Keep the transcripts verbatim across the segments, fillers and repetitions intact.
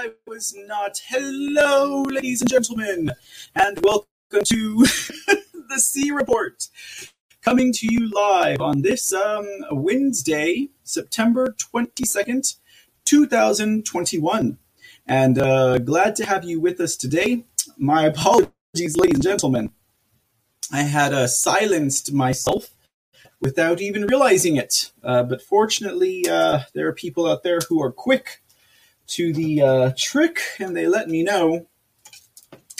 I was not. Hello, ladies and gentlemen, and welcome to the C Report, coming to you live on this um, Wednesday, September twenty-second, two thousand twenty-one. And uh, glad to have you with us today. My apologies, ladies and gentlemen. I had uh, silenced myself without even realizing it. Uh, but fortunately, uh, there are people out there who are quick to the uh, trick, and they let me know.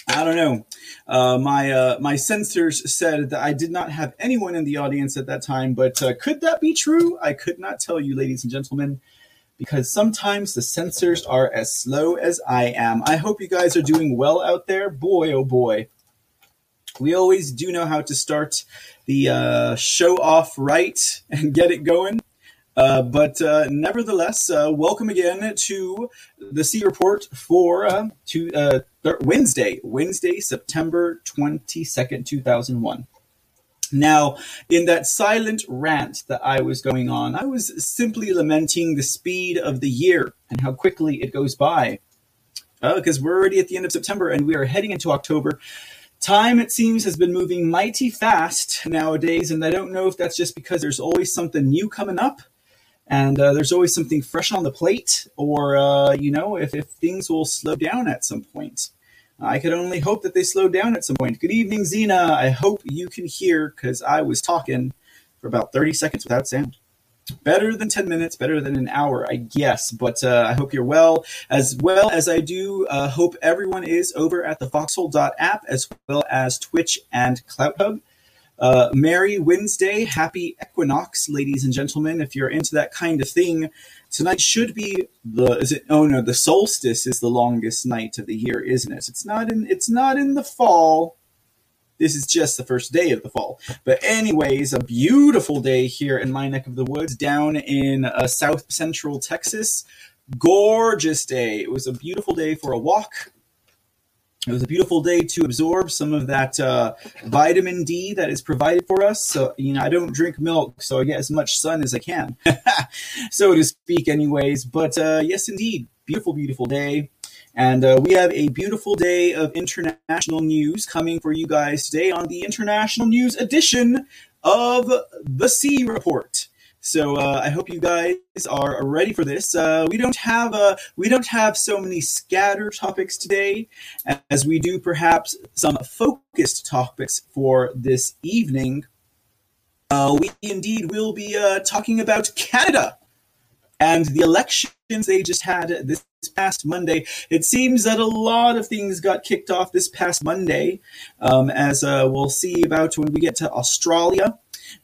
I don't know. Uh, my uh, my censors said that I did not have anyone in the audience at that time, but uh, could that be true? I could not tell you, ladies and gentlemen, because sometimes the censors are as slow as I am. I hope you guys are doing well out there. Boy, oh boy. We always do know how to start the uh, show off right and get it going. Uh, but uh, nevertheless, uh, welcome again to the C Report for uh, to, uh, th- Wednesday, Wednesday, September twenty-second, two thousand one. Now, in that silent rant that I was going on, I was simply lamenting the speed of the year and how quickly it goes by. Because uh, we're already at the end of September and we are heading into October. Time, it seems, has been moving mighty fast nowadays, and I don't know if that's just because there's always something new coming up, and uh, there's always something fresh on the plate, or, uh, you know, if, if things will slow down at some point. I could only hope that they slow down at some point. Good evening, Zena. I hope you can hear, because I was talking for about thirty seconds without sound. Better than ten minutes, better than an hour, I guess. But uh, I hope you're well, as well as I do uh, hope everyone is over at the foxhole dot app, as well as Twitch and CloutHub. Uh, Merry Wednesday, happy equinox, ladies and gentlemen. If you're into that kind of thing, tonight should be the is it, oh no the solstice is the longest night of the year, isn't it? It's not in it's not in the fall. This is just the first day of the fall. But anyways, a beautiful day here in my neck of the woods down in uh, south central Texas. Gorgeous day. It was a beautiful day for a walk. It was a beautiful day to absorb some of that uh, vitamin D that is provided for us. So, you know, I don't drink milk, so I get as much sun as I can, so to speak anyways. But uh, yes, indeed, beautiful, beautiful day. And uh, we have a beautiful day of international news coming for you guys today on the International News edition of the C Report. So uh, I hope you guys are ready for this. Uh, we don't have uh, we don't have so many scatter topics today as we do perhaps some focused topics for this evening. Uh, we indeed will be uh, talking about Canada and the elections they just had this past Monday. It seems that a lot of things got kicked off this past Monday, um, as uh, we'll see about when we get to Australia.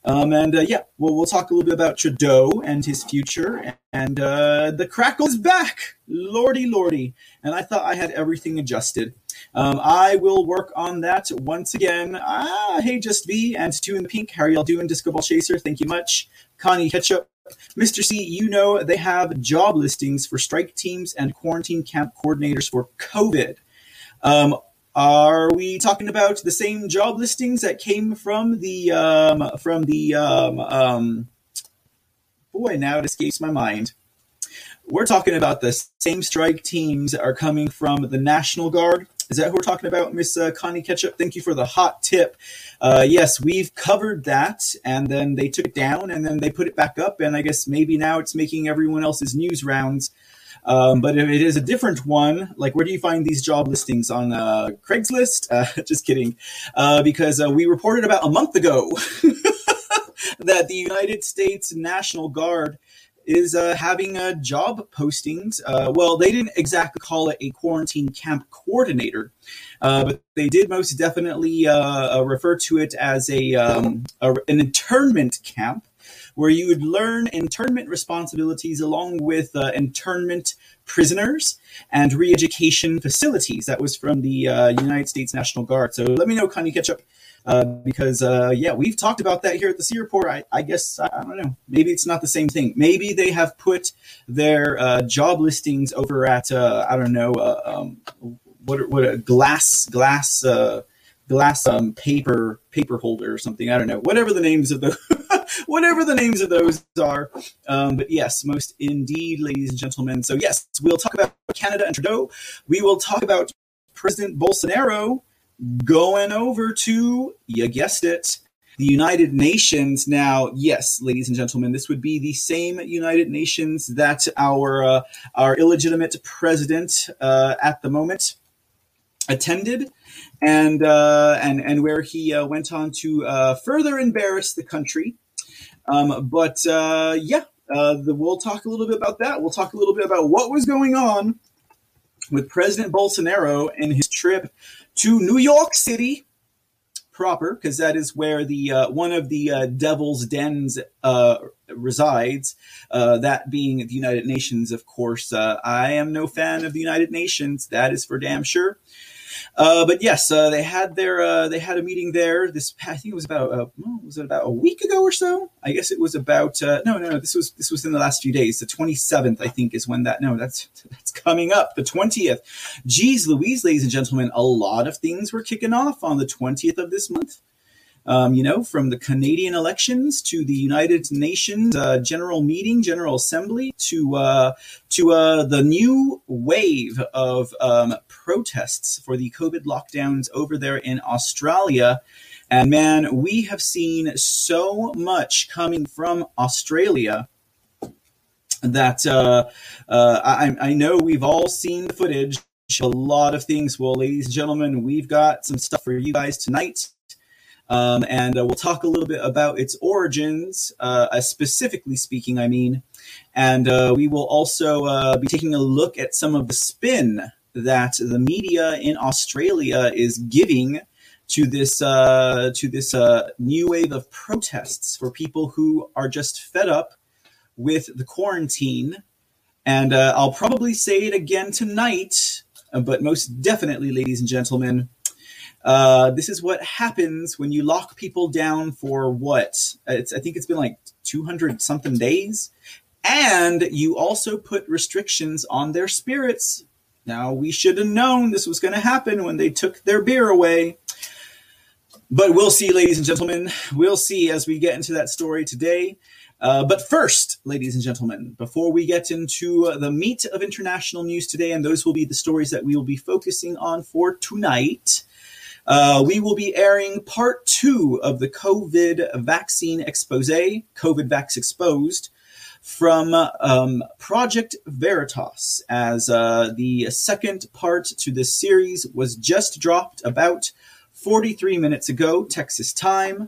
Um, and uh, yeah, well, we'll talk a little bit about Trudeau and his future. And uh, the crackle's back, lordy, lordy. And I thought I had everything adjusted. Um, I will work on that once again. Ah, hey, Just V and Two in the Pink. How are y'all doing, Disco Ball Chaser? Thank you much. Connie Ketchup. Mister C, you know they have job listings for strike teams and quarantine camp coordinators for COVID. Um, Are we talking about the same job listings that came from the, um, from the, um, um, boy, now it escapes my mind. We're talking about the same strike teams that are coming from the National Guard. Is that who we're talking about, Miss uh, Connie Ketchup? Thank you for the hot tip. Uh, yes, we've covered that, and then they took it down, and then they put it back up, and I guess maybe now it's making everyone else's news rounds. Um, but if it is a different one, like where do you find these job listings on uh, Craigslist? Uh, just kidding, uh, because uh, we reported about a month ago that the United States National Guard is uh, having a job postings. Uh, well, they didn't exactly call it a quarantine camp coordinator, uh, but they did most definitely uh, refer to it as a, um, a an internment camp, where you would learn internment responsibilities along with uh, internment prisoners and re-education facilities. That was from the uh, United States National Guard. So let me know, Connie Ketchup, uh, because, uh, yeah, we've talked about that here at the C Report. I, I guess, I, I don't know, maybe it's not the same thing. Maybe they have put their uh, job listings over at, uh, I don't know, uh, um, what what a glass, glass, uh, glass um, paper, paper holder or something. I don't know, whatever the names of the whatever the names of those are. Um, but yes, most indeed, ladies and gentlemen. So yes, we'll talk about Canada and Trudeau. We will talk about President Bolsonaro going over to, you guessed it, the United Nations. Now, yes, ladies and gentlemen, this would be the same United Nations that our uh, our illegitimate president uh, at the moment attended, and uh, and and where he uh, went on to uh, further embarrass the country. Um, but uh, yeah, uh, the, we'll talk a little bit about that. We'll talk a little bit about what was going on with President Bolsonaro and his trip to New York City proper, because that is where the uh, one of the uh, devil's dens uh, resides, uh, that being the United Nations, of course. Uh, I am no fan of the United Nations, that is for damn sure. Uh, but yes, uh, they had their uh, they had a meeting there. This I think it was about uh, was it about a week ago or so? I guess it was about uh, no, no, no. This was this was in the last few days. The twenty-seventh, I think, is when that. No, that's that's coming up. The twentieth. Geez, Louise, ladies and gentlemen, a lot of things were kicking off on the twentieth of this month. Um, you know, from the Canadian elections to the United Nations uh, General Meeting, General Assembly, to uh, to uh, the new wave of um, protests for the COVID lockdowns over there in Australia. And man, we have seen so much coming from Australia that uh, uh, I, I know we've all seen the footage, a lot of things. Well, ladies and gentlemen, we've got some stuff for you guys tonight. Um, and uh, we'll talk a little bit about its origins, uh, uh, specifically speaking, I mean. And uh, we will also uh, be taking a look at some of the spin that the media in Australia is giving to this uh, to this uh, new wave of protests for people who are just fed up with the quarantine. And uh, I'll probably say it again tonight, but most definitely, ladies and gentlemen, Uh, this is what happens when you lock people down for what? It's, I think it's been like two hundred something days. And you also put restrictions on their spirits. Now, we should have known this was going to happen when they took their beer away. But we'll see, ladies and gentlemen. We'll see as we get into that story today. Uh, but first, ladies and gentlemen, before we get into uh, the meat of international news today, and those will be the stories that we will be focusing on for tonight, Uh, we will be airing part two of the COVID vaccine expose, COVID Vax Exposed, from um, Project Veritas, as uh, the second part to this series was just dropped about forty-three minutes ago, Texas time.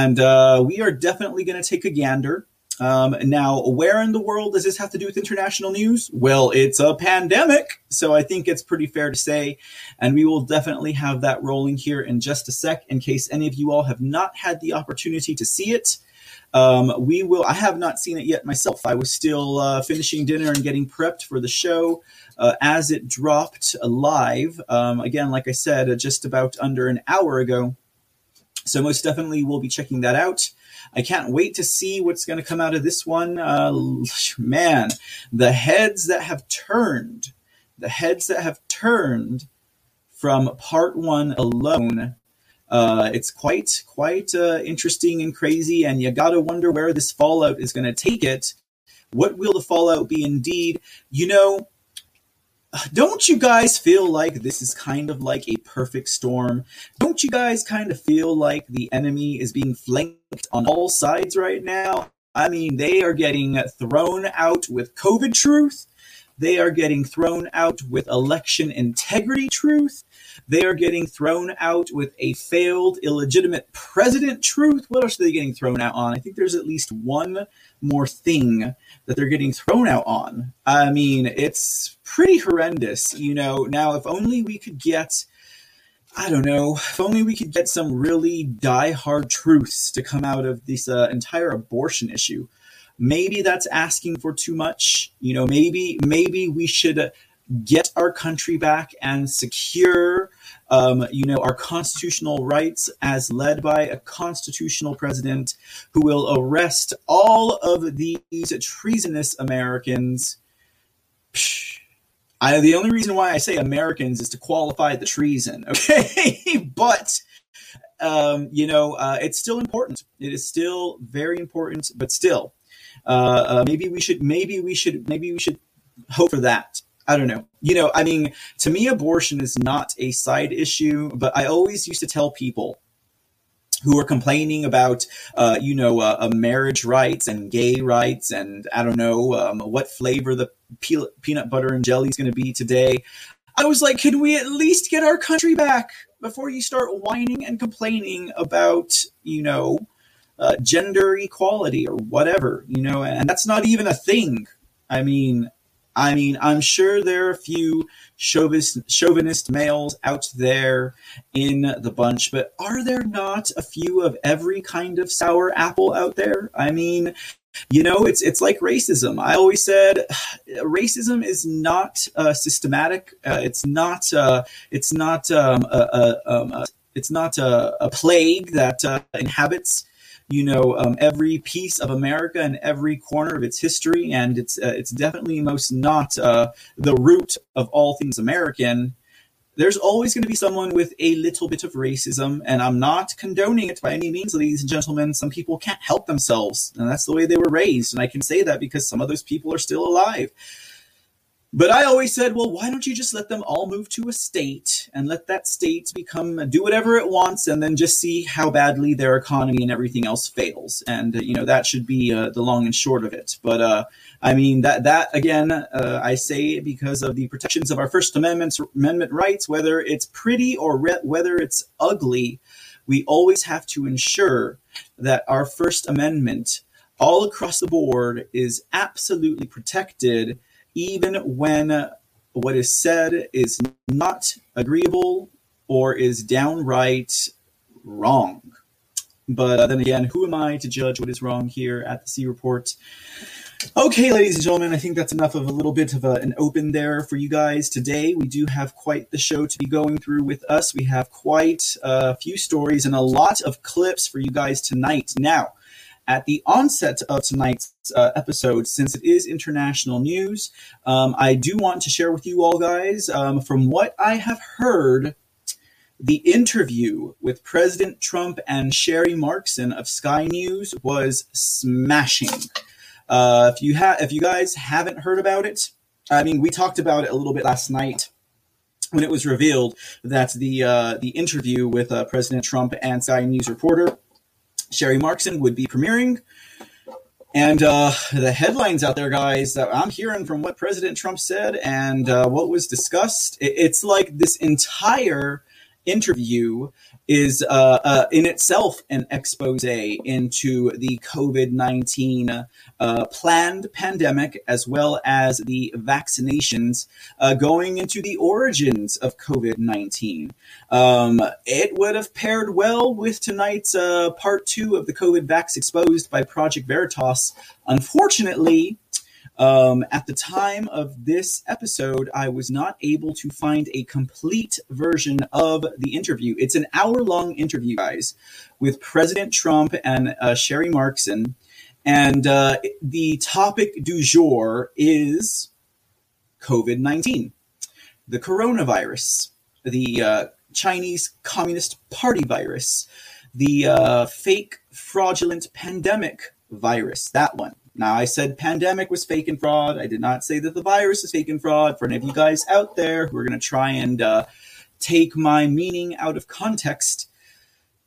And uh, we are definitely going to take a gander. Um, now, where in the world does this have to do with international news? Well, it's a pandemic, so I think it's pretty fair to say, and we will definitely have that rolling here in just a sec in case any of you all have not had the opportunity to see it. Um, we will. I have not seen it yet myself. I was still uh, finishing dinner and getting prepped for the show uh, as it dropped live. Um, again, like I said, uh, just about under an hour ago. So most definitely we'll be checking that out. I can't wait to see what's going to come out of this one. Uh, man, the heads that have turned, the heads that have turned from part one alone. Uh, it's quite, quite uh, interesting and crazy. And you got to wonder where this fallout is going to take it. What will the fallout be indeed? You know, don't you guys feel like this is kind of like a perfect storm? Don't you guys kind of feel like the enemy is being flanked on all sides right now? I mean, they are getting thrown out with COVID truth. They are getting thrown out with election integrity truth. They are getting thrown out with a failed, illegitimate president truth. What else are they getting thrown out on? I think there's at least one more thing that they're getting thrown out on. I mean, it's pretty horrendous, you know. Now, if only we could get, I don't know, if only we could get some really diehard truths to come out of this uh, entire abortion issue. Maybe that's asking for too much. You know, maybe maybe we should get our country back and secure, um, you know, our constitutional rights as led by a constitutional president who will arrest all of these treasonous Americans. I, the only reason why I say Americans is to qualify the treason, okay? But um, you know, uh, it's still important. It is still very important, but still, uh, uh, maybe we should, maybe we should, maybe we should hope for that. I don't know. You know, I mean, to me, abortion is not a side issue, but I always used to tell people who are complaining about, uh, you know, uh, marriage rights and gay rights and I don't know um, what flavor the pe- peanut butter and jelly is going to be today. I was like, can we at least get our country back before you start whining and complaining about, you know, uh, gender equality or whatever, you know, and that's not even a thing. I mean, I mean, I'm sure there are a few chauvinist, chauvinist males out there in the bunch, but are there not a few of every kind of sour apple out there? I mean, you know, it's it's like racism. I always said racism is not uh, systematic. Uh, it's not uh, it's not um, a, a, um, a, it's not a, a plague that uh, inhabits, you know, um, every piece of America and every corner of its history, and it's uh, it's definitely most not uh, the root of all things American. There's always going to be someone with a little bit of racism, and I'm not condoning it by any means, ladies and gentlemen. Some people can't help themselves, and that's the way they were raised, and I can say that because some of those people are still alive. But I always said, well, why don't you just let them all move to a state and let that state become, do whatever it wants, and then just see how badly their economy and everything else fails. And, you know, that should be uh, the long and short of it. But uh, I mean, that, that again, uh, I say because of the protections of our First Amendment, Amendment rights, whether it's pretty or re- whether it's ugly, we always have to ensure that our First Amendment all across the board is absolutely protected, even when what is said is not agreeable or is downright wrong. But uh, then again, who am I to judge what is wrong here at the C Report? Okay, ladies and gentlemen, I think that's enough of a little bit of a, an open there for you guys today. We do have quite the show to be going through with us. We have quite a few stories and a lot of clips for you guys tonight. Now, at the onset of tonight's uh, episode, since it is international news, um, I do want to share with you all guys, um, from what I have heard, the interview with President Trump and Sherry Markson of Sky News was smashing. Uh, if you ha- if you guys haven't heard about it, I mean, we talked about it a little bit last night when it was revealed that the, uh, the interview with uh, President Trump and Sky News reporter Sherry Markson would be premiering. And uh, the headlines out there, guys, that I'm hearing from what President Trump said and uh, what was discussed, it's like this entire interview is uh, uh, in itself an expose into the covid nineteen uh, planned pandemic, as well as the vaccinations uh, going into the origins of covid nineteen. Um, it would have paired well with tonight's uh, part two of the COVID Vax Exposed by Project Veritas. Unfortunately, Um, at the time of this episode, I was not able to find a complete version of the interview. It's an hour-long interview, guys, with President Trump and uh, Sherry Markson. And uh, the topic du jour is covid nineteen, the coronavirus, the uh, Chinese Communist Party virus, the uh, fake fraudulent pandemic virus, that one. Now, I said pandemic was fake and fraud. I did not say that the virus is fake and fraud. For any of you guys out there who are going to try and uh, take my meaning out of context.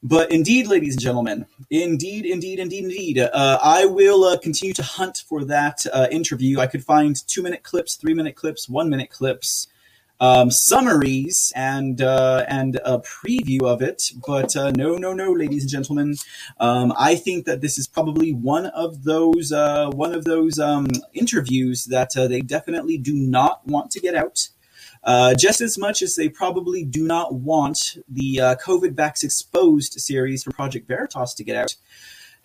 But indeed, ladies and gentlemen, indeed, indeed, indeed, indeed, uh, I will uh, continue to hunt for that uh, interview. I could find two-minute clips, three-minute clips, one-minute clips, um, summaries, and uh, and a preview of it. But uh, no, no, no, ladies and gentlemen, um, I think that this is probably one of those uh, one of those um, interviews that uh, they definitely do not want to get out, uh, just as much as they probably do not want the uh, COVID Vax Exposed series from Project Veritas to get out.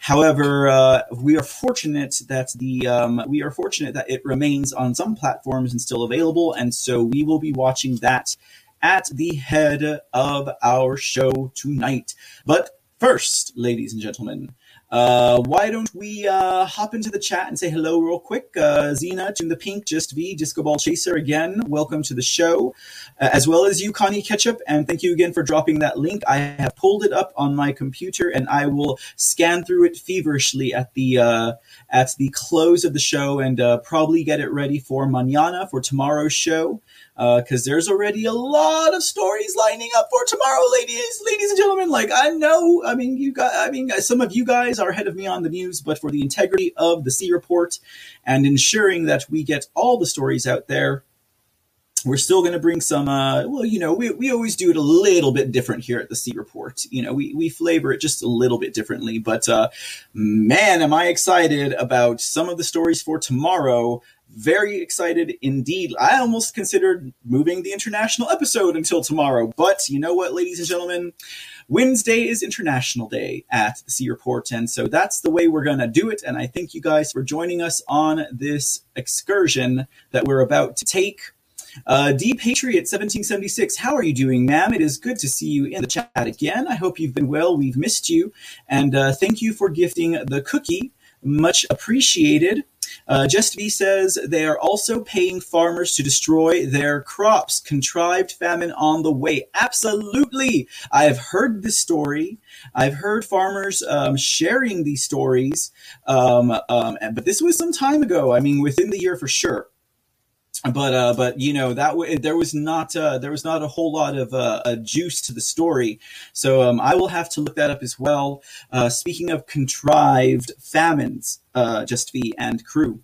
However, uh, we are fortunate that the um, we are fortunate that it remains on some platforms and still available, and so we will be watching that at the head of our show tonight. But first, ladies and gentlemen, Uh, why don't we uh, hop into the chat and say hello real quick. Uh, Zena, Tune the Pink, Just V, Disco Ball Chaser again, welcome to the show. Uh, as well as you, Connie Ketchup, and thank you again for dropping that link. I have pulled it up on my computer and I will scan through it feverishly at the uh, at the close of the show and uh, probably get it ready for mañana, for tomorrow's show. Because uh, there's already a lot of stories lining up for tomorrow, ladies, ladies and gentlemen. Like I know, I mean, you guys, I mean, some of you guys are ahead of me on the news, but for the integrity of the TheCReport and ensuring that we get all the stories out there, we're still going to bring some. Uh, well, you know, we we always do it a little bit different here at the TheCReport. You know, we we flavor it just a little bit differently. But uh, man, am I excited about some of the stories for tomorrow. Very excited indeed. I almost considered moving the international episode until tomorrow. But you know what, ladies and gentlemen? Wednesday is International Day at the TheCReport. And so that's the way we're going to do it. And I thank you guys for joining us on this excursion that we're about to take. Uh, D Patriot seventeen seventy-six, how are you doing, ma'am? It is good to see you in the chat again. I hope you've been well. We've missed you. And uh, thank you for gifting the cookie. Much appreciated. Uh, Just V says they are also paying farmers to destroy their crops. Contrived famine on the way. Absolutely. I have heard this story. I've heard farmers um, sharing these stories. Um, um, but this was some time ago. I mean, within the year for sure. But uh, but you know that w- there was not uh, there was not a whole lot of uh, a juice to the story, so um, I will have to look that up as well. Uh, speaking of contrived famines, uh, Just V and crew,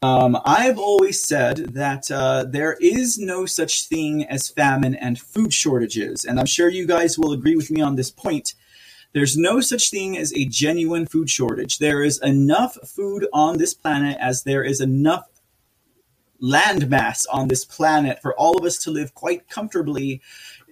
um, I've always said that uh, there is no such thing as famine and food shortages, and I'm sure you guys will agree with me on this point. There's no such thing as a genuine food shortage. There is enough food on this planet as there is enough landmass on this planet for all of us to live quite comfortably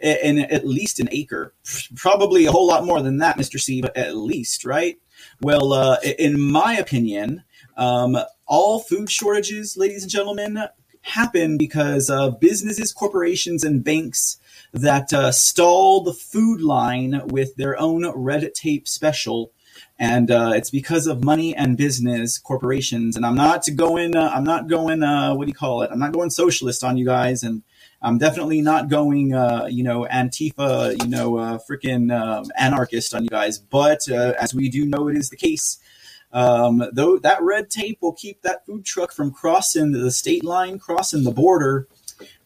in, in at least an acre, probably a whole lot more than that, Mister C, but at least, right? Well, uh, in my opinion, um, all food shortages, ladies and gentlemen, happen because uh, businesses, corporations, and banks that uh, stall the food line with their own red tape special. And uh, it's because of money and business corporations. And I'm not going, uh, I'm not going, uh, what do you call it? I'm not going socialist on you guys. And I'm definitely not going, uh, you know, Antifa, you know, uh, freaking uh, anarchist on you guys. But uh, as we do know, it is the case. Um, though that red tape will keep that food truck from crossing the state line, crossing the border.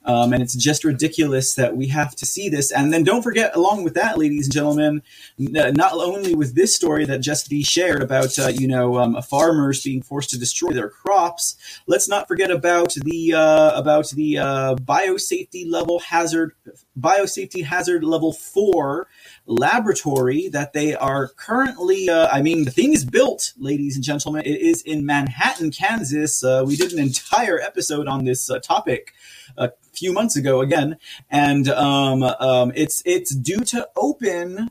Um, and it's just ridiculous that we have to see this. And then don't forget, along with that, ladies and gentlemen, n- not only with this story that Just V shared about, uh, you know, um, farmers being forced to destroy their crops. Let's not forget about the uh, about the uh, biosafety level hazard, biosafety hazard level four laboratory that they are currently. Uh, I mean, the thing is built, ladies and gentlemen. It is in Manhattan, Kansas. Uh, we did an entire episode on this uh, topic. Uh, few months ago again, and um, um, it's it's due to open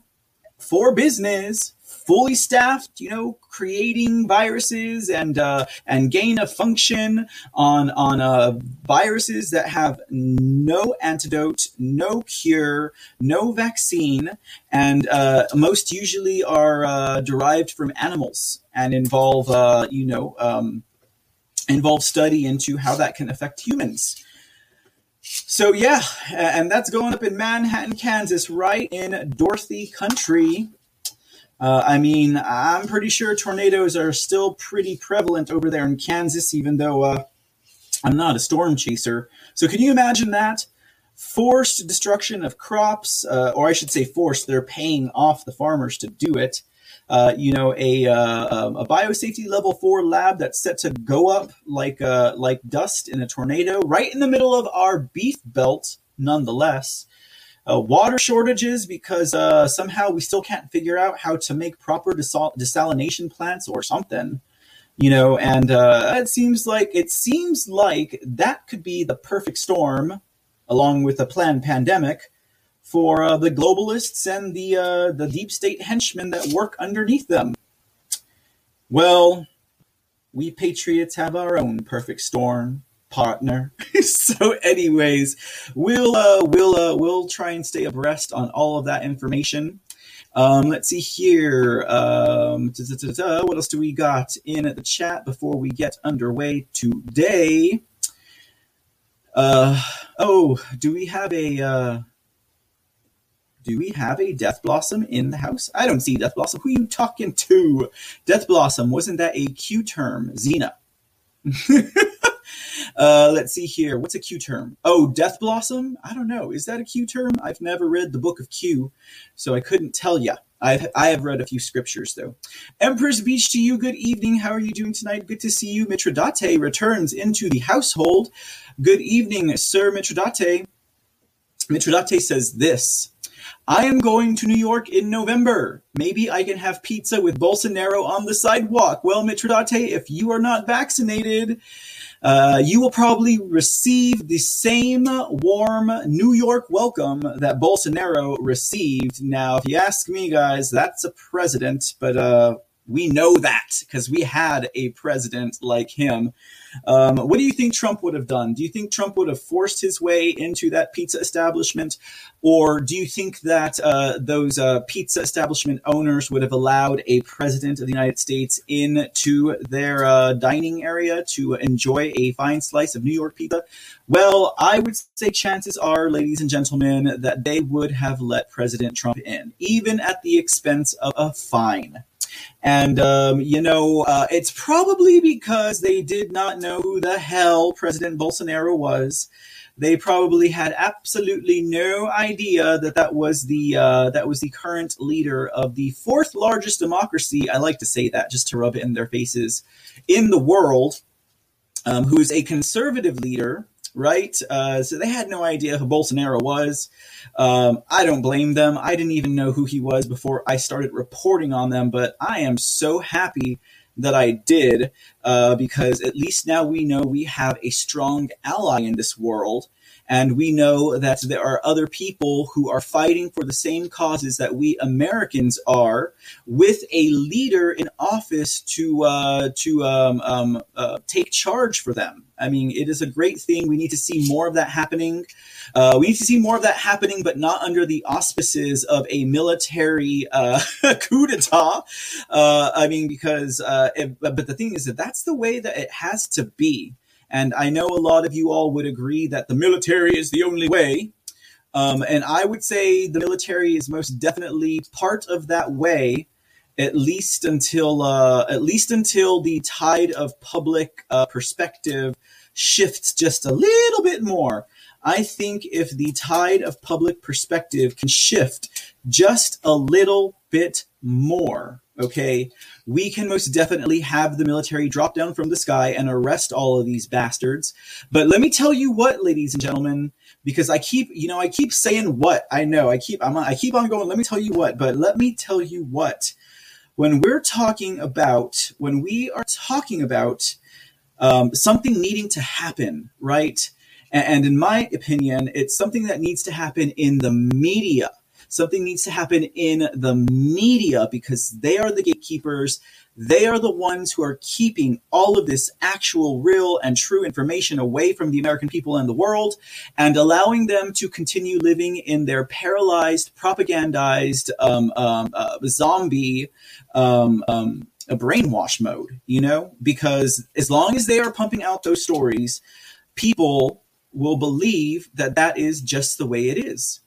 for business, fully staffed, you know, creating viruses and uh, and gain of function on on uh, viruses that have no antidote, no cure, no vaccine, and uh, most usually are uh, derived from animals and involve uh, you know um, involve study into how that can affect humans. So, yeah, and that's going up in Manhattan, Kansas, right in Dorothy country. Uh, I mean, I'm pretty sure tornadoes are still pretty prevalent over there in Kansas, even though uh, I'm not a storm chaser. So can you imagine that? Forced destruction of crops, uh, or I should say forced, they're paying off the farmers to do it. Uh, you know, a uh, a biosafety level four lab that's set to go up like uh, like dust in a tornado, right in the middle of our beef belt, nonetheless. Uh, water shortages because uh, somehow we still can't figure out how to make proper desal- desalination plants or something, you know. And uh, it seems like it seems like that could be the perfect storm, along with a planned pandemic. For uh, the globalists and the uh, the deep state henchmen that work underneath them. Well, we patriots have our own perfect storm, partner. So, anyways, we'll uh, we'll uh, we'll try and stay abreast on all of that information. Um, let's see here. Um, da, da, da, da. What else do we got in the chat before we get underway today? Uh, oh, do we have a uh, do we have a Death Blossom in the house? I don't see Death Blossom. Who are you talking to? Death Blossom, wasn't that a Q term, Xena? Uh, let's see here. What's a Q term? Oh, Death Blossom? I don't know. Is that a Q term? I've never read the Book of Q, so I couldn't tell ya. I've, I have read a few scriptures, though. Empress Beach to you. Good evening. How are you doing tonight? Good to see you. Mitridate returns into the household. Good evening, Sir Mitridate. Mitridate says this. I am going to New York in November. Maybe I can have pizza with Bolsonaro on the sidewalk. Well, Mitridate, if you are not vaccinated, uh, you will probably receive the same warm New York welcome that Bolsonaro received. Now, if you ask me, guys, that's a president, but uh, we know that because we had a president like him. Um, what do you think Trump would have done? Do you think Trump would have forced his way into that pizza establishment? Or do you think that uh, those uh, pizza establishment owners would have allowed a president of the United States into their uh, dining area to enjoy a fine slice of New York pizza? Well, I would say chances are, ladies and gentlemen, that they would have let President Trump in, even at the expense of a fine. And, um, you know, uh, it's probably because they did not know who the hell President Bolsonaro was. They probably had absolutely no idea that that was the uh, that was the current leader of the fourth largest democracy. I like to say that just to rub it in their faces in the world, um, who is a conservative leader. Right. Uh, so they had no idea who Bolsonaro was. Um, I don't blame them. I didn't even know who he was before I started reporting on them. But I am so happy that I did, uh, because at least now we know we have a strong ally in this world. And we know that there are other people who are fighting for the same causes that we Americans are, with a leader in office to uh, to um, um, uh, take charge for them. I mean, it is a great thing. We need to see more of that happening. Uh, we need to see more of that happening, but not under the auspices of a military uh, coup d'etat. Uh, I mean, because uh, it, but the thing is that that's the way that it has to be. And I know a lot of you all would agree that the military is the only way. Um, and I would say the military is most definitely part of that way, at least until uh, at least until the tide of public uh, perspective shifts just a little bit more. I think if the tide of public perspective can shift just a little bit more, okay, we can most definitely have the military drop down from the sky and arrest all of these bastards. But let me tell you what, ladies and gentlemen, because I keep, you know, I keep saying what I know. I keep, I'm, I keep on going. Let me tell you what, but let me tell you what. When we're talking about, when we are talking about um, something needing to happen, right? And, and in my opinion, it's something that needs to happen in the media. Something needs to happen in the media because they are the gatekeepers. They are the ones who are keeping all of this actual, real, and true information away from the American people and the world and allowing them to continue living in their paralyzed, propagandized, um, um, uh, zombie um, um, a brainwash mode, you know? Because as long as they are pumping out those stories, people will believe that that is just the way it is.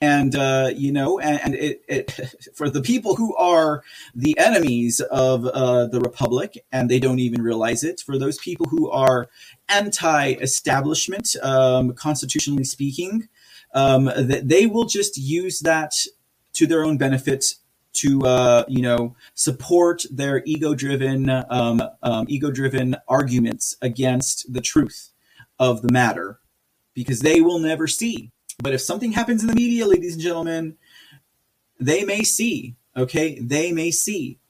And, uh, you know, and, and it, it, for the people who are the enemies of uh, the Republic, and they don't even realize it, for those people who are anti-establishment, um, constitutionally speaking, um, that they will just use that to their own benefit to, uh, you know, support their ego-driven, um, um, ego-driven arguments against the truth of the matter, because they will never see. But if something happens in the media, ladies and gentlemen, they may see, okay? They may see.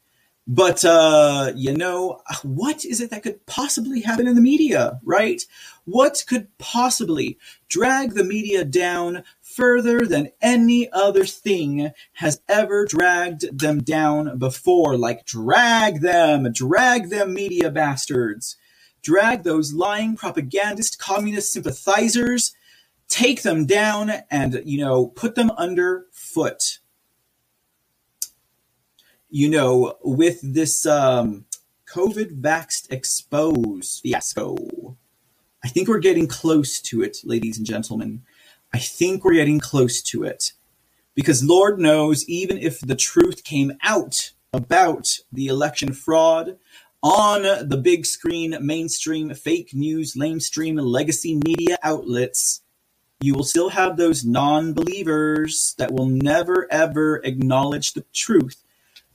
But, uh, you know, what is it that could possibly happen in the media, right? What could possibly drag the media down further than any other thing has ever dragged them down before? Like, drag them, drag them, media bastards. Drag those lying propagandist communist sympathizers. Take them down and, you know, put them under foot. you know, with this um, COVID Vax Exposed fiasco. I think we're getting close to it, ladies and gentlemen. I think we're getting close to it. Because Lord knows, even if the truth came out about the election fraud on the big screen, mainstream, fake news, lamestream, legacy media outlets, you will still have those non-believers that will never, ever acknowledge the truth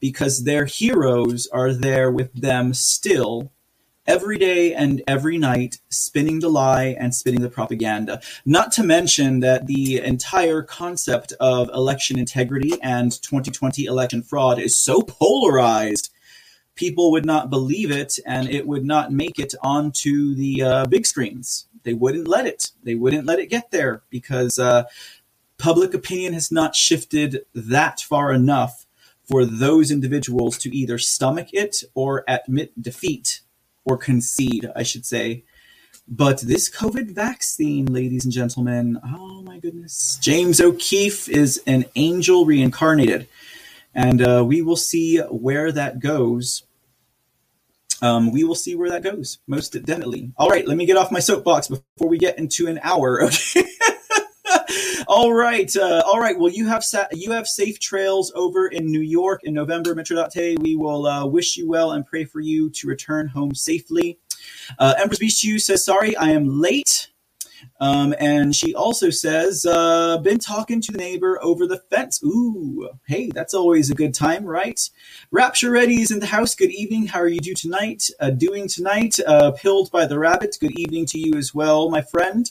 because their heroes are there with them still every day and every night, spinning the lie and spinning the propaganda. Not to mention that the entire concept of election integrity and twenty twenty election fraud is so polarized, people would not believe it, and it would not make it onto the uh, big screens. They wouldn't let it. They wouldn't let it get there because uh, public opinion has not shifted that far enough for those individuals to either stomach it or admit defeat or concede, I should say. But this COVID vaccine, ladies and gentlemen, oh my goodness. James O'Keefe is an angel reincarnated. And uh, we will see where that goes. Um, we will see where that goes, most definitely. All right, let me get off my soapbox before we get into an hour. Okay. All right, uh, all right. Well, you have sa- you have safe trails over in New York in November, Metrodate. We will uh, wish you well and pray for you to return home safely. Uh, Empress Beachu says, "Sorry, I am late." Um, and she also says, uh, been talking to the neighbor over the fence. Ooh, hey, that's always a good time, right? Rapture Ready is in the house. Good evening. How are you do tonight? Uh, doing tonight? Uh, Pilled by the Rabbit. Good evening to you as well, my friend.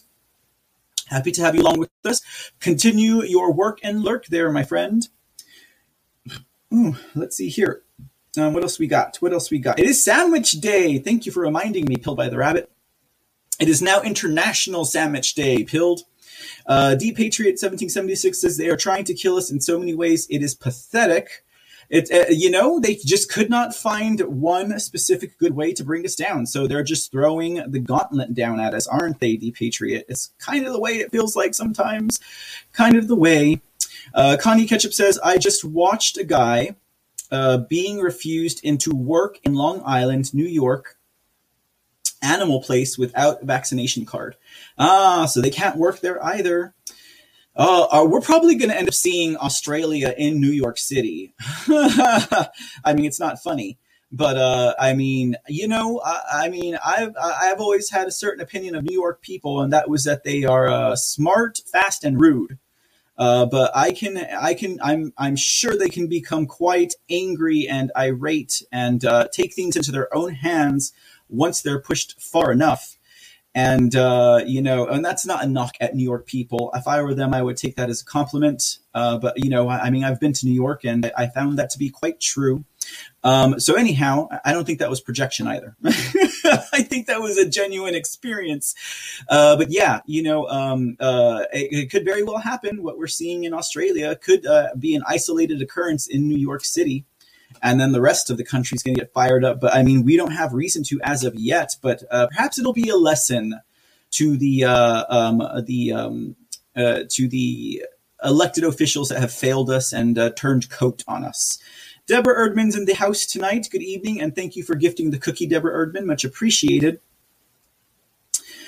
Happy to have you along with us. Continue your work and lurk there, my friend. Ooh, let's see here. Um, what else we got? What else we got? It is Sandwich Day. Thank you for reminding me, Pilled by the Rabbit. It is now International Sandwich Day, Pilled. Uh, D. Patriot seventeen seventy-six says they are trying to kill us in so many ways. It is pathetic. It, uh, you know, they just could not find one specific good way to bring us down. So they're just throwing the gauntlet down at us, aren't they, D. Patriot? It's kind of the way it feels like sometimes. Kind of the way. Uh, Connie Ketchup says, I just watched a guy uh, being refused into work in Long Island, New York, animal place without vaccination card. Ah, so they can't work there either. Uh, we're probably going to end up seeing Australia in New York City. I mean, it's not funny, but uh, I mean, you know, I, I mean, I've I've always had a certain opinion of New York people, and that was that they are uh, smart, fast, and rude. Uh, but I can, I can, I'm, I'm sure they can become quite angry and irate and uh, take things into their own hands once they're pushed far enough. And, uh, you know, and that's not a knock at New York people. If I were them, I would take that as a compliment. Uh, but, you know, I, I mean, I've been to New York and I found that to be quite true. Um, so anyhow, I don't think that was projection either. I think that was a genuine experience. Uh, but yeah, you know, um, uh, it, it could very well happen. What we're seeing in Australia could uh, be an isolated occurrence in New York City. And then the rest of the country is going to get fired up. But I mean, we don't have reason to as of yet. But uh, perhaps it'll be a lesson to the uh, um, the um, uh, to the elected officials that have failed us and uh, turned coat on us. Deborah Erdman's in the house tonight. Good evening, and thank you for gifting the cookie, Deborah Erdman. Much appreciated.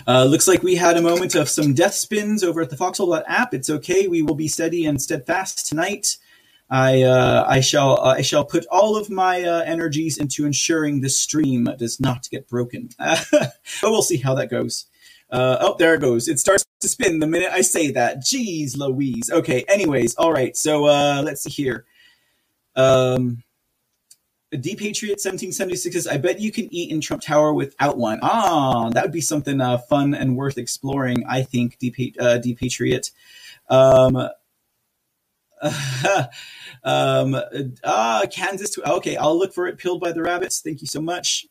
Uh, looks like we had a moment of some death spins over at the Foxhole dot app. It's okay. We will be steady and steadfast tonight. I uh, I shall uh, I shall put all of my uh, energies into ensuring the stream does not get broken. But we'll see how that goes. Uh, oh, there it goes. It starts to spin the minute I say that. Jeez Louise. Okay. Anyways, all right. So uh, let's see here. Um, D. Patriot seventeen seventy-six says, I bet you can eat in Trump Tower without one. Ah, that would be something uh, fun and worth exploring, I think, D. Uh, D. Patriot. Um, um, ah, Kansas. Okay, I'll look for it. Pilled by the Rabbits. Thank you so much.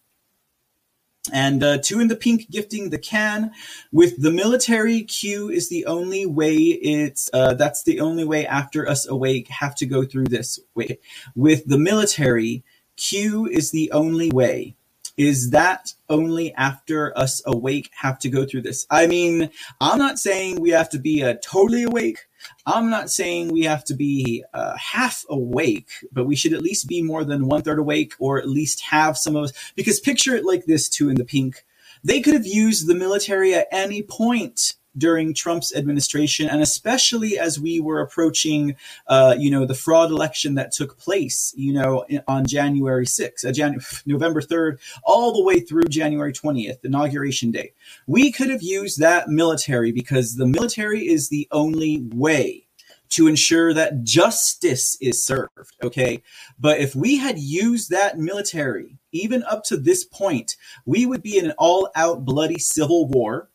And uh, Two in the Pink gifting the can with the military queue is the only way. It's uh, that's the only way. After us awake, have to go through this. Wait, with the military queue is the only way. Is that only after us awake have to go through this? I mean, I'm not saying we have to be uh, totally awake. I'm not saying we have to be uh, half awake, but we should at least be more than one third awake, or at least have some of us. Because picture it like this, too, in the pink. They could have used the military at any point during Trump's administration, and especially as we were approaching, uh, you know, the fraud election that took place, you know, on January sixth, uh, Jan- November third, all the way through January twentieth, Inauguration Day. We could have used that military, because the military is the only way to ensure that justice is served, okay? But if we had used that military, even up to this point, we would be in an all-out bloody civil war.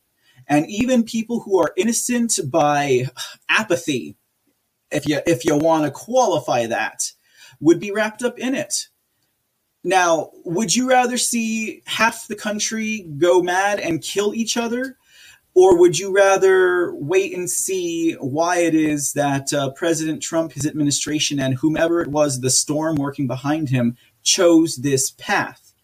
And even people who are innocent by apathy, if you if you want to qualify that, would be wrapped up in it. Now, would you rather see half the country go mad and kill each other? Or would you rather wait and see why it is that uh, President Trump, his administration, and whomever it was, the storm working behind him, chose this path?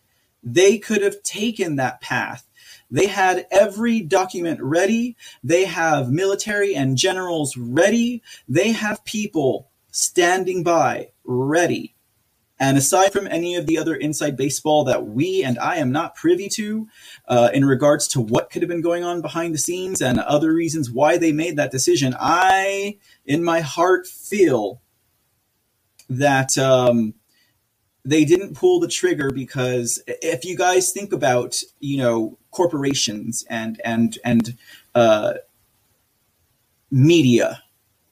They could have taken that path. They had every document ready. They have military and generals ready. They have people standing by, ready. And aside from any of the other inside baseball that we and I am not privy to uh, in regards to what could have been going on behind the scenes and other reasons why they made that decision, I, in my heart, feel that um, they didn't pull the trigger, because if you guys think about, you know, corporations and and and uh, media,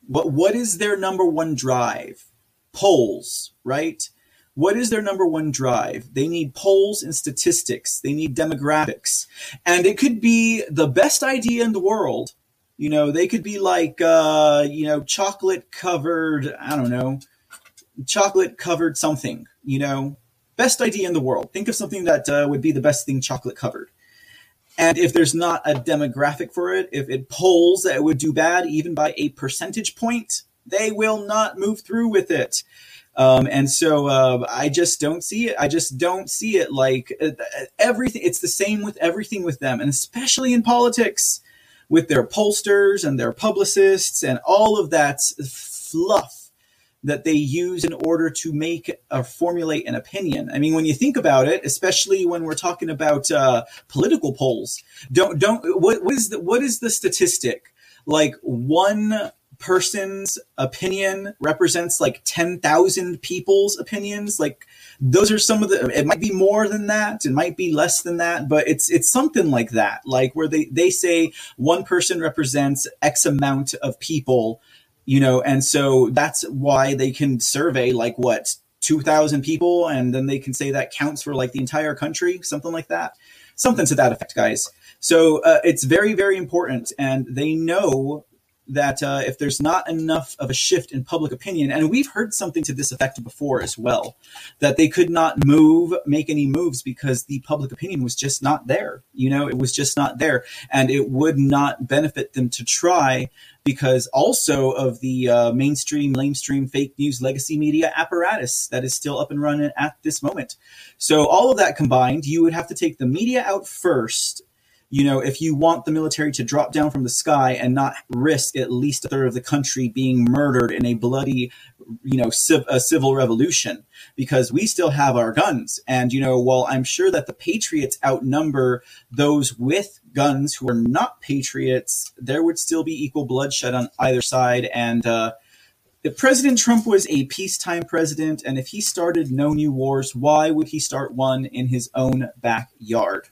what what is their number one drive? Polls, right? What is their number one drive? They need polls and statistics. They need demographics, and it could be the best idea in the world. You know, they could be like uh, you know, chocolate covered, I don't know, chocolate covered something. You know, best idea in the world. Think of something that uh, would be the best thing chocolate covered. And if there's not a demographic for it, if it polls that it would do bad, even by a percentage point, they will not move through with it. Um, and so uh, I just don't see it. I just don't see it. Like uh, everything, it's the same with everything with them, and especially in politics, with their pollsters and their publicists and all of that fluff that they use in order to make or formulate an opinion. I mean, when you think about it, especially when we're talking about uh, political polls, don't don't what, what is the what is the statistic? Like one person's opinion represents like ten thousand people's opinions. Like those are some of the. It might be more than that. It might be less than that. But it's it's something like that. Like where they they say one person represents X amount of people. You know, and so that's why they can survey like what two thousand people, and then they can say that counts for like the entire country, something like that, something to that effect, guys. So uh, it's very, very important, and they know that uh, if there's not enough of a shift in public opinion, and we've heard something to this effect before as well, that they could not move, make any moves because the public opinion was just not there. You know, it was just not there, and it would not benefit them to try. Because also of the uh, mainstream, lamestream, fake news, legacy media apparatus that is still up and running at this moment. So all of that combined, you would have to take the media out first, you know, if you want the military to drop down from the sky and not risk at least a third of the country being murdered in a bloody, you know, civ- a civil revolution. Because we still have our guns. And, you know, while I'm sure that the patriots outnumber those with guns who are not patriots, there would still be equal bloodshed on either side. And uh, if President Trump was a peacetime president, and if he started no new wars, why would he start one in his own backyard?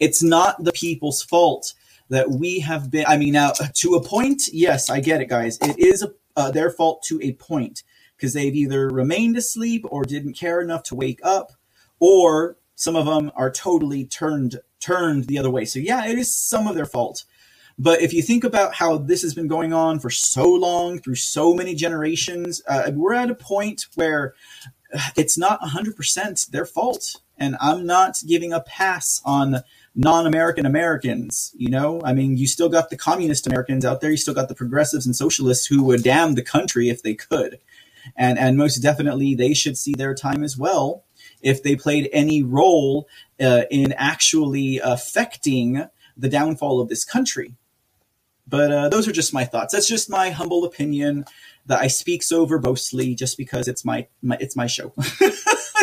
It's not the people's fault that we have been. I mean, now to a point, yes, I get it, guys. It is a, uh, their fault to a point, because they've either remained asleep or didn't care enough to wake up, or some of them are totally turned turned the other way. So yeah, it is some of their fault. But if you think about how this has been going on for so long, through so many generations, uh, we're at a point where it's not one hundred percent their fault. And I'm not giving a pass on non-American Americans, you know? I mean, you still got the communist Americans out there. You still got the progressives and socialists who would damn the country if they could. And and most definitely they should see their time as well, if they played any role uh, in actually affecting the downfall of this country. But uh, those are just my thoughts. That's just my humble opinion that I speaks over mostly just because it's my, my it's my show.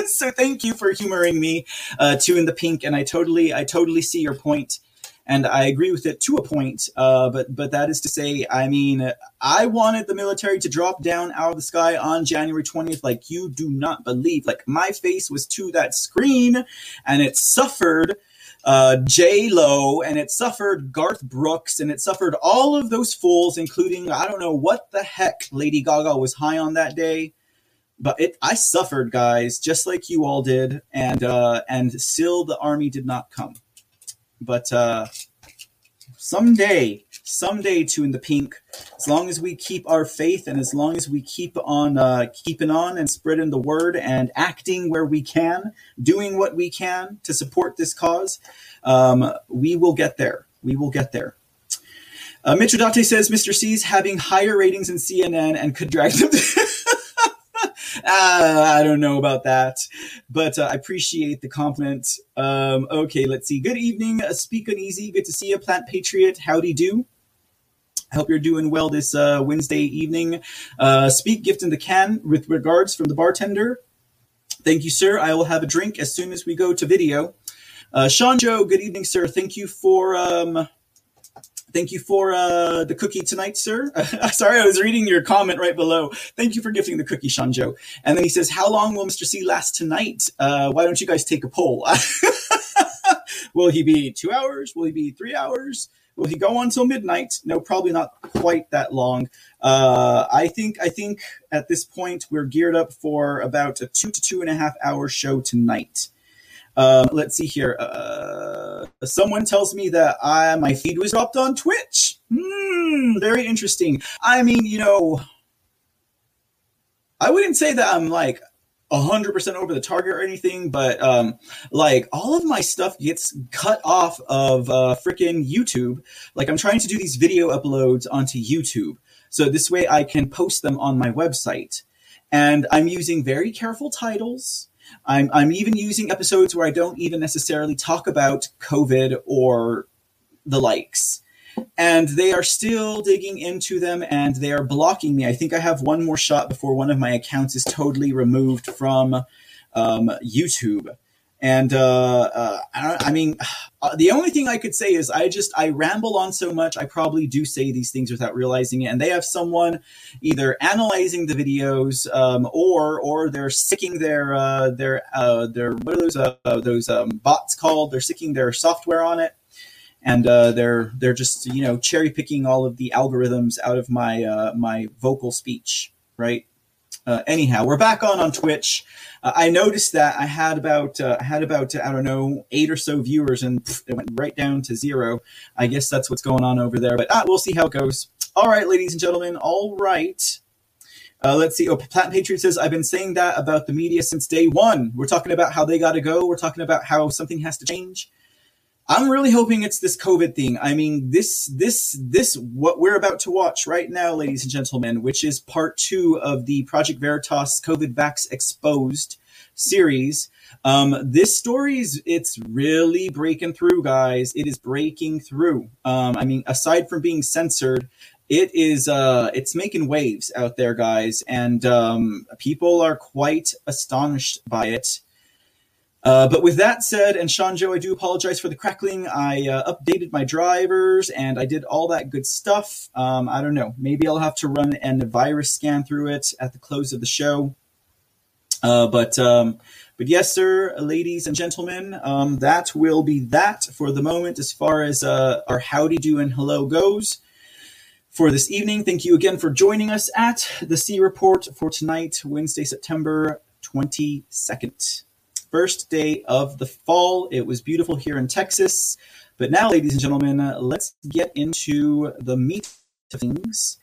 So thank you for humoring me uh, to In the Pink. And I totally I totally see your point. And I agree with it to a point, uh, but but that is to say, I mean, I wanted the military to drop down out of the sky on January twentieth like you do not believe. Like, my face was to that screen, and it suffered uh, J-Lo, and it suffered Garth Brooks, and it suffered all of those fools, including, I don't know what the heck Lady Gaga was high on that day. But it, I suffered, guys, just like you all did, and uh, and still the army did not come. But uh, someday, someday, Two in the Pink, as long as we keep our faith and as long as we keep on uh, keeping on and spreading the word and acting where we can, doing what we can to support this cause, um, we will get there. We will get there. Uh, Mitrodate says, Mister C's having higher ratings than C N N and could drag them down. Ah, I don't know about that, but uh, I appreciate the compliment. Um, okay, let's see. Good evening, uh, Speak Uneasy. Good to see you, Plant Patriot. Howdy do. I hope you're doing well this uh, Wednesday evening. Uh, speak Gift in the Can with regards from the bartender. Thank you, sir. I will have a drink as soon as we go to video. Uh, Sean Joe, good evening, sir. Thank you for... Um, Thank you for uh, the cookie tonight, sir. Sorry, I was reading your comment right below. Thank you for gifting the cookie, Shanjo. And then he says, how long will Mister C last tonight? Uh, why don't you guys take a poll? Will he be two hours? Will he be three hours? Will he go on till midnight? No, probably not quite that long. Uh, I think I think at this point we're geared up for about a two to two and a half hour show tonight. Um, let's see here. Uh, someone tells me that I, my feed was dropped on Twitch. Hmm, very interesting. I mean, you know, I wouldn't say that I'm like one hundred percent over the target or anything, but um, like all of my stuff gets cut off of uh, freaking YouTube. Like, I'm trying to do these video uploads onto YouTube. So this way I can post them on my website. And I'm using very careful titles. I'm, I'm even using episodes where I don't even necessarily talk about COVID or the likes. And they are still digging into them and they are blocking me. I think I have one more shot before one of my accounts is totally removed from um, YouTube. And uh, uh, I, don't, I mean, uh, the only thing I could say is I just I ramble on so much. I probably do say these things without realizing it. And they have someone either analyzing the videos um, or or they're sticking their uh, their uh, their what are those uh, those um, bots called? They're sticking their software on it. And uh, they're they're just, you know, cherry picking all of the algorithms out of my uh, my vocal speech. Right. Uh, anyhow, we're back on on Twitch. Uh, I noticed that I had about uh, I had about I don't know eight or so viewers, and pff, it went right down to zero. I guess that's what's going on over there. But ah, we'll see how it goes. All right, ladies and gentlemen. All right, uh, let's see. Oh, Platinum Patriot says I've been saying that about the media since day one. We're talking about how they got to go. We're talking about how something has to change. I'm really hoping it's this COVID thing. I mean, this, this, this, what we're about to watch right now, ladies and gentlemen, which is part two of the Project Veritas COVID Vax Exposed series. Um, this story is, it's really breaking through, guys. It is breaking through. Um, I mean, aside from being censored, it is, uh, it's making waves out there, guys. And um, people are quite astonished by it. Uh, but with that said, and Sean Joe, I do apologize for the crackling. I uh, updated my drivers and I did all that good stuff. Um, I don't know. Maybe I'll have to run a virus scan through it at the close of the show. Uh, but um, but yes, sir, ladies and gentlemen, um, that will be that for the moment as far as uh, our howdy do and hello goes. For this evening, thank you again for joining us at the TheCReport for tonight, Wednesday, September twenty-second. First day of the fall. It was beautiful here in Texas. But now, ladies and gentlemen, uh, let's get into the meat of things.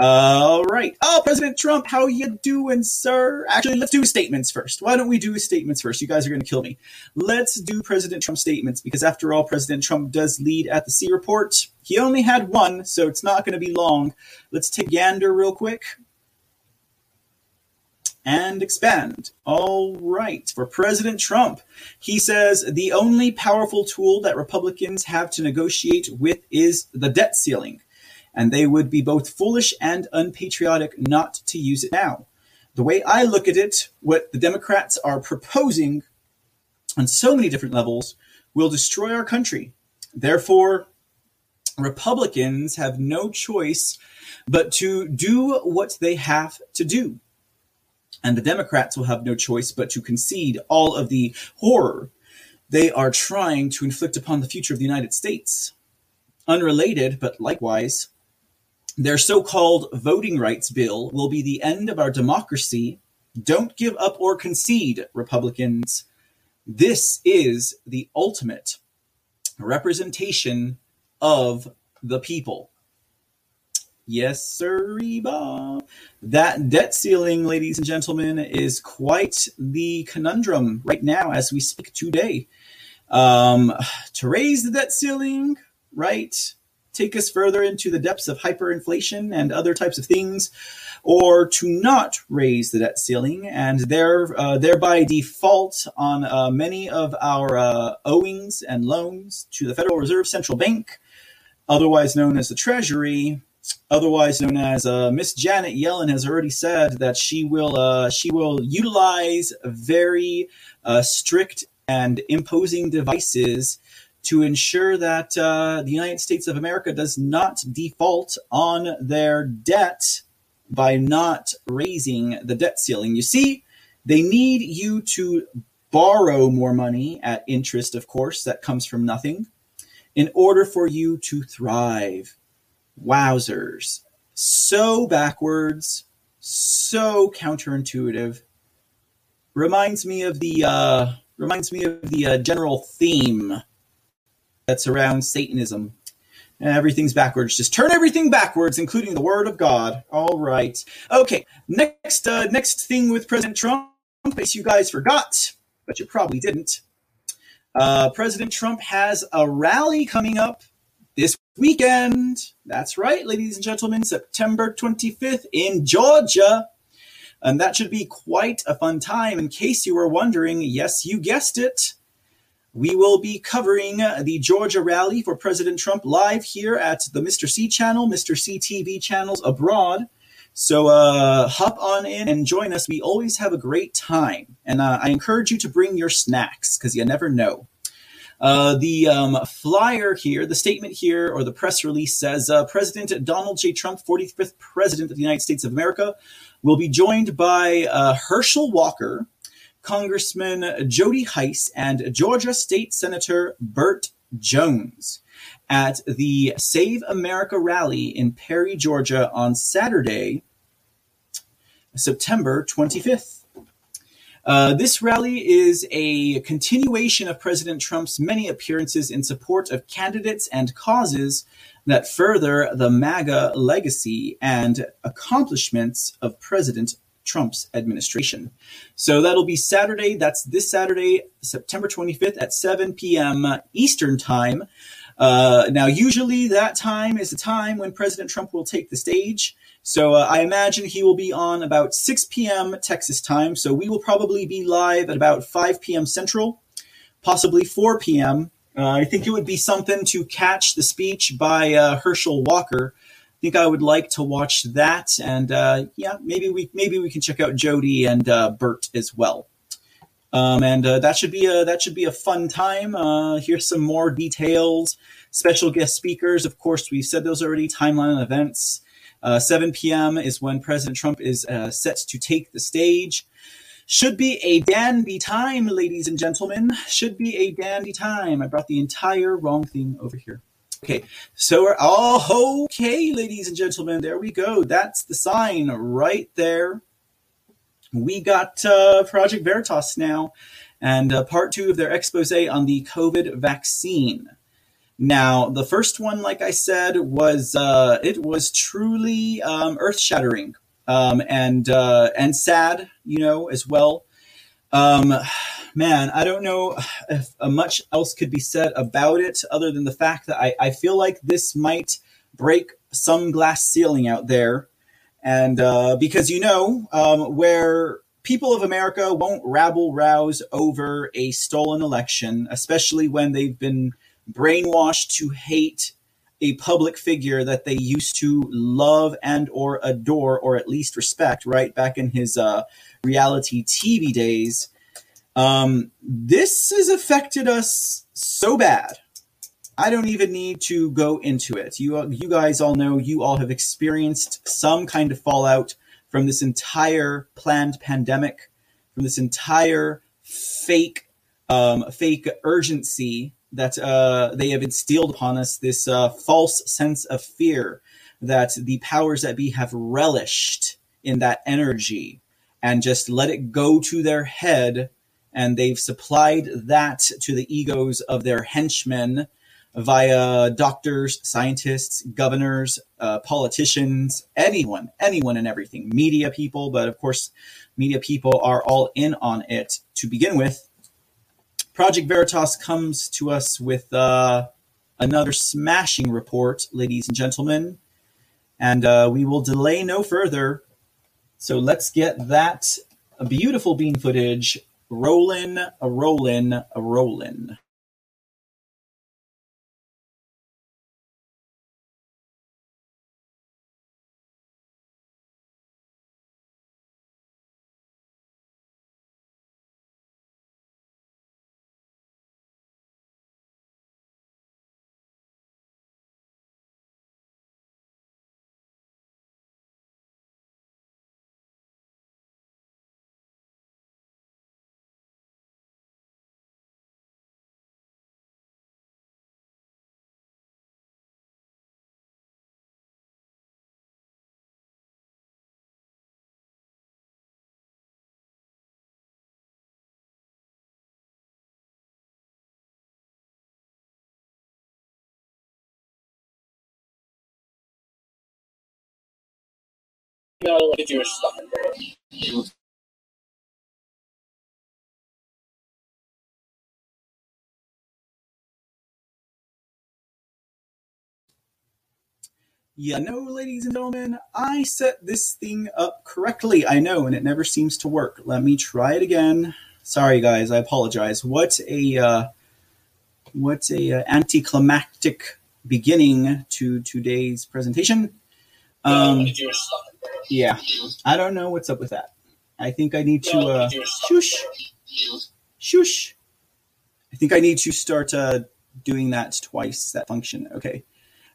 Uh, all right. Oh, President Trump, how you doing, sir? Actually, let's do statements first. Why don't we do statements first? You guys are going to kill me. Let's do President Trump statements because, after all, President Trump does lead at the TheCReport. He only had one, so it's not going to be long. Let's take gander real quick. And expand. All right. For President Trump, he says the only powerful tool that Republicans have to negotiate with is the debt ceiling. and they would be both foolish and unpatriotic not to use it now. The way I look at it, what the Democrats are proposing on so many different levels will destroy our country. Therefore, Republicans have no choice but to do what they have to do. And the Democrats will have no choice but to concede all of the horror they are trying to inflict upon the future of the United States. Unrelated, but likewise, their so-called voting rights bill will be the end of our democracy. Don't give up or concede, Republicans. This is the ultimate representation of the people. Yes, sirree, bah. That debt ceiling, ladies and gentlemen, is quite the conundrum right now as we speak today. Um, to raise the debt ceiling, right, take us further into the depths of hyperinflation and other types of things, or to not raise the debt ceiling and there, uh, thereby default on uh, many of our uh, owings and loans to the Federal Reserve Central Bank, otherwise known as the Treasury. Otherwise known as uh, Miss Janet Yellen has already said that she will uh, she will utilize very uh, strict and imposing devices to ensure that uh, the United States of America does not default on their debt by not raising the debt ceiling. You see, they need you to borrow more money at interest, of course, that comes from nothing, in order for you to thrive. Wowzers. So backwards, so counterintuitive. Reminds me of the uh, reminds me of the uh, general theme that surrounds Satanism. Everything's backwards. Just turn everything backwards, including the Word of God. All right. Okay. Next, uh, next thing with President Trump, in case you guys forgot, but you probably didn't. Uh, President Trump has a rally coming up this weekend. That's right, ladies and gentlemen, September twenty-fifth in Georgia. And that should be quite a fun time. In case you were wondering, yes, you guessed it. We will be covering the Georgia rally for President Trump live here at the Mister C channel, Mister C T V channels abroad. So uh, hop on in and join us. We always have a great time. And uh, I encourage you to bring your snacks because you never know. Uh, the um, flyer here, the statement here, or the press release says, uh, President Donald J. Trump, forty-fifth President of the United States of America, will be joined by uh, Herschel Walker, Congressman Jody Heiss, and Georgia State Senator Burt Jones at the Save America rally in Perry, Georgia on Saturday, September twenty-fifth. Uh, this rally is a continuation of President Trump's many appearances in support of candidates and causes that further the MAGA legacy and accomplishments of President Trump's administration. So that'll be Saturday. That's this Saturday, September twenty-fifth at seven p.m. Eastern time. Uh, now, usually that time is the time when President Trump will take the stage. So uh, I imagine he will be on about six p.m. Texas time. So we will probably be live at about five p.m. Central, possibly four p.m. Uh, I think it would be something to catch the speech by uh, Herschel Walker. I think I would like to watch that. And uh, yeah, maybe we maybe we can check out Jody and uh, Bert as well. Um, and uh, that should be a that should be a fun time. Uh, here's some more details. Special guest speakers, of course, we've said those already. Timeline and events. Uh, seven p.m. is when President Trump is uh, set to take the stage. Should be a dandy time, ladies and gentlemen. Should be a dandy time. I brought the entire wrong thing over here. Okay, so we're all okay, ladies and gentlemen. There we go. That's the sign right there. We got uh, Project Veritas now and uh, part two of their expose on the COVID vaccine. Now, the first one, like I said, was uh, it was truly um, earth-shattering um, and uh, and sad, you know, as well. Um, man, I don't know if much else could be said about it other than the fact that I, I feel like this might break some glass ceiling out there. And uh, because, you know, um, where people of America won't rabble-rouse over a stolen election, especially when they've been brainwashed to hate a public figure that they used to love and or adore, or at least respect, right, back in his uh, reality T V days. Um, this has affected us so bad. I don't even need to go into it. You, you guys all know, you all have experienced some kind of fallout from this entire planned pandemic, from this entire fake, um, fake urgency that uh, they have instilled upon us, this uh, false sense of fear that the powers that be have relished in that energy and just let it go to their head. And they've supplied that to the egos of their henchmen via doctors, scientists, governors, uh, politicians, anyone, anyone and everything, media people. But of course, media people are all in on it to begin with. Project Veritas comes to us with uh, another smashing report, ladies and gentlemen, and uh, we will delay no further. So let's get that beautiful bean footage rolling, rolling, rolling. No, the Jewish stuff. Yeah, no, ladies and gentlemen, I set this thing up correctly. I know, and it never seems to work. Let me try it again. Sorry, guys, I apologize. What a uh, what a uh, anticlimactic beginning to today's presentation. Um, yeah, I don't know what's up with that. I think I need to, uh, shoosh, shoosh. I think I need to start, uh, doing that twice, that function. Okay.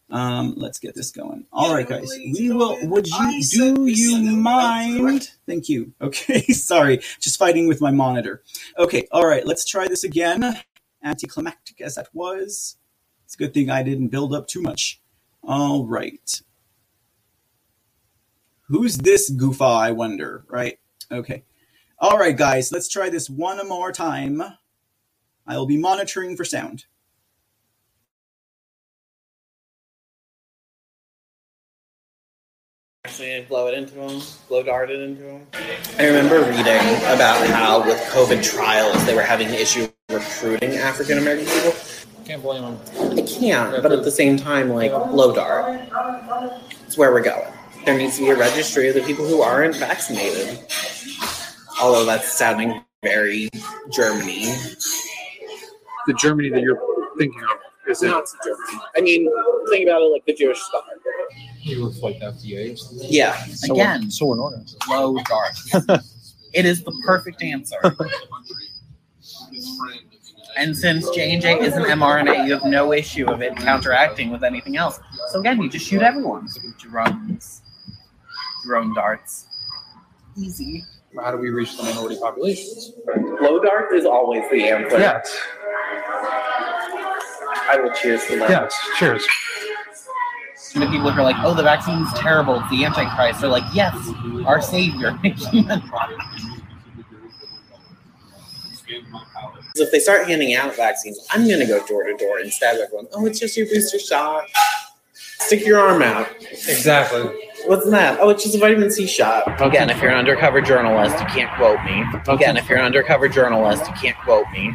Um, let's get this going. All right, guys, we will, would you, do you mind? Thank you. Okay. Sorry. Just fighting with my monitor. Okay. All right. Let's try this again. Anticlimactic as that was. It's a good thing I didn't build up too much. All right. Who's this goofa, I wonder, right? Okay. All right, guys, let's try this one more time. I'll be monitoring for sound. Actually, blow it into him, blow dart it into him. I remember reading about how with COVID trials, they were having an issue recruiting African-American people. Can't blame them. I can't, but at the same time, like, blow dart. It's where we're going. There needs to be a registry of the people who aren't vaccinated. Although that's sounding very Germany. The Germany that you're thinking of is not Germany. I mean, think about it like the Jewish stuff. He looks like the F D A. Yeah. So again, so in order. Low dark. It is the perfect answer. And since J and J is an mRNA, you have no issue of it counteracting with anything else. So again, you just shoot everyone. Drones. Drone darts. Easy. How do we reach the minority populations? Blow dart is always the answer. Yes. I will cheers to that. Yes, cheers. And the people who are like, oh, the vaccine's terrible, it's the Antichrist, are like, yes, our savior. So if they start handing out vaccines, I'm going to go door to door and stab everyone. Oh, it's just your booster shot. Stick your arm out. Exactly. What's that? Oh, it's just a vitamin C shot. Again, if you're an undercover journalist, you can't quote me. Again, if you're an undercover journalist, you can't quote me.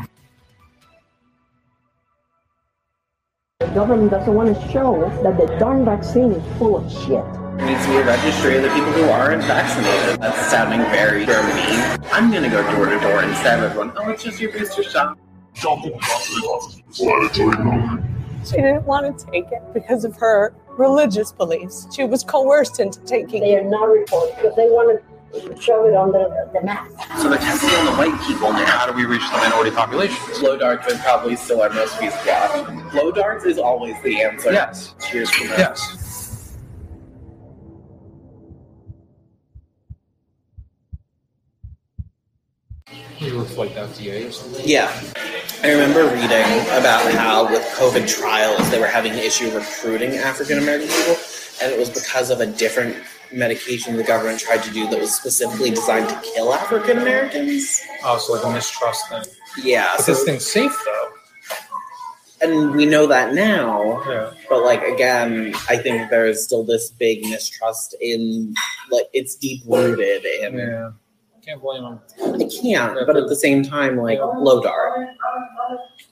The government doesn't want to show us that the darn vaccine is full of shit. There needs to be a registry of the people who aren't vaccinated. That's sounding very Germany. I'm going to go door to door and stab everyone. Oh, it's just your booster shot. She didn't want to take it because of her religious beliefs. She was coerced into taking it. They are not reporting because they want to show it on the, the map. So they're testing on the white people now. How do we reach the minority population? Low darts is probably still our most feasible option. Low darts is always the answer. Yes. Cheers for that. Yes. You were like F D A or something? Yeah. I remember reading about how with COVID trials they were having an issue recruiting African-American people, and it was because of a different medication the government tried to do that was specifically designed to kill African-Americans. Oh, so like a mistrust thing. Yeah. But so this thing's safe, though. And we know that now, yeah. But, like, again, I think there is still this big mistrust in, like, it's deep-rooted in... Yeah. Can't blame them. I can't, but at the same time, like, yeah. Low dart.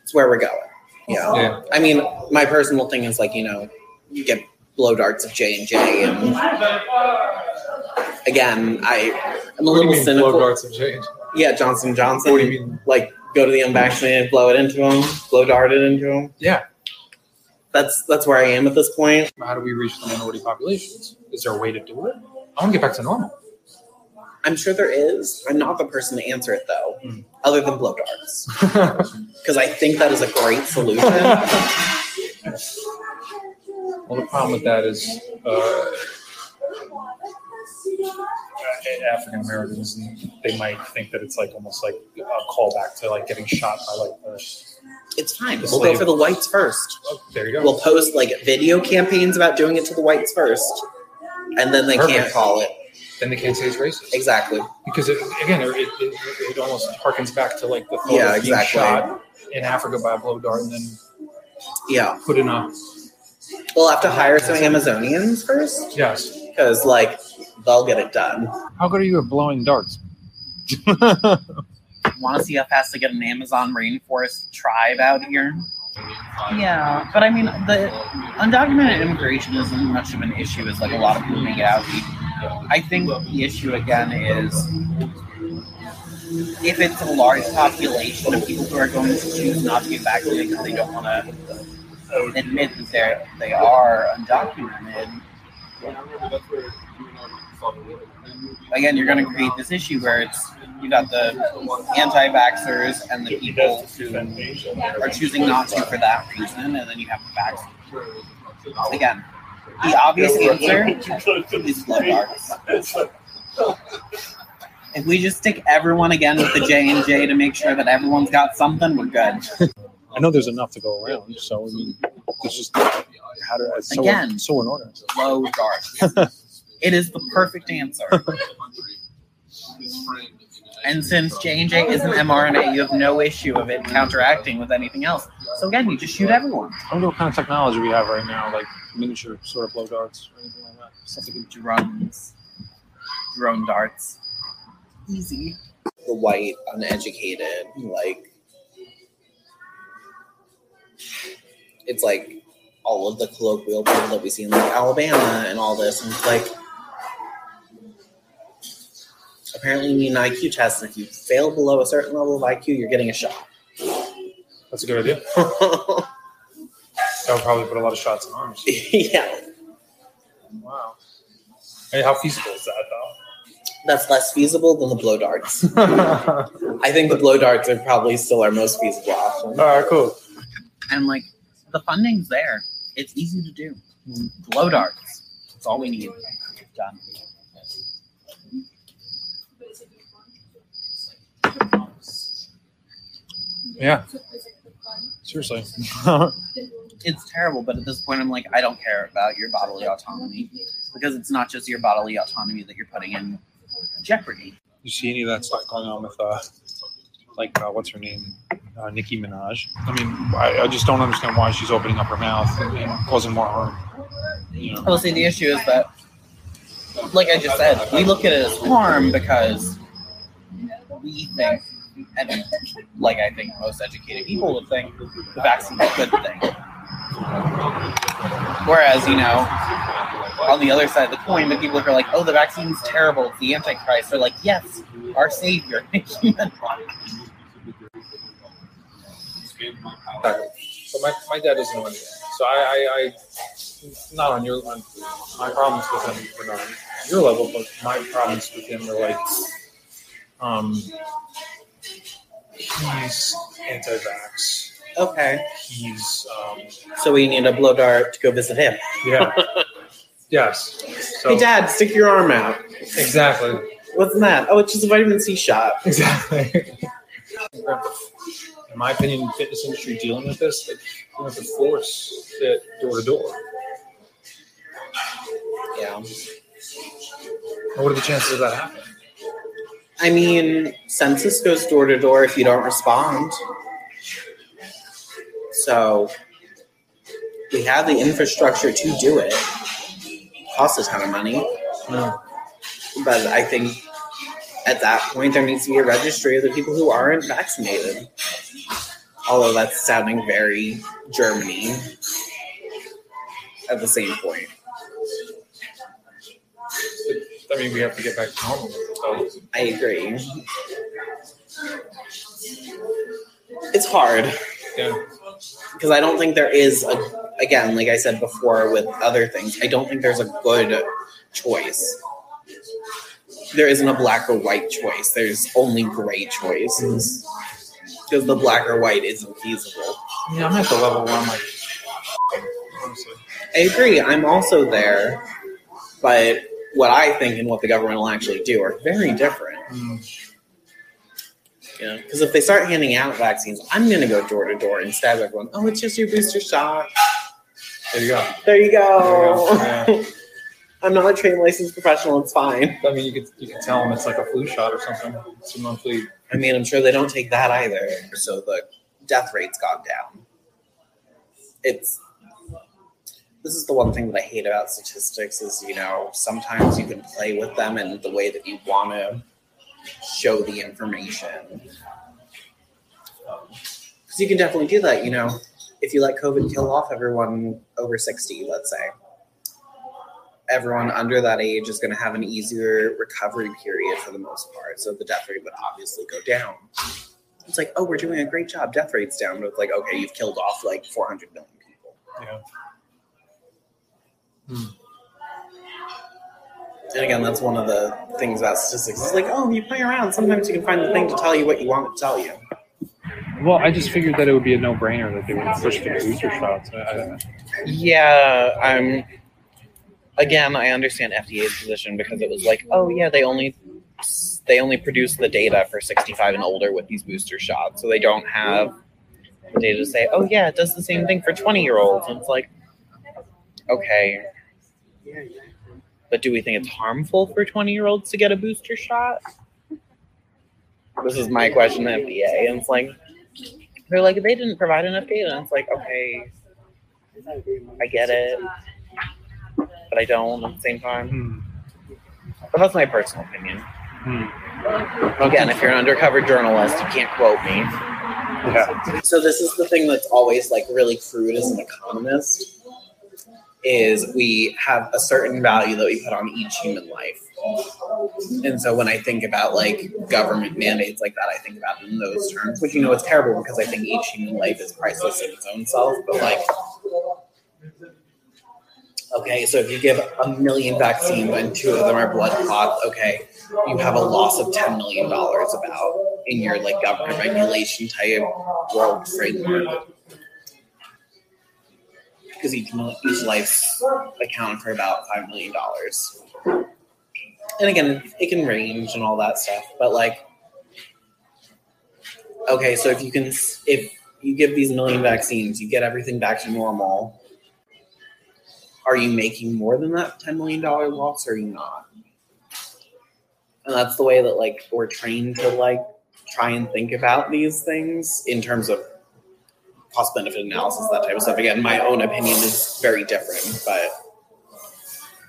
It's where we're going. You know? Yeah. I mean, my personal thing is, like, you know, you get blow darts of J and J, and again, I, I'm a what little do you mean cynical. Blow darts of J and J? Yeah, Johnson Johnson. What do you mean? Like, go to the unvaccinated, blow it into them, blow dart it into them. Yeah. That's, that's where I am at this point. How do we reach the minority populations? Is there a way to do it? I want to get back to normal. I'm sure there is. I'm not the person to answer it, though, mm. other than blow darts. Because I think that is a great solution. Well, the problem with that is uh, African Americans, they might think that it's like almost like a callback to like getting shot by like the... It's fine. We'll slave. Go for the whites first. Oh, there you go. We'll post like video campaigns about doing it to the whites first, and then they Perfect. Can't call it. Then they can't say it's racist. Exactly. Because, it, again, it, it it almost harkens back to, like, the photo yeah, being exactly. shot in Africa by a blow dart and then yeah. put in a... We'll have to hire some Amazonians first. Yes. Because, like, they'll get it done. How good are you at blowing darts? Want to see how fast they get an Amazon rainforest tribe out here? Yeah, but, I mean, the undocumented immigration isn't much of an issue as, like, a lot of people make it out here. I think the issue again is if it's a large population of people who are going to choose not to get vaccinated because they don't want to admit that they're, they are undocumented, again, you're going to create this issue where it's you got the anti-vaxxers and the people who are choosing not to for that reason, and then you have the vaccinated. Again, the obvious answer is blow darts. If we just stick everyone again with the J and J to make sure that everyone's got something, we're good. I know there's enough to go around, so I mean, there's just how to so, again so in order. Blow darts. It is the perfect answer. And since J and J is an mRNA, you have no issue of it counteracting with anything else. So again, you just shoot everyone. I don't know what kind of technology we have right now, like miniature sort of blow darts or anything like that. Stuff like drones. Drone darts. Easy. The white, uneducated, like... It's like all of the colloquial people that we see in like Alabama and all this, and it's like... Apparently you need an I Q test, and if you fail below a certain level of I Q, you're getting a shot. That's a good idea. That would probably put a lot of shots in arms. Yeah. Wow. Hey, how feasible is that, though? That's less feasible than the blow darts. I think the blow darts are probably still our most feasible option. All right, cool. And, like, the funding's there. It's easy to do. Blow darts. That's all we need. Done. Yeah. Seriously. It's terrible, but at this point I'm like, I don't care about your bodily autonomy because it's not just your bodily autonomy that you're putting in jeopardy. You see any of that stuff going on with, uh, like, uh, what's her name? Uh, Nicki Minaj. I mean, I, I just don't understand why she's opening up her mouth and, and causing more harm. You know? Well, see, the issue is that, like I just said, we look at it as harm because we think, and like I think most educated people would think, the vaccine's a good thing. Whereas, you know, on the other side of the coin, the people who are like, oh, the vaccine's terrible, it's the Antichrist, are like, yes, our savior. So my, my dad doesn't know anything. So I, I, I not on your, on my problems with him were not on your level, but my problems with him were like, um, he's anti-vax. Okay. He's, um. So we need a blow dart to go visit him. Yeah. Yes. So, hey, Dad, stick your arm out. Exactly. What's that? Oh, it's just a vitamin C shot. Exactly. In my opinion, the fitness industry dealing with this, they have to force it door to door. Yeah. What are the chances of that happening? I mean, census goes door to door if you don't respond. So we have the infrastructure to do it. Costs a ton of money. Mm. But I think at that point there needs to be a registry of the people who aren't vaccinated. Although that's sounding very Germany at the same point. I mean, we have to get back to normal. So. I agree. It's hard. Yeah. Because I don't think there is, a, again, like I said before with other things, I don't think there's a good choice. There isn't a black or white choice. There's only gray choices. Mm-hmm. Because the black or white isn't feasible. Yeah, I'm at the level where I'm like, honestly. I agree. I'm also there. But what I think and what the government will actually do are very different. Mm. You know, because if they start handing out vaccines, I'm going to go door to door and stab everyone. Oh, it's just your booster shot. There you go. There you go. There you go. Yeah. I'm not a trained licensed professional. It's fine. I mean, you could you could tell them it's like a flu shot or something. It's a monthly. I mean, I'm sure they don't take that either. So the death rate's gone down. It's this is the one thing that I hate about statistics is, you know, sometimes you can play with them in the way that you want to show the information. Because you can definitely do that, you know. If you let COVID kill off everyone over sixty, let's say, everyone under that age is going to have an easier recovery period for the most part. So the death rate would obviously go down. It's like, oh, we're doing a great job. Death rate's down. But it's like, okay, you've killed off like four hundred million people. Yeah. Hmm. And again, that's one of the things about statistics. It's like, oh, you play around. Sometimes you can find the thing to tell you what you want it to tell you. Well, I just figured that it would be a no-brainer that they would push for the booster shots. I, I don't know. Yeah, I'm... Again, I understand F D A's position because it was like, oh yeah, they only they only produce the data for sixty-five and older with these booster shots, so they don't have the data to say, oh yeah, it does the same thing for twenty-year-olds. And it's like, okay, but do we think it's harmful for twenty-year-olds to get a booster shot? This is my question to F D A, and it's like, they're like, they didn't provide enough data, and it's like, okay, I get it. But I don't at the same time. Hmm. But that's my personal opinion. Hmm. Again, if you're an undercover journalist, you can't quote me. Yeah. So this is the thing that's always like really crude as an economist, is we have a certain value that we put on each human life. And so when I think about like government mandates like that, I think about it in those terms, which, you know, it's terrible because I think each human life is priceless in its own self, but like, okay, so if you give a million vaccines and two of them are blood clots, okay, you have a loss of ten million dollars about in your, like, government regulation type world framework. Because each, each life's accounted for about five million dollars. And again, it can range and all that stuff, but, like, okay, so if you can, if you give these million vaccines, you get everything back to normal, are you making more than that ten million dollars loss or are you not? And that's the way that, like, we're trained to, like, try and think about these things in terms of cost-benefit analysis, that type of stuff. Again, my own opinion is very different, but...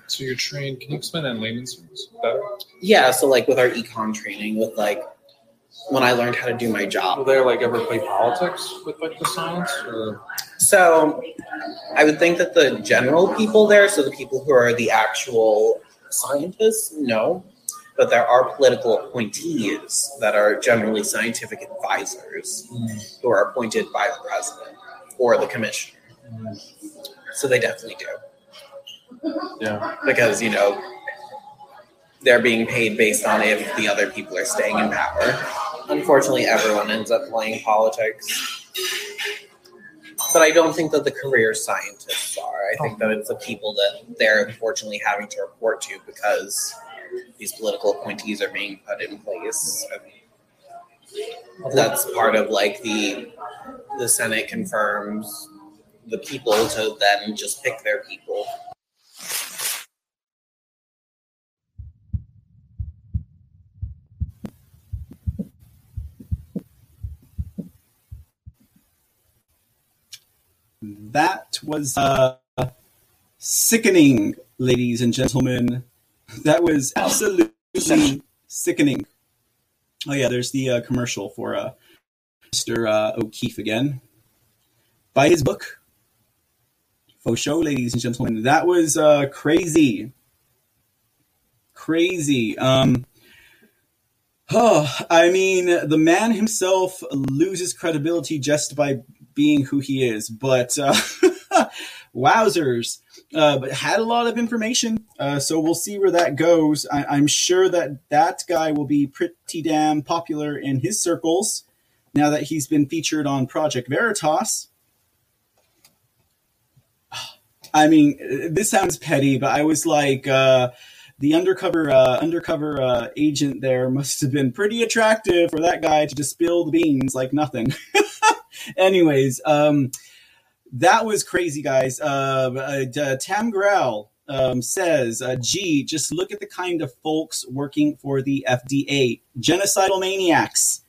So you're trained... Can you explain that in layman's terms better? Yeah, so, like, with our econ training, with, like, when I learned how to do my job... Will they, like, ever play politics with, like, the science, or...? So I would think that the general people there, so the people who are the actual scientists, no. But there are political appointees that are generally scientific advisors mm. who are appointed by the president or the commissioner. Mm. So they definitely do. Yeah. Because, you know, they're being paid based on if the other people are staying in power. Unfortunately, everyone ends up playing politics. But I don't think that the career scientists are. I think that it's the people that they're unfortunately having to report to because these political appointees are being put in place. And that's part of, like, the the Senate confirms the people to then just pick their people. That was uh, sickening, ladies and gentlemen. That was absolutely sickening. Oh, yeah, there's the uh, commercial for uh, Mister Uh, O'Keefe again. Buy his book. Faux show, ladies and gentlemen. That was uh, crazy. Crazy. Um, oh, I mean, the man himself loses credibility just by being who he is, but uh, wowzers, uh, but had a lot of information. Uh, so we'll see where that goes. I- I'm sure that that guy will be pretty damn popular in his circles now that he's been featured on Project Veritas. I mean, this sounds petty, but I was like, uh, the undercover uh, undercover uh, agent there must have been pretty attractive for that guy to just spill the beans like nothing. Anyways, um, that was crazy, guys. Uh, uh, Tam Growl um, says, uh, gee, just look at the kind of folks working for the F D A. Genocidal maniacs.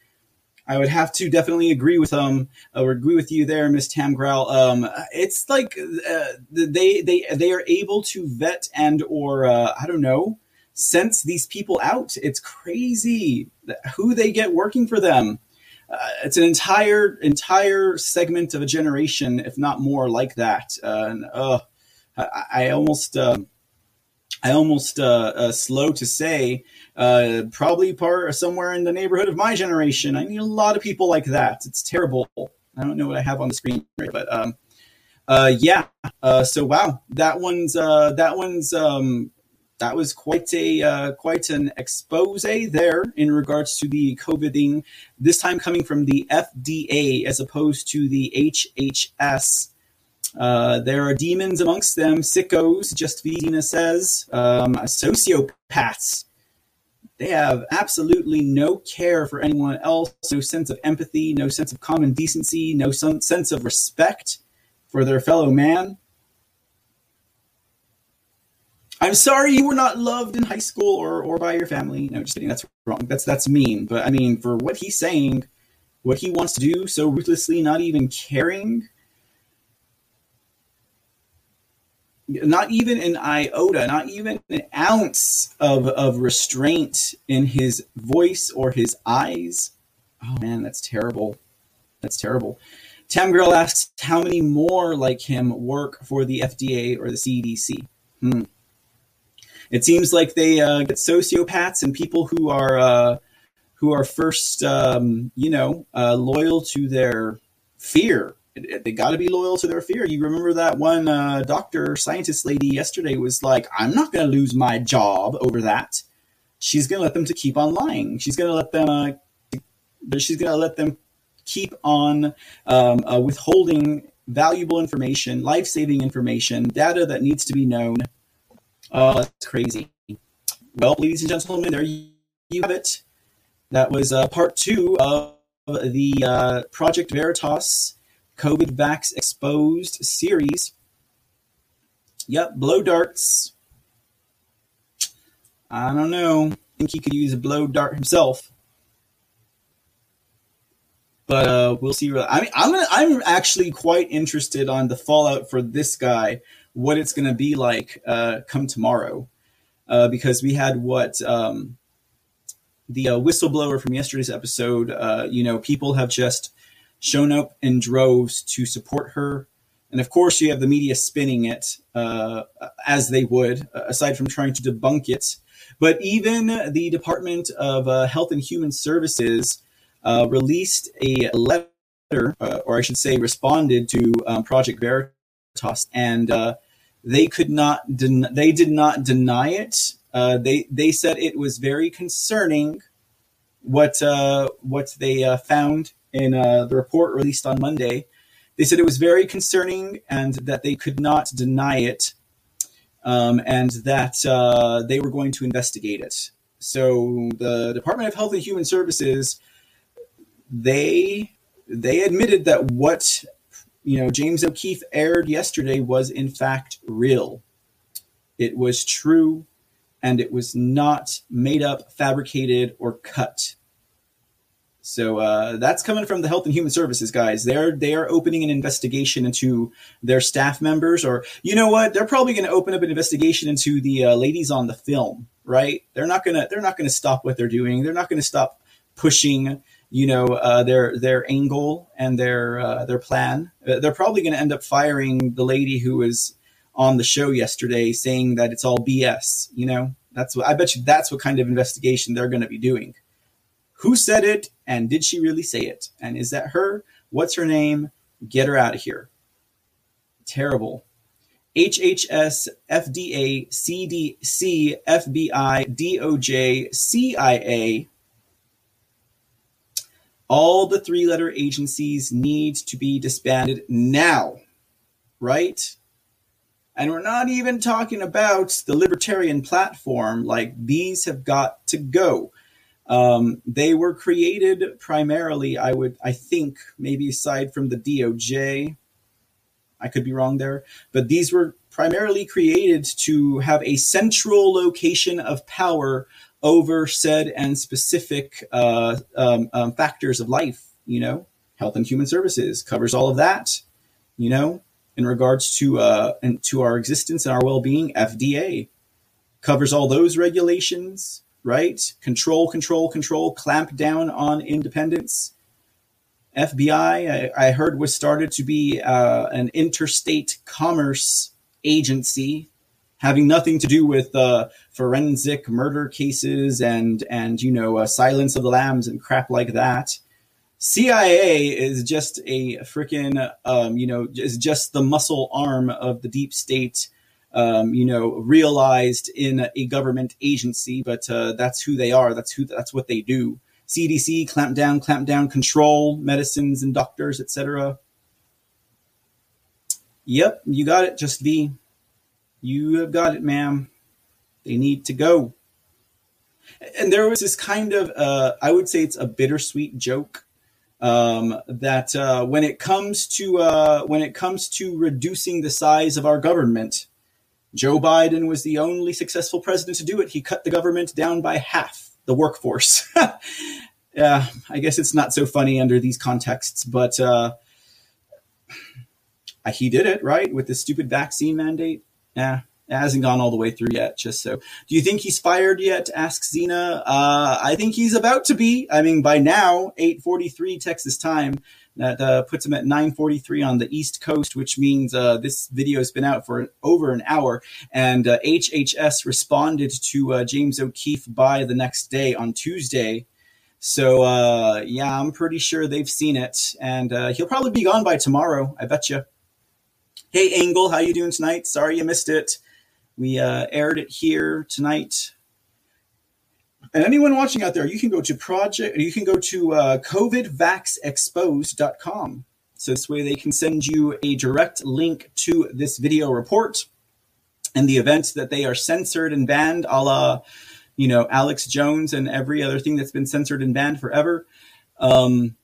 I would have to definitely agree with them. I would agree with you there, Miss Tam Growl. Um, it's like uh, they, they, they are able to vet and or, uh, I don't know, sense these people out. It's crazy who they get working for them. Uh, it's an entire entire segment of a generation, if not more, like that. Uh, and uh, I, I almost, uh, I almost uh, uh, slow to say, uh, probably par- somewhere in the neighborhood of my generation. I need a lot of people like that. It's terrible. I don't know what I have on the screen, but um, uh, yeah. Uh, so wow, that one's uh, that one's um, that was quite a uh, quite an expose there in regards to the COVID thing. This time coming from the F D A as opposed to the H H S. Uh, there are demons amongst them, sickos. Just Vedina says, um, sociopaths. They have absolutely no care for anyone else. No sense of empathy. No sense of common decency. No some sense of respect for their fellow man. I'm sorry you were not loved in high school or, or by your family. No, just kidding. That's wrong. That's that's mean. But I mean, for what he's saying, what he wants to do so ruthlessly, not even caring, not even an iota, not even an ounce of, of restraint in his voice or his eyes. Oh, man, that's terrible. That's terrible. Tam Girl asks, how many more like him work for the F D A or the C D C? Hmm. It seems like they uh, get sociopaths and people who are uh, who are first, um, you know, uh, loyal to their fear. It, it, they got to be loyal to their fear. You remember that one uh, doctor scientist lady yesterday was like, I'm not going to lose my job over that. She's going to let them to keep on lying. She's going to let them. Uh, she's going to let them keep on um, uh, withholding valuable information, life-saving information, data that needs to be known. Oh, uh, that's crazy. Well, ladies and gentlemen, there you have it. That was uh, part two of the uh, Project Veritas COVID Vax Exposed series. Yep, blow darts. I don't know. I think he could use a blow dart himself. But uh, we'll see. I mean, I'm gonna, I'm actually quite interested on the fallout for this guy, what it's going to be like uh, come tomorrow, uh, because we had what um, the uh, whistleblower from yesterday's episode. Uh, you know, people have just shown up in droves to support her, and of course, you have the media spinning it uh, as they would, aside from trying to debunk it. But even the Department of uh, Health and Human Services uh, released a letter, uh, or I should say, responded to um, Project Veritas. Veritas, and uh, they could not den- they did not deny it. Uh, they they said it was very concerning what uh, what they uh, found in uh, the report released on Monday. They said it was very concerning and that they could not deny it, um, and that uh, they were going to investigate it. So the Department of Health and Human Services, they they admitted that what you know James O'Keefe aired yesterday was in fact real. It was true, and it was not made up, fabricated, or cut. So uh, that's coming from the Health and Human Services guys. They're they are opening an investigation into their staff members, or you know what? They're probably going to open up an investigation into the uh, ladies on the film, right? They're not gonna they're not gonna stop what they're doing. They're not gonna stop pushing, you know, uh, their their angle and their uh, their plan. They're probably going to end up firing the lady who was on the show yesterday, saying that it's all B S. You know, that's what I bet you. That's what kind of investigation they're going to be doing. Who said it? And did she really say it? And is that her? What's her name? Get her out of here. Terrible. H H S, F D A, C D C, F B I, D O J, C I A. All the three-letter agencies need to be disbanded now, right? And we're not even talking about the libertarian platform. Like, these have got to go. Um, they were created primarily, I would, I think, maybe aside from the D O J, I could be wrong there, but these were primarily created to have a central location of power over said and specific uh, um, um, factors of life. You know, Health and Human Services covers all of that. You know, in regards to uh, and to our existence and our well-being, F D A covers all those regulations. Right? Control, control, control, clamp down on independence. F B I, I, I heard, was started to be uh, an interstate commerce agency, having nothing to do with uh, forensic murder cases and, and you know, uh, Silence of the Lambs and crap like that. C I A is just a freaking, um, you know, is just the muscle arm of the deep state. Um, you know, realized in a government agency, but uh, that's who they are. That's who. That's what they do. C D C, clamp down, clamp down, control medicines and doctors, et cetera. Yep, you got it, Just V. You have got it, ma'am. They need to go. And there was this kind of, uh, I would say, it's a bittersweet joke um, that uh, when it comes to uh, when it comes to reducing the size of our government, Joe Biden was the only successful president to do it. He cut the government down by half the workforce. Yeah, I guess it's not so funny under these contexts, but uh, he did it, right, with this stupid vaccine mandate. Yeah, it hasn't gone all the way through yet, just so. Do you think he's fired yet? Asks Zena. Uh, I think he's about to be. I mean, by now, eight forty-three Texas time. That uh, puts him at nine forty-three on the East Coast, which means uh, this video has been out for an, over an hour. And uh, H H S responded to uh, James O'Keefe by the next day on Tuesday. So, uh, yeah, I'm pretty sure they've seen it. And uh, he'll probably be gone by tomorrow, I bet you. Hey, Engel, how you doing tonight? Sorry you missed it. We uh, aired it here tonight. And anyone watching out there, you can go to project, you can go to uh, covid vax exposed dot com. So this way they can send you a direct link to this video report and the events that they are censored and banned, a la, you know, Alex Jones and every other thing that's been censored and banned forever. Um,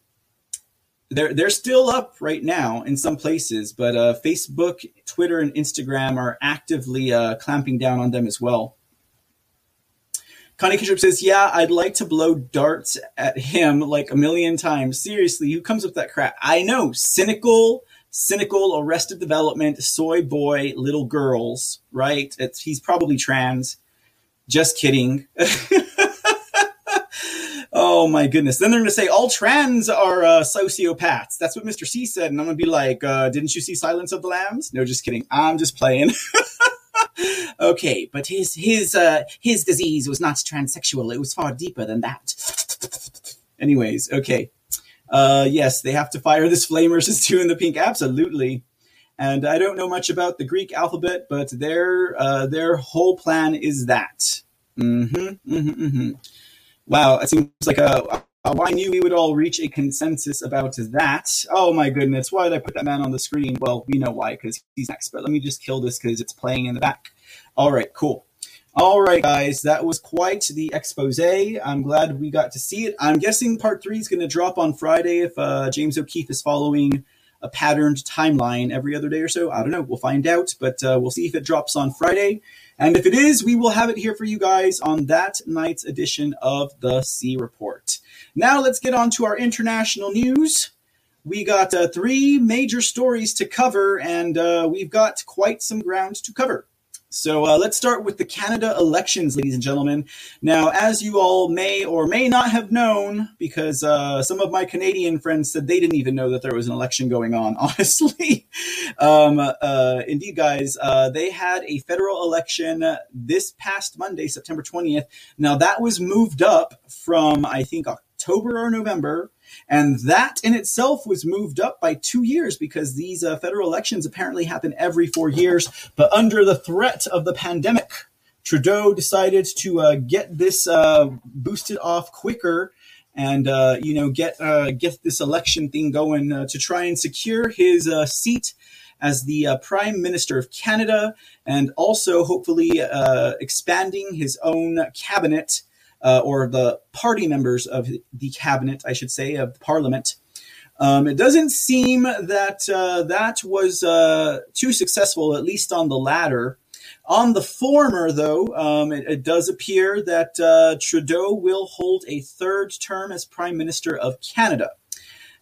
they're they're still up right now in some places, but uh, Facebook, Twitter, and Instagram are actively uh, clamping down on them as well. Connie Kishop says, yeah, I'd like to blow darts at him like a million times. Seriously, who comes up with that crap? I know. Cynical, cynical, Arrested Development, soy boy, little girls, right? It's, he's probably trans. Just kidding. Oh, my goodness. Then they're going to say all trans are uh, sociopaths. That's what Mister C said. And I'm going to be like, uh, didn't you see Silence of the Lambs? No, just kidding. I'm just playing. Okay, but his his uh, his disease was not transsexual. It was far deeper than that. Anyways, okay. Uh, yes, they have to fire this flamer since two in the pink. Absolutely. And I don't know much about the Greek alphabet, but their uh, their whole plan is that. Mm-hmm, mm-hmm, mm-hmm. Wow, it seems like a... Oh, I knew we would all reach a consensus about that. Oh my goodness, why did I put that man on the screen? Well, we know why, because he's next. But let me just kill this because it's playing in the back. All right, cool. All right, guys, that was quite the expose. I'm glad we got to see it. I'm guessing part three is going to drop on Friday if uh, James O'Keefe is following a patterned timeline every other day or so. I don't know. We'll find out, but uh, we'll see if it drops on Friday. And if it is, we will have it here for you guys on that night's edition of the TheCReport. Now let's get on to our international news. We got uh, three major stories to cover, and uh, we've got quite some ground to cover. So uh, let's start with the Canada elections, ladies and gentlemen. Now, as you all may or may not have known, because uh, some of my Canadian friends said they didn't even know that there was an election going on, honestly. um, uh, indeed, guys, uh, they had a federal election this past Monday, September twentieth. Now, that was moved up from, I think, October or November. And that in itself was moved up by two years because these uh, federal elections apparently happen every four years. But under the threat of the pandemic, Trudeau decided to uh, get this uh, boosted off quicker and, uh, you know, get uh, get this election thing going uh, to try and secure his uh, seat as the uh, Prime Minister of Canada, and also hopefully uh, expanding his own cabinet. Uh, or the party members of the cabinet, I should say, of parliament. Um, it doesn't seem that uh, that was uh, too successful, at least on the latter. On the former, though, um, it, it does appear that uh, Trudeau will hold a third term as Prime Minister of Canada.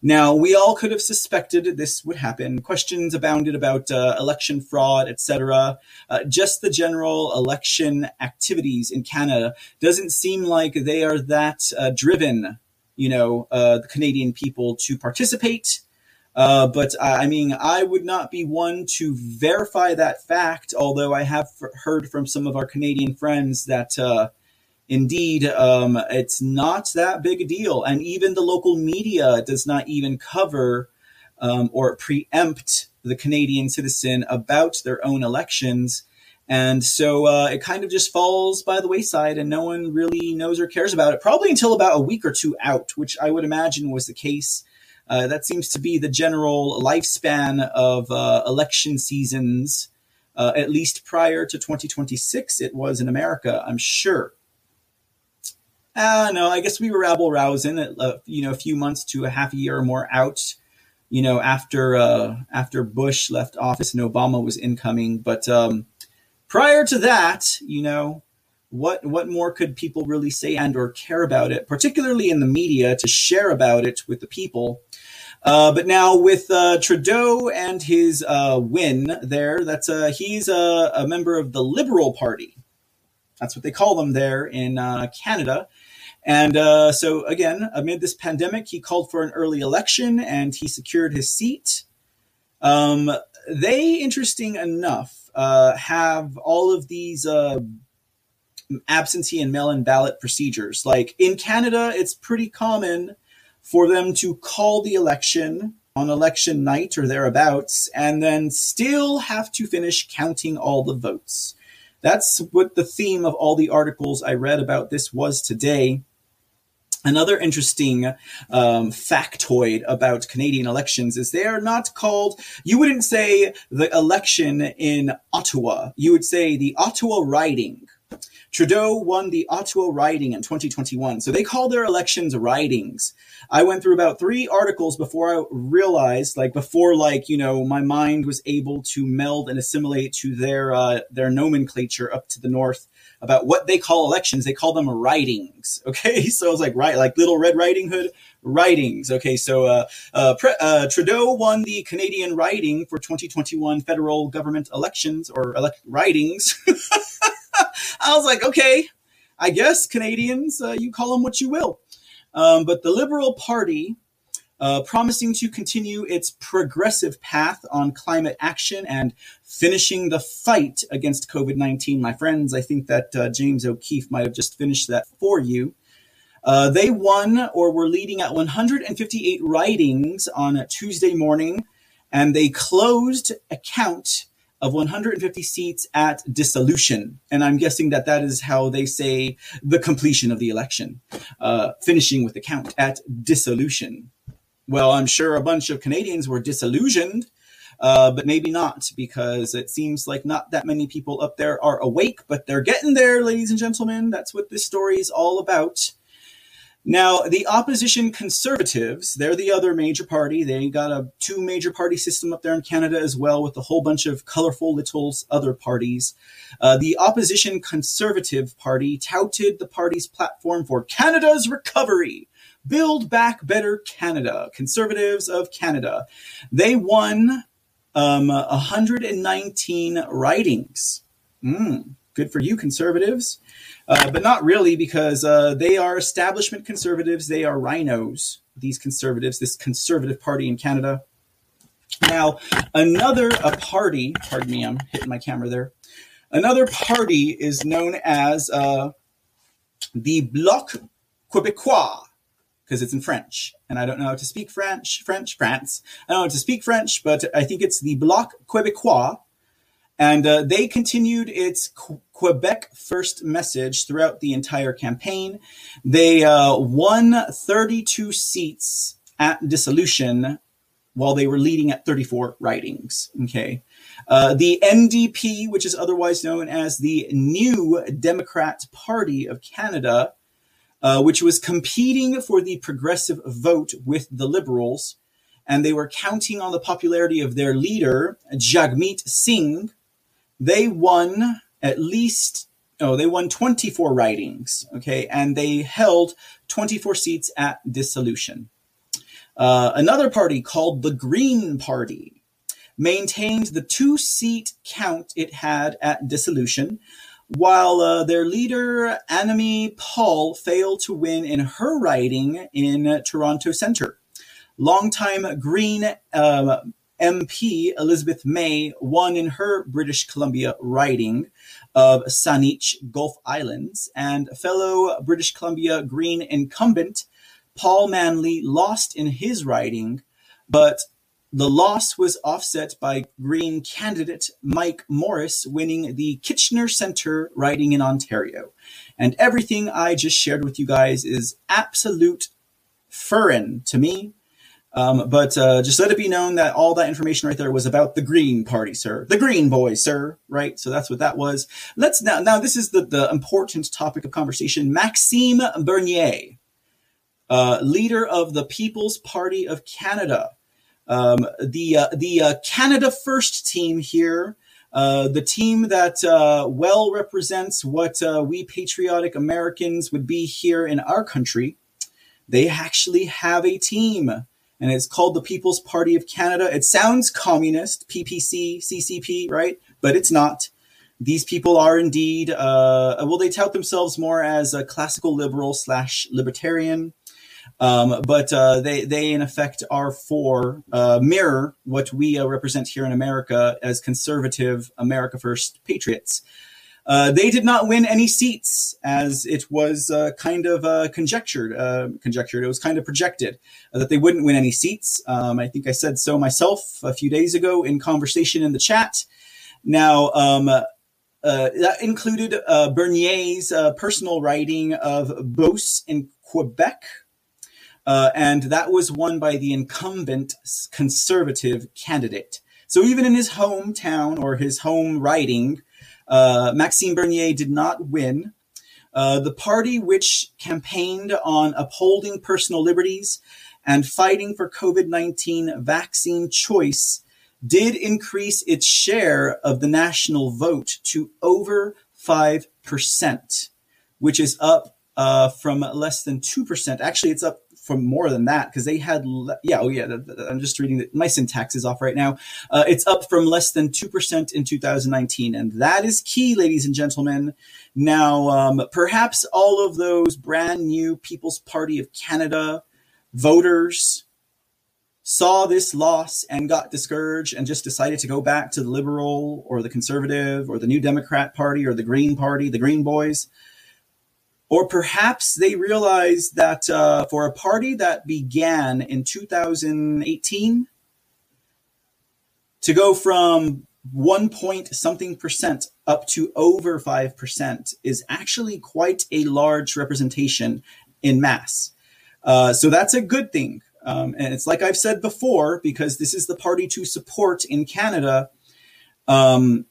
Now, we all could have suspected this would happen. Questions abounded about uh, election fraud, et cetera. Uh, just the general election activities in Canada doesn't seem like they are that uh, driven, you know, uh, the Canadian people to participate. Uh, but uh, I mean, I would not be one to verify that fact, although I have f- heard from some of our Canadian friends that uh, Indeed, um, it's not that big a deal. And even the local media does not even cover um, or preempt the Canadian citizen about their own elections. And so uh, it kind of just falls by the wayside and no one really knows or cares about it, probably until about a week or two out, which I would imagine was the case. Uh, that seems to be the general lifespan of uh, election seasons, uh, at least prior to twenty twenty-six. It was in America, I'm sure. Ah, uh, no, I guess we were rabble-rousing, uh, you know, a few months to a half a year or more out, you know, after uh, after Bush left office and Obama was incoming. But um, prior to that, you know, what what more could people really say and or care about it, particularly in the media, to share about it with the people? Uh, but now with uh, Trudeau and his uh, win there, that's uh, he's a, a member of the Liberal Party. That's what they call them there in uh, Canada. And uh, so, again, amid this pandemic, he called for an early election and he secured his seat. Um, they, interesting enough, uh, have all of these uh, absentee and mail-in ballot procedures. Like in Canada, it's pretty common for them to call the election on election night or thereabouts and then still have to finish counting all the votes. That's what the theme of all the articles I read about this was today. Another interesting um, factoid about Canadian elections is they are not called, you wouldn't say the election in Ottawa. You would say the Ottawa riding. Trudeau won the Ottawa riding in twenty twenty-one. So they call their elections ridings. I went through about three articles before I realized, like before, like, you know, my mind was able to meld and assimilate to their uh, their nomenclature up to the north about what they call elections. They call them ridings. Okay, so I was like, right, like Little Red Riding Hood ridings. Okay, so uh, uh, Pre- uh, Trudeau won the Canadian riding for twenty twenty-one federal government elections or elect ridings. I was like, okay, I guess Canadians, uh, you call them what you will. Um, but the Liberal Party, uh, promising to continue its progressive path on climate action and finishing the fight against covid nineteen. My friends, I think that uh, James O'Keefe might have just finished that for you. Uh, they won or were leading at one hundred fifty-eight ridings on a Tuesday morning. and they closed a count of one hundred fifty seats at dissolution. And I'm guessing that that is how they say the completion of the election, uh, finishing with the count at dissolution. Well, I'm sure a bunch of Canadians were disillusioned, uh, but maybe not, because it seems like not that many people up there are awake, but they're getting there, ladies and gentlemen. That's what this story is all about. Now, the opposition Conservatives, they're the other major party. They got a two major party system up there in Canada as well, with a whole bunch of colorful little other parties. Uh, the opposition Conservative Party touted the party's platform for Canada's recovery. Build Back Better Canada. Conservatives of Canada. They won um, one hundred nineteen ridings. Mm, good for you, Conservatives. Uh, but not really, because uh, they are establishment Conservatives. They are rhinos, these Conservatives, this Conservative Party in Canada. Now, another a party, pardon me, I'm hitting my camera there. Another party is known as uh, the Bloc Québécois, because it's in French. And I don't know how to speak French, French, France. I don't know how to speak French, but I think it's the Bloc Québécois. And uh, they continued its Qu- Quebec first message throughout the entire campaign. They uh, won thirty-two seats at dissolution while they were leading at thirty-four ridings. Okay. Uh, the N D P, which is otherwise known as the New Democrat Party of Canada, Uh, which was competing for the progressive vote with the Liberals. And they were counting on the popularity of their leader, Jagmeet Singh. They won at least, oh, they won twenty-four ridings, okay? And they held twenty-four seats at dissolution. Uh, another party called the Green Party maintained the two-seat count it had at dissolution, while uh, their leader, Annamie Paul, failed to win in her riding in uh, Toronto Centre. Longtime Green uh, M P Elizabeth May won in her British Columbia riding of Saanich, Gulf Islands, and fellow British Columbia Green incumbent Paul Manley lost in his riding, but the loss was offset by Green candidate Mike Morris winning the Kitchener Centre riding in Ontario. And everything I just shared with you guys is absolute foreign to me. Um, but uh, just let it be known that all that information right there was about the Green Party, sir. The Green Boys, sir. Right? So that's what that was. Let's now, now this is the, the important topic of conversation. Maxime Bernier, uh, leader of the People's Party of Canada. Um, the uh, the uh, Canada First team here, uh, the team that uh, well represents what uh, we patriotic Americans would be here in our country, they actually have a team, and it's called the People's Party of Canada. It sounds communist, P P C, C C P, right? But it's not. These people are indeed, uh, well, they tout themselves more as a classical liberal slash libertarian. Um, but uh, they, they, in effect, are for uh, mirror what we uh, represent here in America as conservative America First patriots. Uh, they did not win any seats, as it was uh, kind of uh, conjectured. Uh, conjectured. It was kind of projected uh, that they wouldn't win any seats. Um, I think I said so myself a few days ago in conversation in the chat. Now, um, uh, that included uh, Bernier's uh, personal riding of Beauce in Quebec. Uh, and that was won by the incumbent conservative candidate. So even in his hometown or his home riding, uh, Maxime Bernier did not win. Uh, the party, which campaigned on upholding personal liberties and fighting for COVID nineteen vaccine choice, did increase its share of the national vote to over five percent, which is up uh, from less than two percent. Actually, it's up from more than that, because they had, yeah, oh yeah, I'm just reading, the, my syntax is off right now. Uh, it's up from less than two percent in two thousand nineteen. And that is key, ladies and gentlemen. Now, um, perhaps all of those brand new People's Party of Canada voters saw this loss and got discouraged and just decided to go back to the Liberal or the Conservative or the New Democrat Party or the Green Party, the Green Boys. Or perhaps they realized that uh, for a party that began in two thousand eighteen, to go from one point something percent up to over five percent is actually quite a large representation in mass. Uh, so that's a good thing. Um, and it's like I've said before, because this is the party to support in Canada. Um,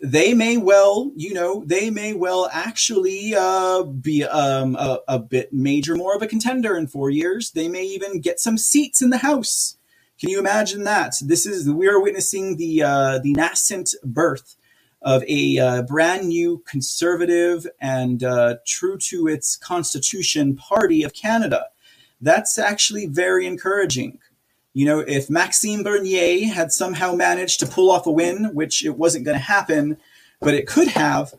they may well, you know, they may well actually uh, be um, a, a bit major, more of a contender in four years. They may even get some seats in the House. Can you imagine that? This is, we are witnessing the uh, the nascent birth of a uh, brand new conservative and uh, true to its constitution party of Canada. That's actually very encouraging. You know, if Maxime Bernier had somehow managed to pull off a win, which it wasn't going to happen, but it could have,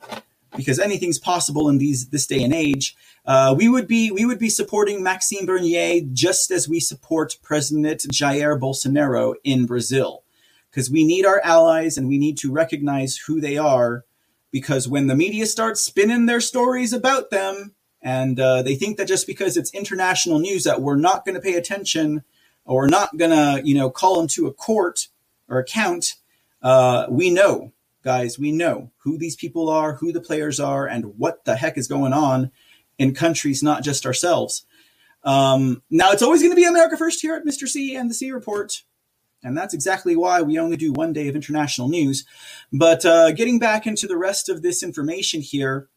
because anything's possible in these this day and age, uh, we would be we would be supporting Maxime Bernier just as we support President Jair Bolsonaro in Brazil, because we need our allies and we need to recognize who they are, because when the media starts spinning their stories about them, and uh, they think that just because it's international news that we're not going to pay attention or not going to, you know, call them to a court or account. Uh, we know, guys, we know who these people are, who the players are, and what the heck is going on in countries, not just ourselves. Um, now, it's always going to be America First here at Mister C and the C Report. And that's exactly why we only do one day of international news. But uh, getting back into the rest of this information here,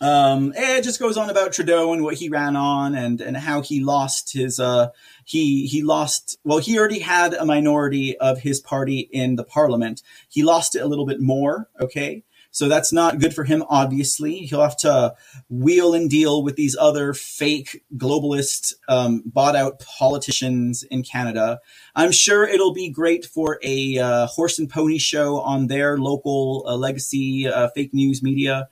Um, it just goes on about Trudeau and what he ran on and, and how he lost his, uh, he, he lost, well, he already had a minority of his party in the parliament. He lost it a little bit more. Okay. So that's not good for him. Obviously, he'll have to wheel and deal with these other fake globalist, um, bought out politicians in Canada. I'm sure it'll be great for a, uh, horse and pony show on their local uh, legacy, uh, fake news media.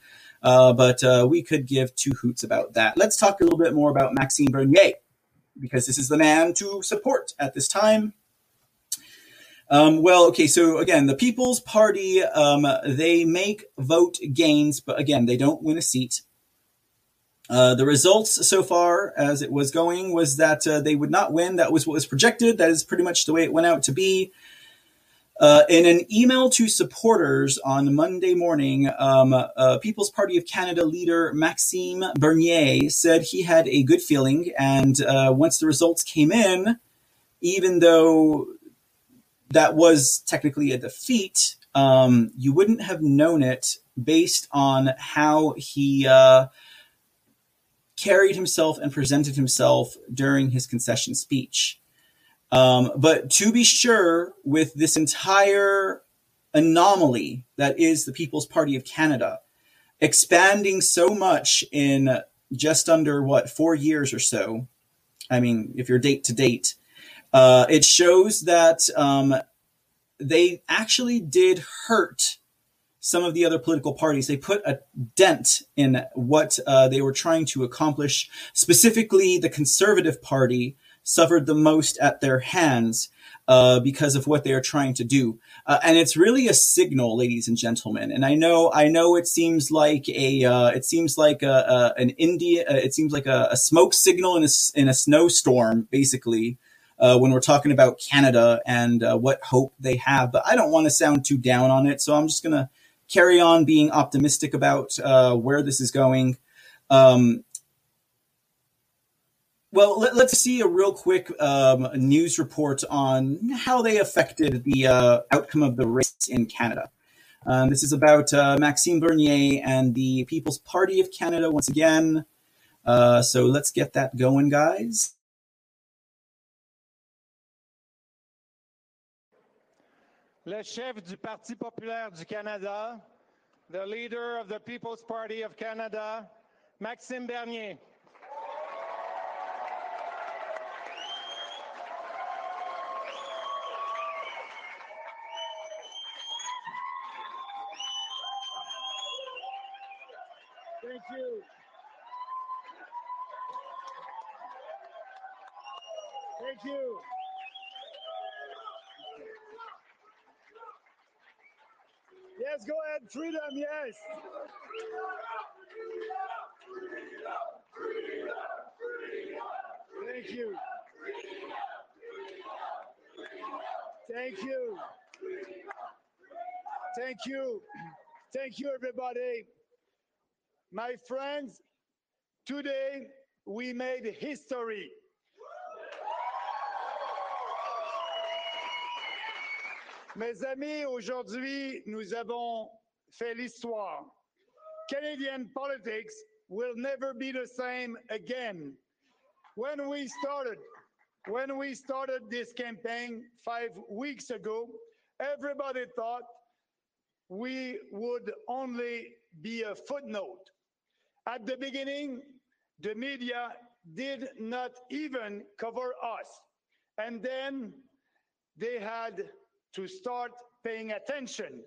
Uh, but uh, we could give two hoots about that. Let's talk a little bit more about Maxime Bernier, because this is the man to support at this time. Um, well, okay, so again, the People's Party, um, they make vote gains, but again, they don't win a seat. Uh, the results so far as it was going was that uh, they would not win. That was what was projected. That is pretty much the way it went out to be. Uh, in an email to supporters on Monday morning, um, uh, People's Party of Canada leader Maxime Bernier said he had a good feeling. And uh, once the results came in, even though that was technically a defeat, um, you wouldn't have known it based on how he uh, carried himself and presented himself during his concession speech. Um, but to be sure, with this entire anomaly that is the People's Party of Canada, expanding so much in just under, what, four years or so, I mean, if you're date to date, uh, it shows that um, they actually did hurt some of the other political parties. They put a dent in what uh, they were trying to accomplish, specifically the Conservative Party, suffered the most at their hands uh, because of what they are trying to do. Uh, and it's really a signal, ladies and gentlemen. And I know, I know it seems like a, uh, it seems like a, a an India, uh, it seems like a, a smoke signal in a, in a snowstorm, basically, uh, when we're talking about Canada and uh, what hope they have. But I don't want to sound too down on it. So I'm just going to carry on being optimistic about uh, where this is going. Um, Well, let, let's see a real quick um, news report on how they affected the uh, outcome of the race in Canada. Um, this is about uh, Maxime Bernier and the People's Party of Canada once again. Uh, so let's get that going, guys. Le chef du Parti populaire du Canada, the leader of the People's Party of Canada, Maxime Bernier. Thank you. Thank you. Yes, go ahead, freedom, yes. Thank you. Thank you. Thank you. Thank you, everybody. My friends, today we made history. Mes amis, aujourd'hui, nous avons fait l'histoire. Canadian politics will never be the same again. When we started, when we started this campaign five weeks ago, everybody thought we would only be a footnote. At the beginning, the media did not even cover us. And then they had to start paying attention.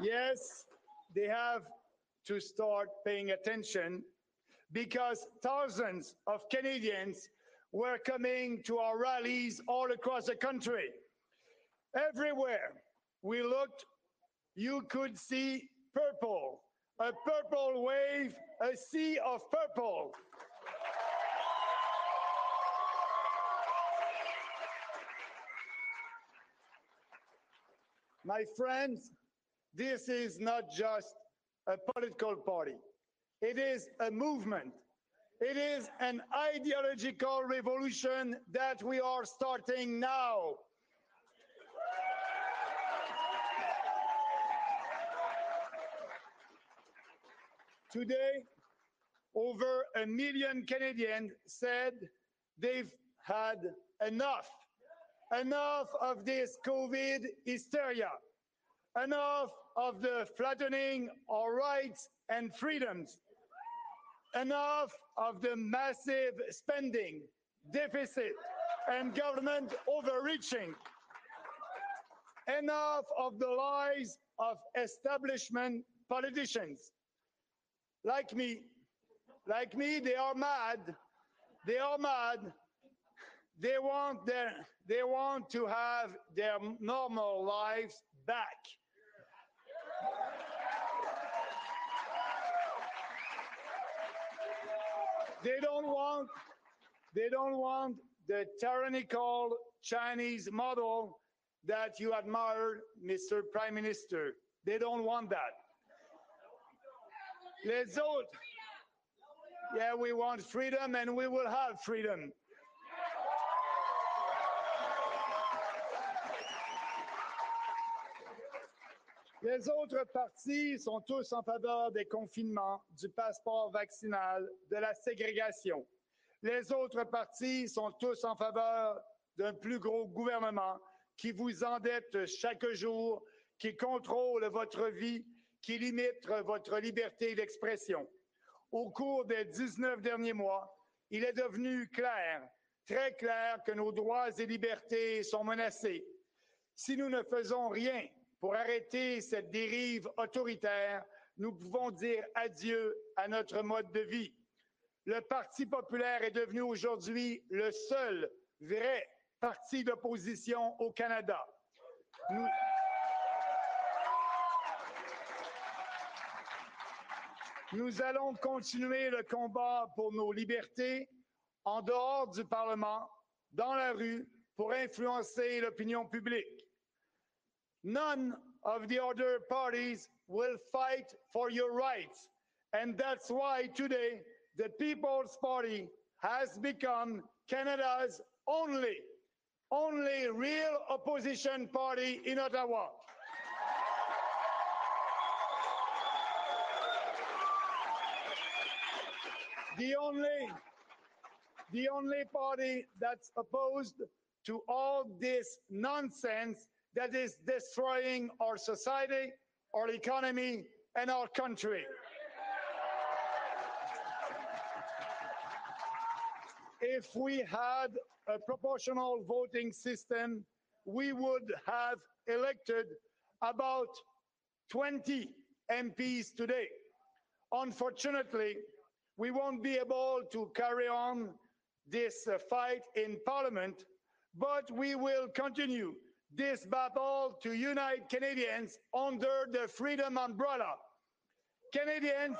Yes, they have to start paying attention because thousands of Canadians were coming to our rallies all across the country. Everywhere we looked, you could see purple, a purple wave, a sea of purple. My friends, this is not just a political party. It is a movement. It is an ideological revolution that we are starting now. Today, over a million Canadians said they've had enough. Enough of this COVID hysteria. Enough of the flattening our rights and freedoms. Enough of the massive spending, deficit, and government overreaching. Enough of the lies of establishment politicians. Like me, like me, they are mad. They are mad. They want their, they want to have their normal lives back. They don't want, they don't want the tyrannical Chinese model that you admire, Mister Prime Minister. They don't want that. Let's do it. Yeah, we want freedom, and we will have freedom. Les autres partis sont tous en faveur des confinements, du passeport vaccinal, de la ségrégation. Les autres partis sont tous en faveur d'un plus gros gouvernement qui vous endette chaque jour, qui contrôle votre vie, qui limite votre liberté d'expression. Au cours des dix-neuf derniers mois, il est devenu clair, très clair, que nos droits et libertés sont menacés. Si nous ne faisons rien, pour arrêter cette dérive autoritaire, nous pouvons dire adieu à notre mode de vie. Le Parti populaire est devenu aujourd'hui le seul vrai parti d'opposition au Canada. Nous... nous allons continuer le combat pour nos libertés en dehors du Parlement, dans la rue, pour influencer l'opinion publique. None of the other parties will fight for your rights. And that's why today the People's Party has become Canada's only, only real opposition party in Ottawa. The only, the only party that's opposed to all this nonsense that is destroying our society, our economy, and our country. If we had a proportional voting system, we would have elected about twenty M Ps today. Unfortunately, we won't be able to carry on this fight in Parliament, but we will continue this battle to unite Canadians under the freedom umbrella. Canadians,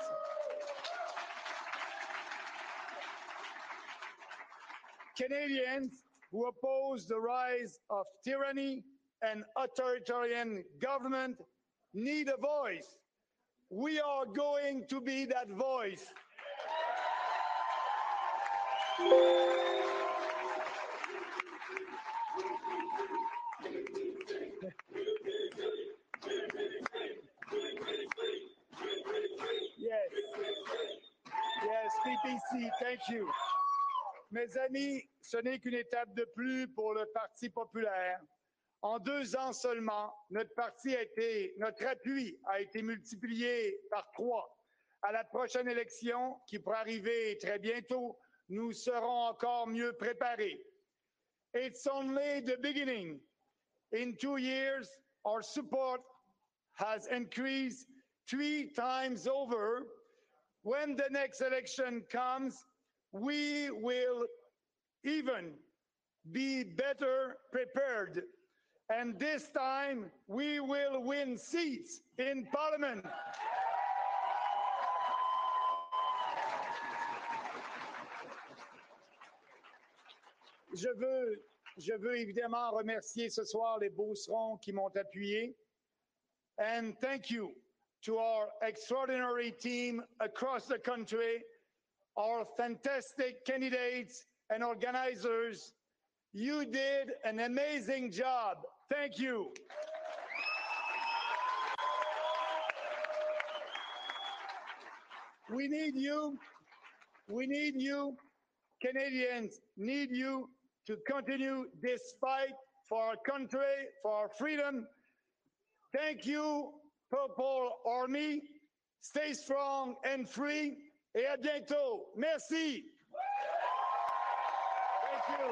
Canadians who oppose the rise of tyranny and authoritarian government need a voice. We are going to be that voice. Yes. Yes, P P C, thank you. Mes amis, ce n'est qu'une étape de plus pour le Parti populaire. En deux ans seulement, notre parti a été, notre appui a été multiplié par trois. À la prochaine élection, qui pourra arriver très bientôt, nous serons encore mieux préparés. It's only the beginning. In two years, our support has increased three times over. When the next election comes, we will even be better prepared. And this time, we will win seats in Parliament. Je veux, je veux évidemment remercier ce soir les Beaucerons qui m'ont appuyé. And thank you to our extraordinary team across the country, our fantastic candidates and organizers. You did an amazing job. Thank you. We need you. We need you. Canadians need you to continue this fight for our country, for our freedom. Thank you, Purple Army. Stay strong and free. Et à bientôt. Merci. Thank you.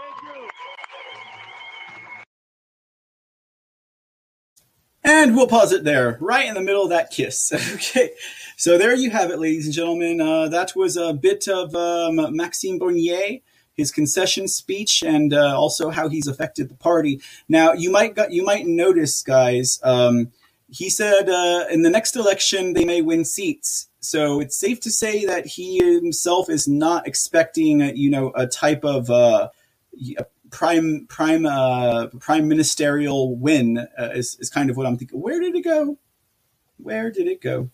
Thank you. And we'll pause it there, right in the middle of that kiss. Okay, so there you have it, ladies and gentlemen. Uh, that was a bit of um, Maxime Bernier, his concession speech, and uh, also how he's affected the party. Now, you might got, you might notice, guys, um, he said uh, in the next election they may win seats. So it's safe to say that he himself is not expecting, a, you know, a type of uh, a, prime prime uh prime ministerial win uh, is, is kind of what I'm thinking. Where did it go where did it go?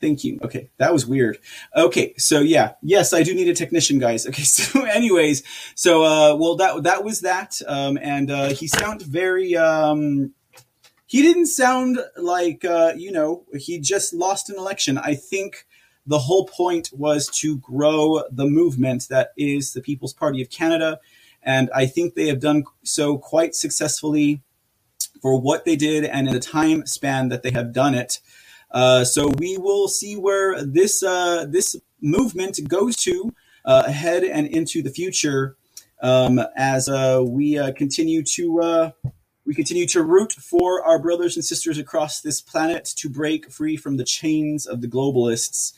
Thank you. Okay, that was weird. Okay, so yeah, yes, I do need a technician, guys. Okay, so anyways, so uh well that that was that um and uh he sounded very um he didn't sound like uh you know he just lost an election. I think the whole point was to grow the movement that is the People's Party of Canada. And I think they have done so quite successfully for what they did and in the time span that they have done it. Uh, so we will see where this uh, this movement goes to uh, ahead and into the future um, as uh, we uh, continue to uh, we continue to root for our brothers and sisters across this planet to break free from the chains of the globalists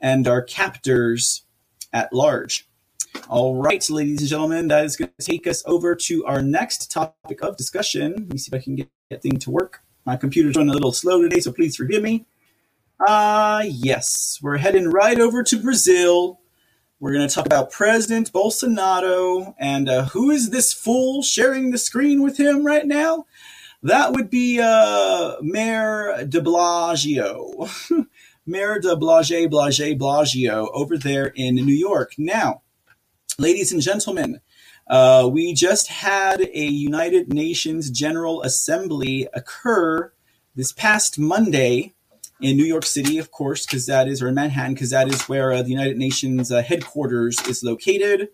and our captors at large. All right, ladies and gentlemen, that is going to take us over to our next topic of discussion. Let me see if I can get that thing to work. My computer's running a little slow today, so please forgive me. Ah, uh, yes, we're heading right over to Brazil. We're going to talk about President Bolsonaro and uh, who is this fool sharing the screen with him right now? That would be uh, Mayor de Blasio. Mayor de Blasio, Blasio, Blasio over there in New York. Now, ladies and gentlemen, uh, we just had a United Nations General Assembly occur this past Monday in New York City, of course, because that is, or in Manhattan, because that is where uh, the United Nations uh, headquarters is located.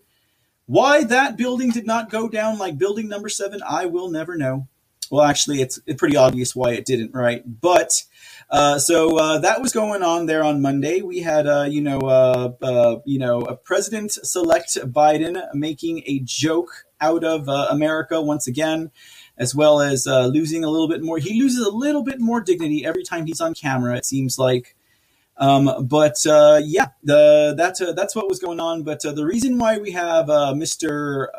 Why that building did not go down like building number seven, I will never know. Well, actually, it's, it's pretty obvious why it didn't, right? But uh, so uh, that was going on there on Monday. We had, uh, you know, uh, uh, you know, a President-elect Biden making a joke out of uh, America once again, as well as uh, losing a little bit more. He loses a little bit more dignity every time he's on camera, it seems like. Um, but uh, yeah, the, that's uh, that's what was going on. But uh, the reason why we have uh, Mister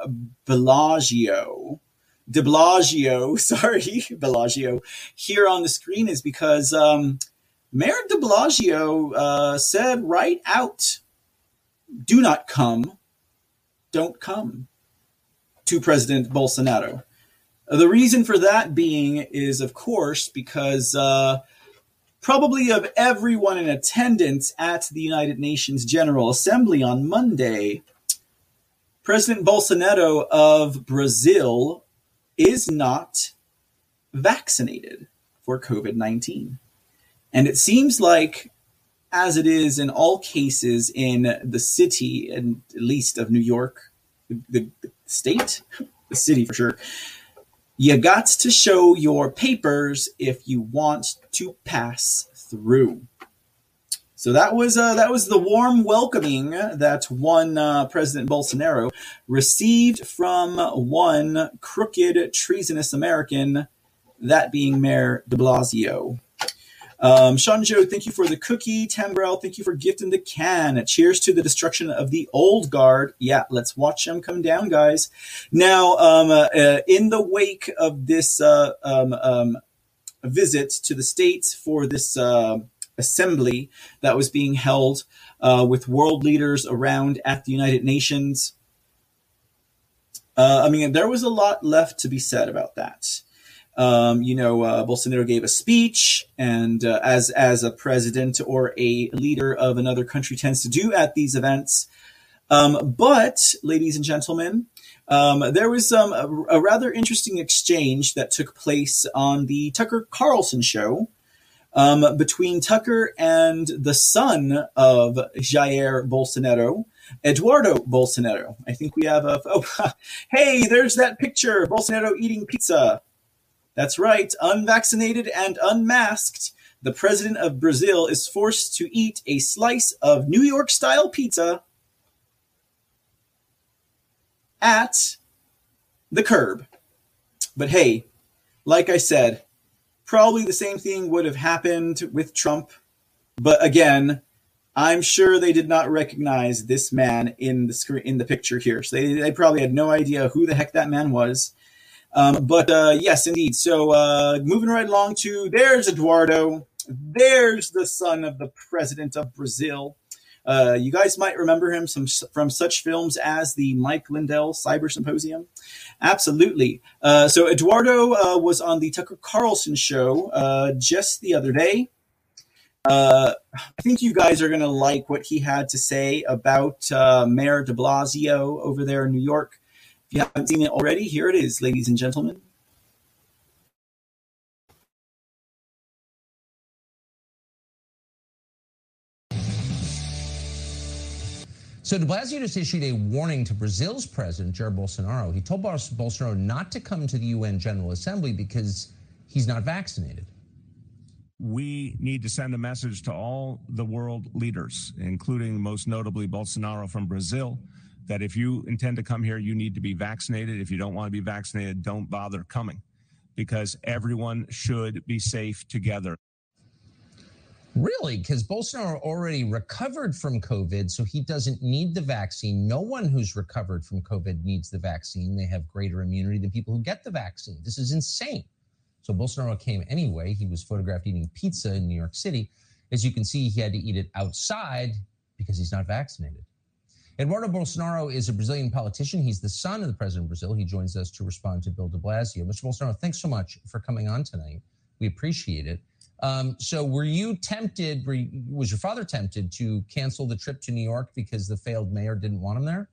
Bellagio. De Blasio, sorry, Bellagio, here on the screen is because um, Mayor de Blasio uh, said right out do not come, don't come to President Bolsonaro. The reason for that being is, of course, because uh, probably of everyone in attendance at the United Nations General Assembly on Monday, President Bolsonaro of Brazil is not vaccinated for COVID nineteen. And it seems like, as it is in all cases in the city, and at least of New York, the, the state, the city for sure, you got to show your papers if you want to pass through. So that was uh, that was the warm welcoming that one uh, President Bolsonaro received from one crooked, treasonous American, that being Mayor de Blasio. Um, Sean Joe, thank you for the cookie. Tambrell, thank you for gifting the can. Cheers to the destruction of the old guard. Yeah, let's watch them come down, guys. Now, um, uh, uh, in the wake of this uh, um, um, visit to the States for this uh, assembly that was being held uh, with world leaders around at the United Nations, uh, I mean, there was a lot left to be said about that. Um, you know, uh, Bolsonaro gave a speech, and uh, as as a president or a leader of another country tends to do at these events. Um, but, ladies and gentlemen, um, there was um, a, a rather interesting exchange that took place on the Tucker Carlson show um, between Tucker and the son of Jair Bolsonaro, Eduardo Bolsonaro. I think we have a... Oh, hey, there's that picture, Bolsonaro eating pizza. That's right. Unvaccinated and unmasked, the president of Brazil is forced to eat a slice of New York-style pizza at the curb. But hey, like I said, probably the same thing would have happened with Trump. But again, I'm sure they did not recognize this man in the screen, in the picture here. So they, they probably had no idea who the heck that man was. Um, but uh, yes, indeed. So uh, moving right along to there's Eduardo. There's the son of the president of Brazil. Uh, you guys might remember him some, from such films as the Mike Lindell Cyber Symposium. Absolutely. Uh, so Eduardo uh, was on the Tucker Carlson show uh, just the other day. Uh, I think you guys are going to like what he had to say about uh, Mayor de Blasio over there in New York. If you haven't seen it already, here it is, ladies and gentlemen. So de Blasio just issued a warning to Brazil's president, Jair Bolsonaro. He told Bolsonaro not to come to the U N General Assembly because he's not vaccinated. We need to send a message to all the world leaders, including most notably Bolsonaro from Brazil, that if you intend to come here, you need to be vaccinated. If you don't want to be vaccinated, don't bother coming, because everyone should be safe together. Really? Because Bolsonaro already recovered from COVID, so he doesn't need the vaccine. No one who's recovered from COVID needs the vaccine. They have greater immunity than people who get the vaccine. This is insane. So Bolsonaro came anyway. He was photographed eating pizza in New York City. As you can see, he had to eat it outside because he's not vaccinated. Eduardo Bolsonaro is a Brazilian politician. He's the son of the president of Brazil. He joins us to respond to Bill de Blasio. Mister Bolsonaro, thanks so much for coming on tonight. We appreciate it. Um, so were you tempted, were you, was your father tempted to cancel the trip to New York because the failed mayor didn't want him there?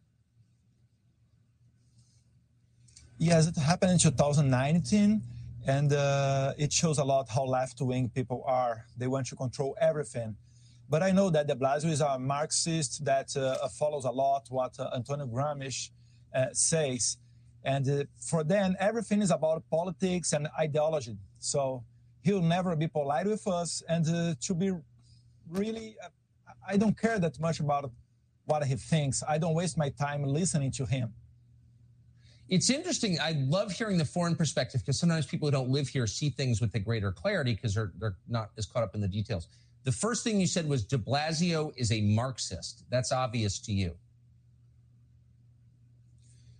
Yes, it happened in two thousand nineteen. And uh, it shows a lot how left-wing people are. They want to control everything. But I know that de Blasio is a Marxist that uh, follows a lot what uh, Antonio Gramsci uh, says. And uh, for them, everything is about politics and ideology. So he'll never be polite with us. And uh, to be really, uh, I don't care that much about what he thinks. I don't waste my time listening to him. It's interesting. I love hearing the foreign perspective, because sometimes people who don't live here see things with a greater clarity because they're, they're not as caught up in the details. The first thing you said was de Blasio is a Marxist. That's obvious to you.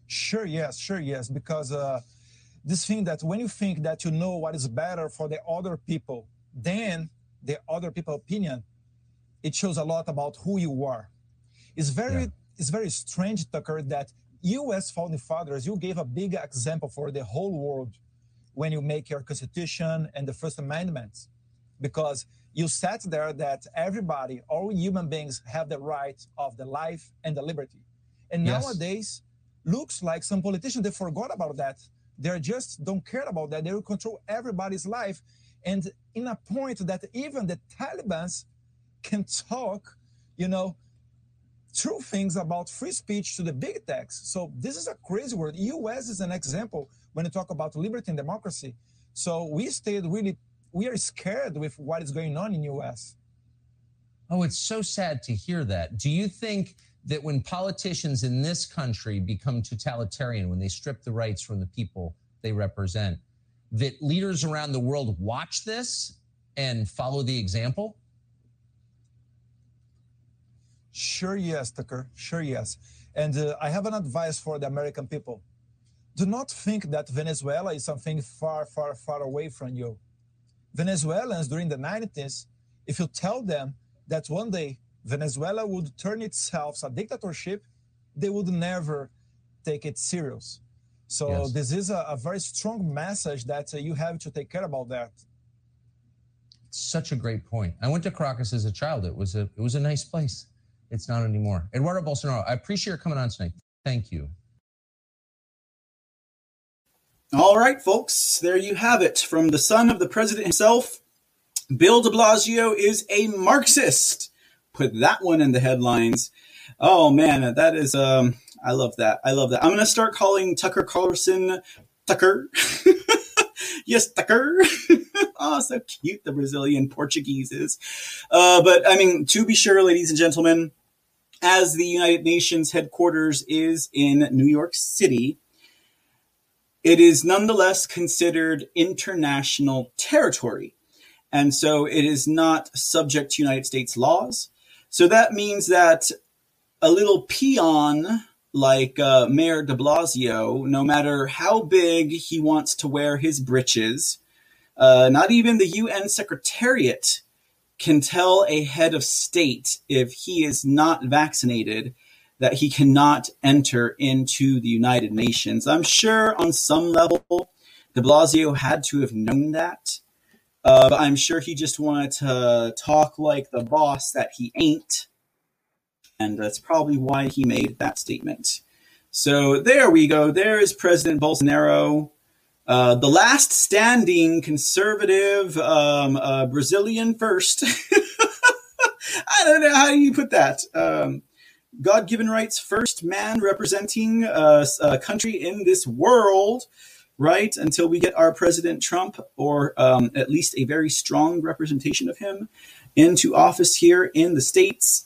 Sure, yes, sure, yes. Because uh, this thing that when you think that you know what is better for the other people than the other people's opinion, it shows a lot about who you are. It's very, yeah. it's very strange, Tucker, that U S founding fathers, you gave a big example for the whole world when you make your Constitution and the First Amendment, because you said there that everybody, all human beings, have the right of the life and the liberty. And yes. nowadays, looks like some politicians, they forgot about that. They just don't care about that. They will control everybody's life. And in a point that even the Taliban can talk, you know, true things about free speech to the big techs. So this is a crazy world. U S is an example when you talk about liberty and democracy. So we stayed really, we are scared with what is going on in U S. Oh, it's so sad to hear that. Do you think that when politicians in this country become totalitarian, when they strip the rights from the people they represent, that leaders around the world watch this and follow the example? Sure, yes, Tucker. Sure, yes. And uh, I have an advice for the American people. Do not think that Venezuela is something far, far, far away from you. Venezuelans during the nineties, if you tell them that one day Venezuela would turn itself a dictatorship, they would never take it serious. So yes. this is a, a very strong message that uh, you have to take care about that. Such a great point. I went to Caracas as a child. It was a, it was a nice place. It's not anymore. Eduardo Bolsonaro, I appreciate your coming on tonight. Thank you. All right, folks, there you have it. From the son of the president himself, Bill de Blasio is a Marxist. Put that one in the headlines. Oh, man, that is, um, I love that. I love that. I'm going to start calling Tucker Carlson Tucker. Yes, Tucker. Oh, so cute the Brazilian Portuguese is. Uh, but, I mean, to be sure, ladies and gentlemen, as the United Nations headquarters is in New York City, it is nonetheless considered international territory. And so it is not subject to United States laws. So that means that a little peon like uh, Mayor de Blasio, no matter how big he wants to wear his britches, uh, not even the U N Secretariat can tell a head of state, if he is not vaccinated, that he cannot enter into the United Nations. I'm sure on some level, de Blasio had to have known that. Uh, but I'm sure he just wanted to talk like the boss that he ain't. And that's probably why he made that statement. So there we go. There is President Bolsonaro, uh, the last standing conservative um, uh, Brazilian first. I don't know how you put that. Um, God-given rights first man representing a, a country in this world. Right, until we get our President Trump, or um, at least a very strong representation of him, into office here in the States.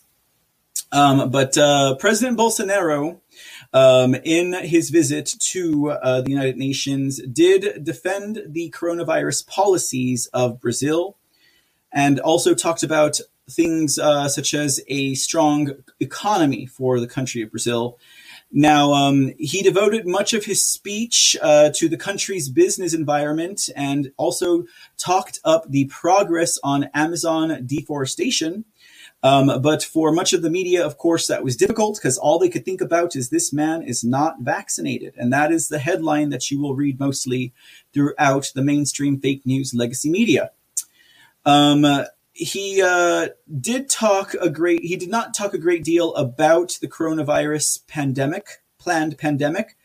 Um, but uh, President Bolsonaro, um, in his visit to uh, the United Nations, did defend the coronavirus policies of Brazil, and also talked about things uh, such as a strong economy for the country of Brazil. Now, um, he devoted much of his speech uh, to the country's business environment, and also talked up the progress on Amazon deforestation. Um, but for much of the media, of course, that was difficult, because all they could think about is this man is not vaccinated. And that is the headline that you will read mostly throughout the mainstream fake news legacy media. Um, uh, He uh, did talk a great. He did not talk a great deal about the coronavirus pandemic, planned pandemic,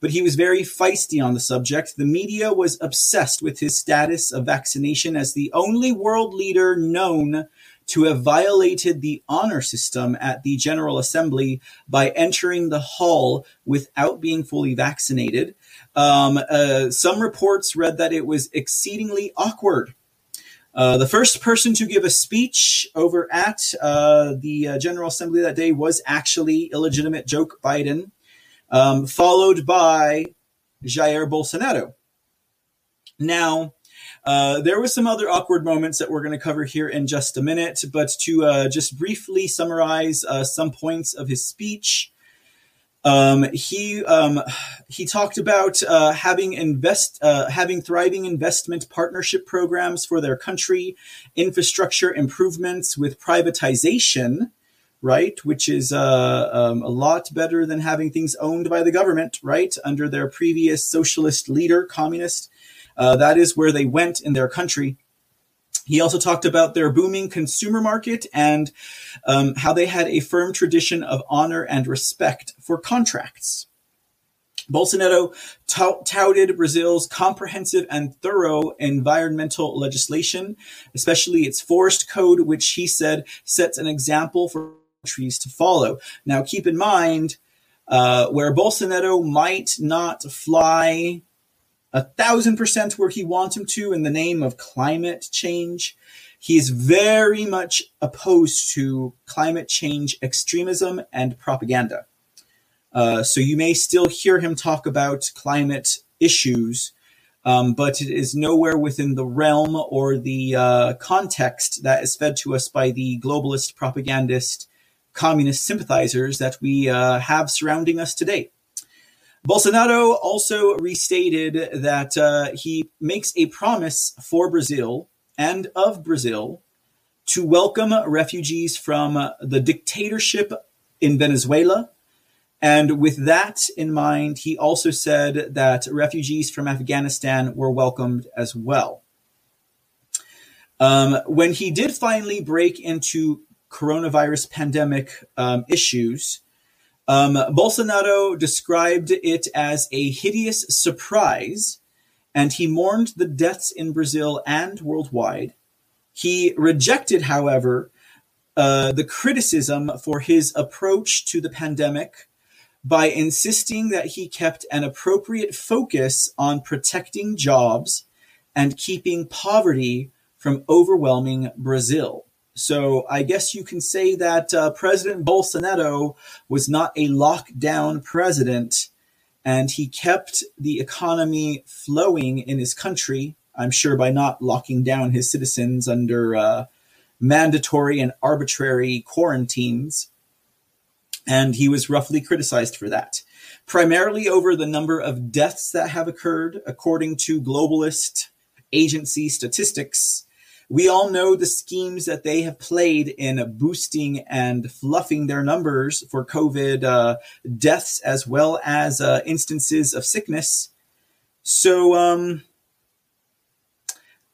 but he was very feisty on the subject. The media was obsessed with his status of vaccination as the only world leader known to have violated the honor system at the General Assembly by entering the hall without being fully vaccinated. Um, uh, some reports read that it was exceedingly awkward. Uh, the first person to give a speech over at uh, the uh, General Assembly that day was actually illegitimate joke Biden, um, followed by Jair Bolsonaro. Now, uh, there were some other awkward moments that we're going to cover here in just a minute, but to uh, just briefly summarize uh, some points of his speech. Um, he um, he talked about uh, having invest uh, having thriving investment partnership programs for their country, infrastructure improvements with privatization, right, which is uh, um, a lot better than having things owned by the government, right, under their previous socialist leader, communist. Uh, that is where they went in their country. He also talked about their booming consumer market and um, how they had a firm tradition of honor and respect for contracts. Bolsonaro tout- touted Brazil's comprehensive and thorough environmental legislation, especially its forest code, which he said sets an example for countries to follow. Now, keep in mind, uh, where Bolsonaro might not fly a thousand percent where he wants him to in the name of climate change, he is very much opposed to climate change extremism and propaganda. Uh, so you may still hear him talk about climate issues, um, but it is nowhere within the realm or the uh, context that is fed to us by the globalist, propagandist, communist sympathizers that we uh, have surrounding us today. Bolsonaro also restated that uh, he makes a promise for Brazil and of Brazil to welcome refugees from the dictatorship in Venezuela. And with that in mind, he also said that refugees from Afghanistan were welcomed as well. Um, when he did finally break into coronavirus pandemic um, issues, Um, Bolsonaro described it as a hideous surprise, and he mourned the deaths in Brazil and worldwide. He rejected, however, uh, the criticism for his approach to the pandemic by insisting that he kept an appropriate focus on protecting jobs and keeping poverty from overwhelming Brazil. So I guess you can say that uh, President Bolsonaro was not a lockdown president, and he kept the economy flowing in his country, I'm sure by not locking down his citizens under uh, mandatory and arbitrary quarantines. And he was roughly criticized for that, primarily over the number of deaths that have occurred, according to globalist agency statistics. We all know the schemes that they have played in boosting and fluffing their numbers for COVID uh, deaths, as well as uh, instances of sickness. So um,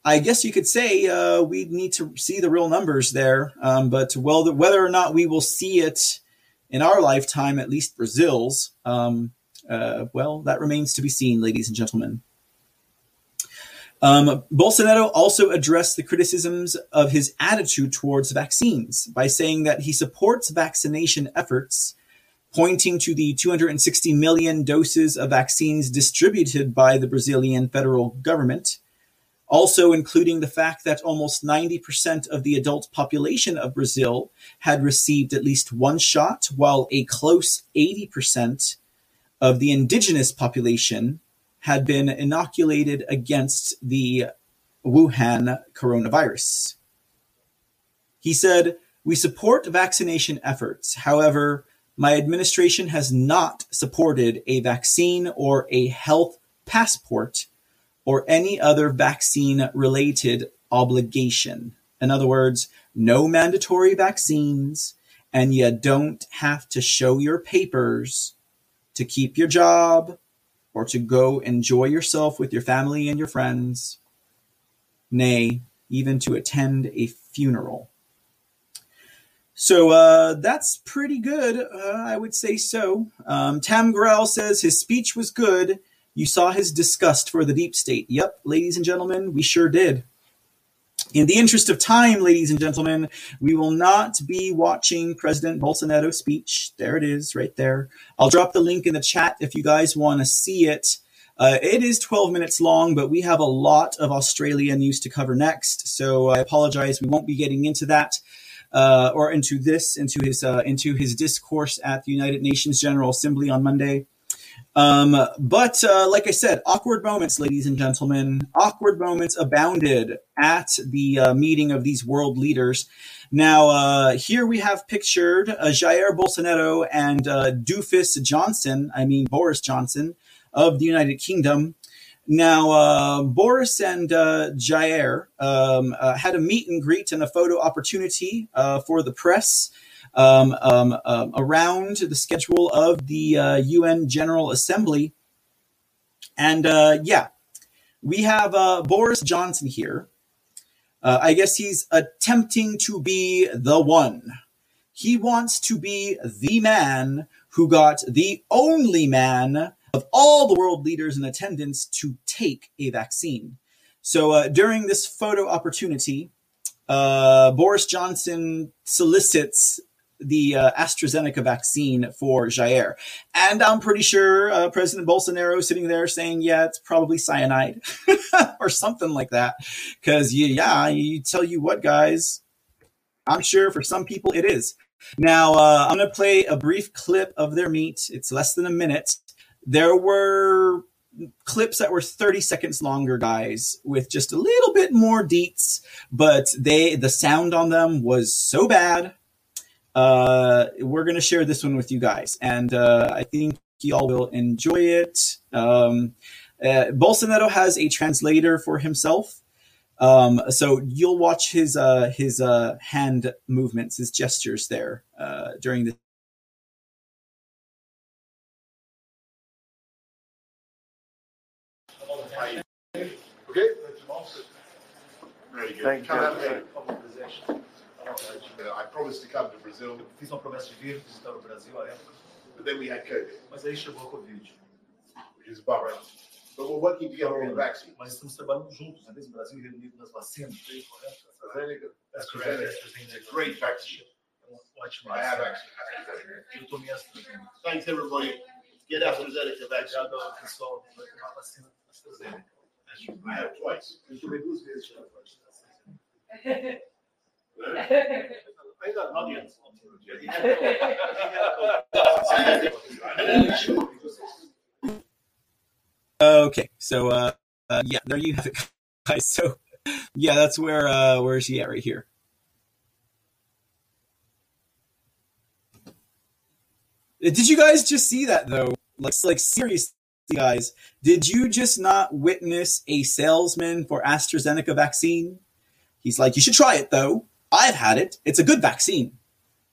I guess you could say uh, we need to see the real numbers there. Um, but well, the, whether or not we will see it in our lifetime, at least Brazil's, um, uh, well, that remains to be seen, ladies and gentlemen. Um, Bolsonaro also addressed the criticisms of his attitude towards vaccines by saying that he supports vaccination efforts, pointing to the two hundred sixty million doses of vaccines distributed by the Brazilian federal government, also including the fact that almost ninety percent of the adult population of Brazil had received at least one shot, while a close eighty percent of the indigenous population had been inoculated against the Wuhan coronavirus. He said, "We support vaccination efforts. However, my administration has not supported a vaccine or a health passport or any other vaccine-related obligation." In other words, no mandatory vaccines, and you don't have to show your papers to keep your job or to go enjoy yourself with your family and your friends, nay, even to attend a funeral. So uh, that's pretty good, uh, I would say so. Um, Tam Grell says his speech was good. You saw his disgust for the deep state. Yep, ladies and gentlemen, we sure did. In the interest of time, ladies and gentlemen, we will not be watching President Bolsonaro's speech. There it is, right there. I'll drop the link in the chat if you guys want to see it. Uh, it is twelve minutes long, but we have a lot of Australia news to cover next. So I apologize. We won't be getting into that uh, or into this, into his uh, into his discourse at the United Nations General Assembly on Monday. Um, but, uh, like I said, awkward moments, ladies and gentlemen, awkward moments abounded at the uh, meeting of these world leaders. Now, uh, here we have pictured uh, Jair Bolsonaro and uh, Doofus Johnson, I mean Boris Johnson, of the United Kingdom. Now, uh, Boris and uh, Jair um, uh, had a meet and greet and a photo opportunity uh, for the press. um, um, um, around the schedule of the uh, U N General Assembly. And uh, yeah, we have uh, Boris Johnson here. Uh, I guess he's attempting to be the one. He wants to be the man who got the only man of all the world leaders in attendance to take a vaccine. So uh, during this photo opportunity, uh, Boris Johnson solicits the uh, AstraZeneca vaccine for Jair. And I'm pretty sure uh, President Bolsonaro is sitting there saying, yeah, it's probably cyanide or something like that. Because, yeah, you tell you what, guys, I'm sure for some people it is. Now, uh, I'm going to play a brief clip of their meet. It's less than a minute. There were clips that were thirty seconds longer, guys, with just a little bit more deets. But they the sound on them was so bad. Uh, we're going to share this one with you guys. And uh, I think you all will enjoy it. Um, uh, Bolsonaro has a translator for himself. Um, so you'll watch his uh, his uh, hand movements, his gestures there uh, during the. Okay. Very good. Thank you. I promised to come to Brazil. Fiz uma promessa de vir visitar o Brasil à época. But then we had COVID. Mas aí chegou a COVID. Which is barren. But we're working together on the vaccine. Mas estamos trabalhando juntos, mesmo Brasil e Reino Unido nas vacinas. AstraZeneca. AstraZeneca. It's a great vaccine. I have AstraZeneca. Thanks everybody. Get AstraZeneca vaccine. Obrigado pessoal. Vai tomar a vacina AstraZeneca. I have twice. Eu tomei duas vezes já. Okay, so uh, uh, yeah, there you have it, guys. So yeah, that's where uh, where is he at right here? Did you guys just see that though? Like, like seriously, guys, did you just not witness a salesman for AstraZeneca vaccine? He's like, you should try it though. I've had it. It's a good vaccine.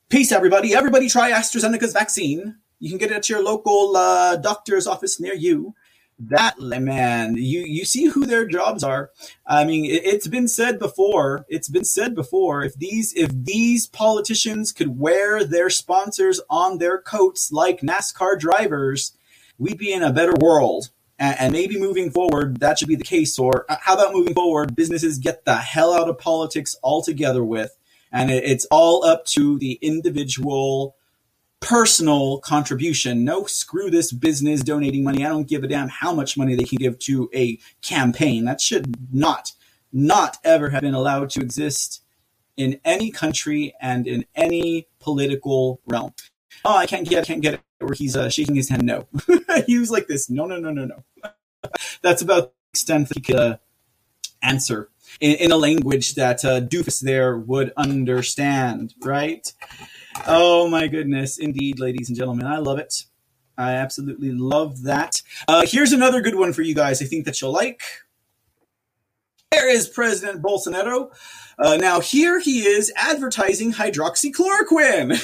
Peace, everybody. Everybody try AstraZeneca's vaccine. You can get it at your local uh, doctor's office near you. That, man, you, you see who their jobs are. I mean, it, it's been said before. It's been said before. If these if these politicians could wear their sponsors on their coats like NASCAR drivers, we'd be in a better world. And maybe moving forward, that should be the case. Or how about moving forward, businesses get the hell out of politics altogether with, and it's all up to the individual personal contribution. No, screw this business donating money. I don't give a damn how much money they can give to a campaign. That should not, not ever have been allowed to exist in any country and in any political realm. Oh, I can't get it, I can't get it. Where he's uh, shaking his hand, no. He was like this, no, no, no, no, no. That's about the extent that he could uh, answer in, in a language that uh, doofus there would understand, right? Oh, my goodness. Indeed, ladies and gentlemen, I love it. I absolutely love that. Uh, here's another good one for you guys I think that you'll like. There is President Bolsonaro. Uh, now, here he is advertising hydroxychloroquine.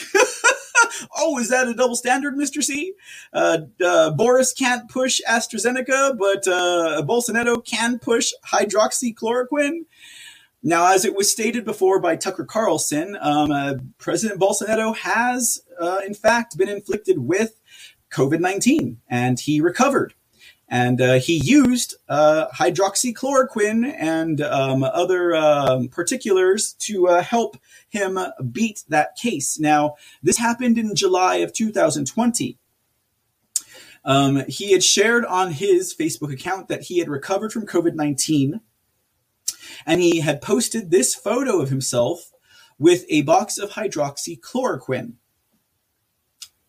Oh, is that a double standard, Mister C? Uh, uh, Boris can't push AstraZeneca, but uh, Bolsonaro can push hydroxychloroquine. Now, as it was stated before by Tucker Carlson, um, uh, President Bolsonaro has, uh, in fact, been inflicted with COVID nineteen, and he recovered. And uh, he used uh, hydroxychloroquine and um, other um, particulars to uh, help him beat that case. Now, this happened in July of two thousand twenty. Um, he had shared on his Facebook account that he had recovered from COVID nineteen. And he had posted this photo of himself with a box of hydroxychloroquine.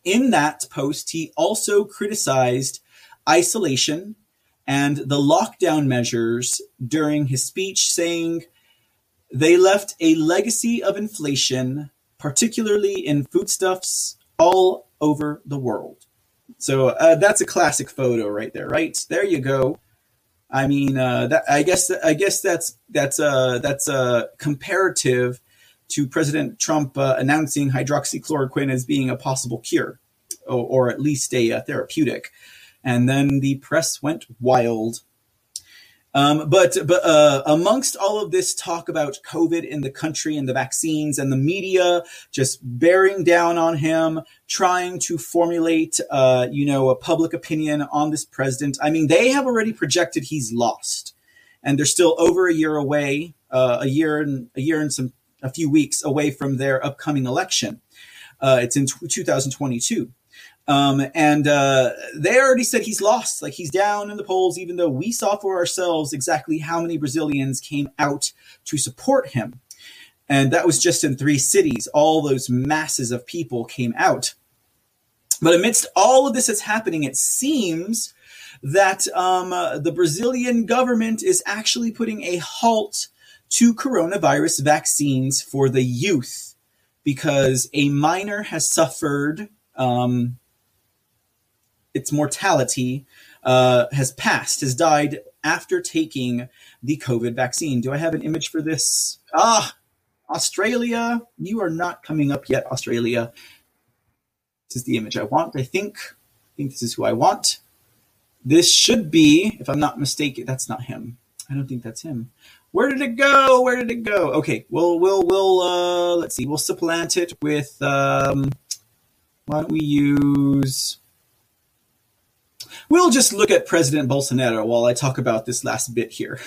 In that post, he also criticized isolation and the lockdown measures during his speech, saying they left a legacy of inflation, particularly in foodstuffs all over the world. So uh, that's a classic photo right there, right? There you go. I mean, uh, that, I guess I guess that's that's uh, that's uh, comparative to President Trump uh, announcing hydroxychloroquine as being a possible cure, or, or at least a uh, therapeutic. And then the press went wild. Um, but but uh, amongst all of this talk about COVID in the country and the vaccines and the media just bearing down on him, trying to formulate, uh, you know, a public opinion on this president. I mean, they have already projected he's lost, and they're still over a year away, uh, a year and a year and some a few weeks away from their upcoming election. Uh, it's in t- two thousand twenty-two. Um, and uh, they already said he's lost, like he's down in the polls, even though we saw for ourselves exactly how many Brazilians came out to support him. And that was just in three cities. All those masses of people came out. But amidst all of this that's happening, it seems that um, uh, the Brazilian government is actually putting a halt to coronavirus vaccines for the youth because a minor has suffered um its mortality uh, has passed, has died after taking the COVID vaccine. Do I have an image for this? Ah, Australia. You are not coming up yet, Australia. This is the image I want, I think. I think this is who I want. This should be, if I'm not mistaken, that's not him. I don't think that's him. Where did it go? Where did it go? Okay, we'll, we'll, we'll, uh, let's see. We'll supplant it with, um, why don't we use... We'll just look at President Bolsonaro while I talk about this last bit here.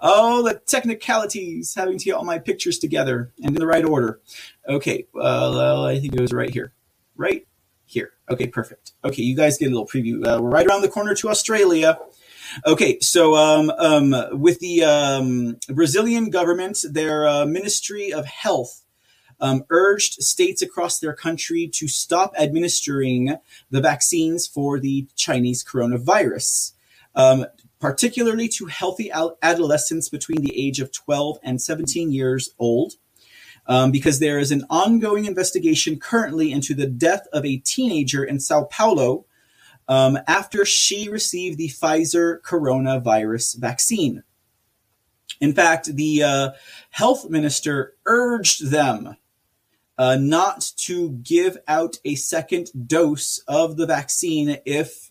Oh, the technicalities, having to get all my pictures together and in the right order. Okay, well, I think it was right here. Right here. Okay, perfect. Okay, you guys get a little preview. Uh, we're right around the corner to Australia. Okay, so um, um, with the um, Brazilian government, their uh, Ministry of Health Um, urged states across their country to stop administering the vaccines for the Chinese coronavirus, um, particularly to healthy al- adolescents between the age of twelve and seventeen years old, um, because there is an ongoing investigation currently into the death of a teenager in Sao Paulo um, after she received the Pfizer coronavirus vaccine. In fact, the uh, health minister urged them Uh, not to give out a second dose of the vaccine if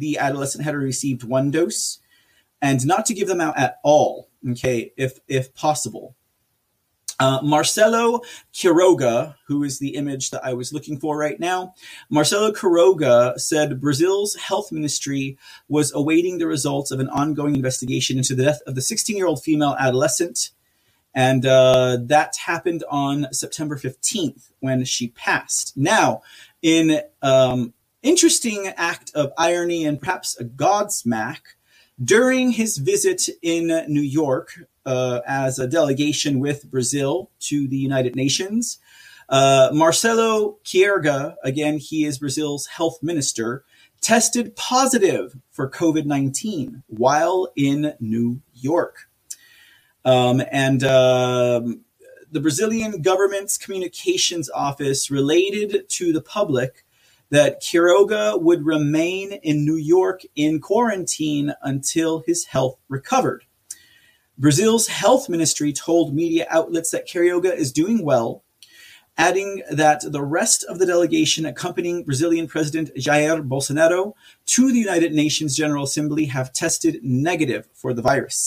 the adolescent had received one dose, and not to give them out at all, okay, if if possible. Uh, Marcelo Queiroga, who is the image that I was looking for right now, Marcelo Queiroga said Brazil's health ministry was awaiting the results of an ongoing investigation into the death of the sixteen-year-old female adolescent. And uh, that happened on September fifteenth when she passed. Now, in um interesting act of irony and perhaps a godsmack, during his visit in New York uh, as a delegation with Brazil to the United Nations, uh, Marcelo Queiroga, again, he is Brazil's health minister, tested positive for COVID nineteen while in New York. Um, and uh, the Brazilian government's communications office related to the public that Queiroga would remain in New York in quarantine until his health recovered. Brazil's health ministry told media outlets that Queiroga is doing well, adding that the rest of the delegation accompanying Brazilian President Jair Bolsonaro to the United Nations General Assembly have tested negative for the virus.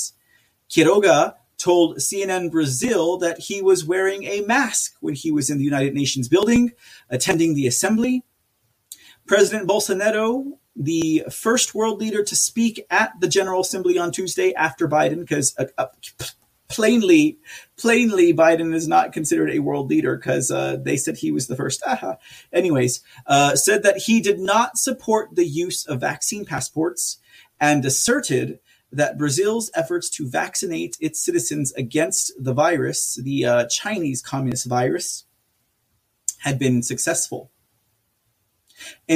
Queiroga told C N N Brazil that he was wearing a mask when he was in the United Nations building, attending the assembly. President Bolsonaro, the first world leader to speak at the General Assembly on Tuesday after Biden, because uh, uh, plainly, plainly Biden is not considered a world leader because uh, they said he was the first. Aha. Anyways, uh, said that he did not support the use of vaccine passports and asserted that Brazil's efforts to vaccinate its citizens against the virus, the uh, Chinese communist virus, had been successful.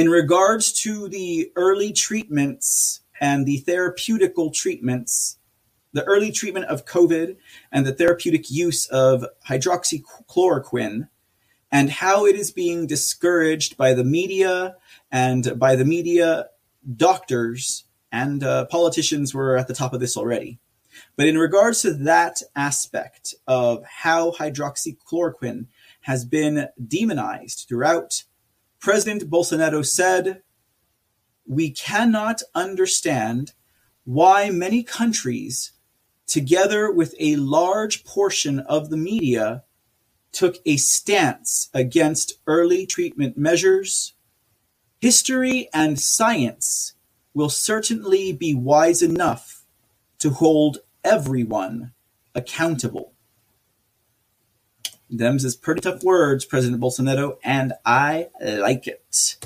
In regards to the early treatments and the therapeutical treatments, the early treatment of COVID and the therapeutic use of hydroxychloroquine, and how it is being discouraged by the media and by the media doctors, and uh, politicians were at the top of this already. But in regards to that aspect of how hydroxychloroquine has been demonized throughout, President Bolsonaro said, "We cannot understand why many countries, together with a large portion of the media, took a stance against early treatment measures. History and science will certainly be wise enough to hold everyone accountable." Them's is pretty tough words, President Bolsonaro, and I like it.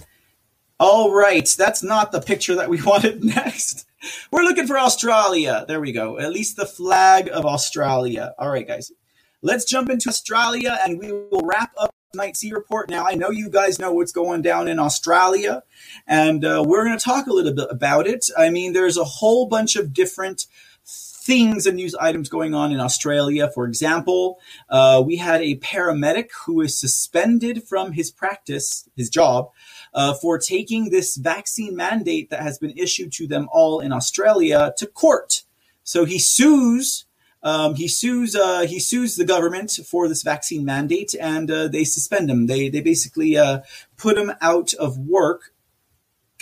All right, that's not the picture that we wanted next. We're looking for Australia. There we go. At least the flag of Australia. All right, guys. Let's jump into Australia, and we will wrap up tonight's C Report. Now, I know you guys know what's going down in Australia, and uh, we're going to talk a little bit about it. I mean, there's a whole bunch of different things and news items going on in Australia. For example, uh, we had a paramedic who is suspended from his practice, his job, Uh, for taking this vaccine mandate that has been issued to them all in Australia to court. So he sues, um, he sues, uh, he sues the government for this vaccine mandate, and uh, they suspend him. They they basically uh, put him out of work.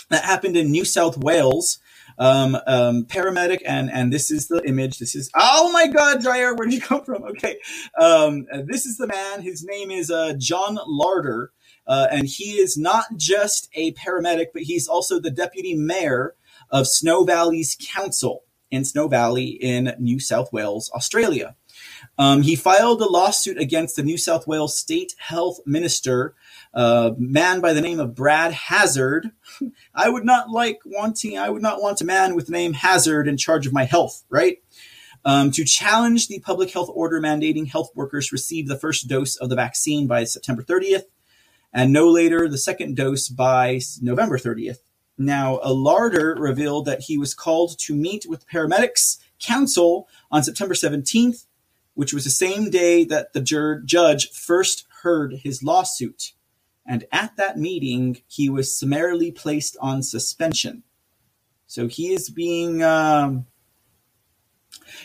That happened in New South Wales. Um, um, paramedic, and and this is the image. This is oh my God, Jair, where did you come from? Okay, um, this is the man. His name is uh, John Larder. Uh, and he is not just a paramedic, but he's also the deputy mayor of Snow Valley's council in Snow Valley in New South Wales, Australia. Um, he filed a lawsuit against the New South Wales state health minister, a man by the name of Brad Hazard. I would not like wanting, I would not want a man with the name Hazard in charge of my health, right? Um, to challenge the public health order mandating health workers receive the first dose of the vaccine by September thirtieth. And no later, the second dose by November thirtieth. Now, Larder revealed that he was called to meet with paramedics council on September seventeenth, which was the same day that the jur- judge first heard his lawsuit. And at that meeting, he was summarily placed on suspension. So he is being, um,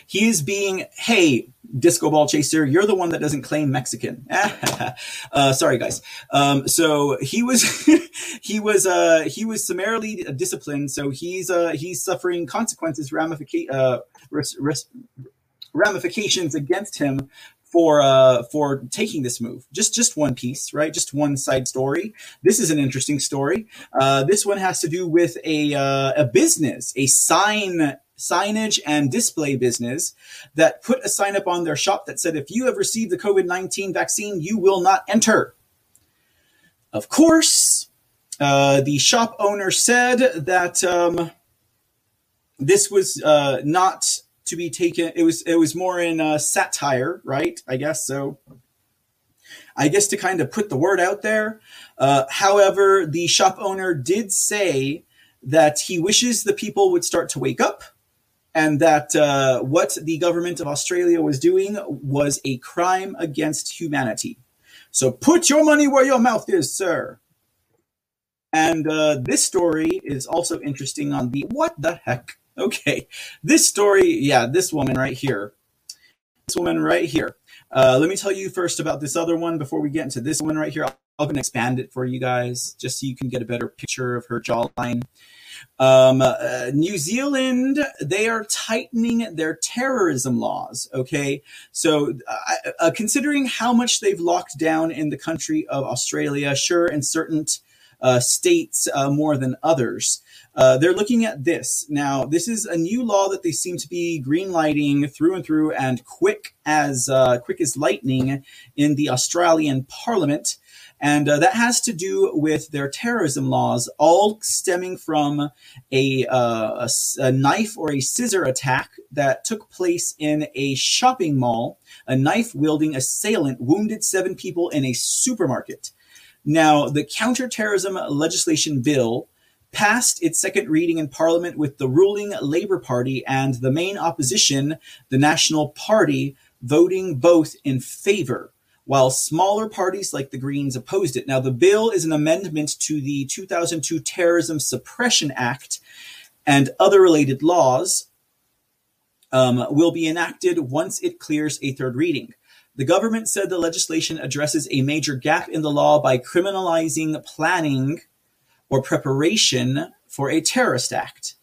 he is being, hey, Disco Ball Chaser, you're the one that doesn't claim Mexican. uh, sorry, guys. Um, so he was, he was, uh, he was summarily disciplined. So he's, uh, he's suffering consequences, ramifica- uh, ris- ris- ramifications against him for, uh, for taking this move. Just, just one piece, right? Just one side story. This is an interesting story. Uh, this one has to do with a, uh, a business, a sign signage and display business that put a sign up on their shop that said, "If you have received the COVID nineteen vaccine, you will not enter." Of course, uh, the shop owner said that um, this was uh, not to be taken. It was it was more in uh, satire, right? I guess so. I guess to kind of put the word out there. Uh, however, the shop owner did say that he wishes the people would start to wake up, and that uh, what the government of Australia was doing was a crime against humanity. So put your money where your mouth is, sir. And uh, this story is also interesting on the what the heck. Okay, this story, yeah, this woman right here. This woman right here. Uh, let me tell you first about this other one before we get into this one right here. I'll, I'll gonna expand it for you guys just so you can get a better picture of her jawline. Um, uh, New Zealand, they are tightening their terrorism laws. Okay. So, uh, uh, considering how much they've locked down in the country of Australia, sure, in certain, uh, states, uh, more than others, uh, they're looking at this. Now, this is a new law that they seem to be greenlighting through and through and quick as, uh, quick as lightning in the Australian Parliament. And uh, that has to do with their terrorism laws, all stemming from a, uh, a, a knife or a scissor attack that took place in a shopping mall. A knife-wielding assailant wounded seven people in a supermarket. Now, the counterterrorism legislation bill passed its second reading in Parliament with the ruling Labour Party and the main opposition, the National Party, voting both in favour, while smaller parties like the Greens opposed it. Now, the bill is an amendment to the two thousand two Terrorism Suppression Act and other related laws. um, will be enacted once it clears a third reading. The government said the legislation addresses a major gap in the law by criminalizing planning or preparation for a terrorist act.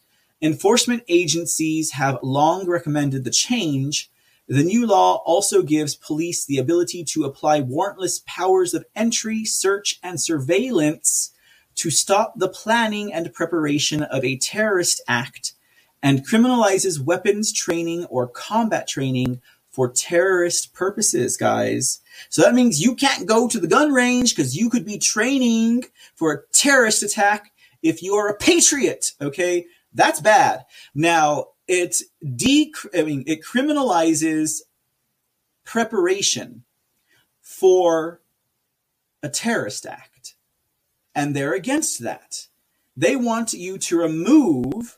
Enforcement agencies have long recommended the change. The new law also gives police the ability to apply warrantless powers of entry, search, and surveillance to stop the planning and preparation of a terrorist act, and criminalizes weapons training or combat training for terrorist purposes, guys. So that means you can't go to the gun range because you could be training for a terrorist attack if you are a patriot, okay? That's bad. Now, it de- I mean, it criminalizes preparation for a terrorist act. And they're against that. They want you to remove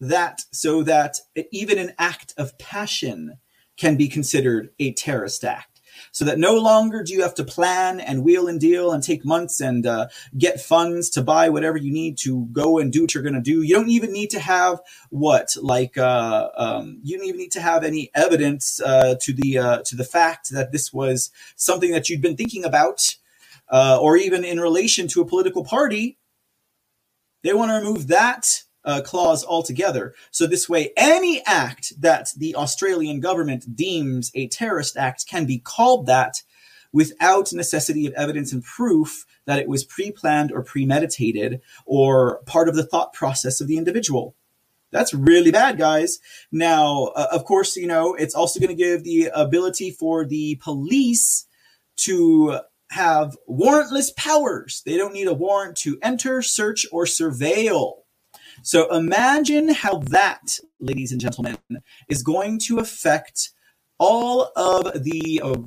that so that even an act of passion can be considered a terrorist act. So that no longer do you have to plan and wheel and deal and take months and uh, get funds to buy whatever you need to go and do what you're going to do. You don't even need to have what, like, uh, um, you don't even need to have any evidence uh, to the uh, to the fact that this was something that you'd been thinking about uh, or even in relation to a political party. They want to remove that Uh, clause altogether. So this way, any act that the Australian government deems a terrorist act can be called that without necessity of evidence and proof that it was pre-planned or premeditated or part of the thought process of the individual. That's really bad, guys. Now, uh, of course, you know, it's also going to give the ability for the police to have warrantless powers. They don't need a warrant to enter, search, or surveil. So imagine how that, ladies and gentlemen, is going to affect all of the uh,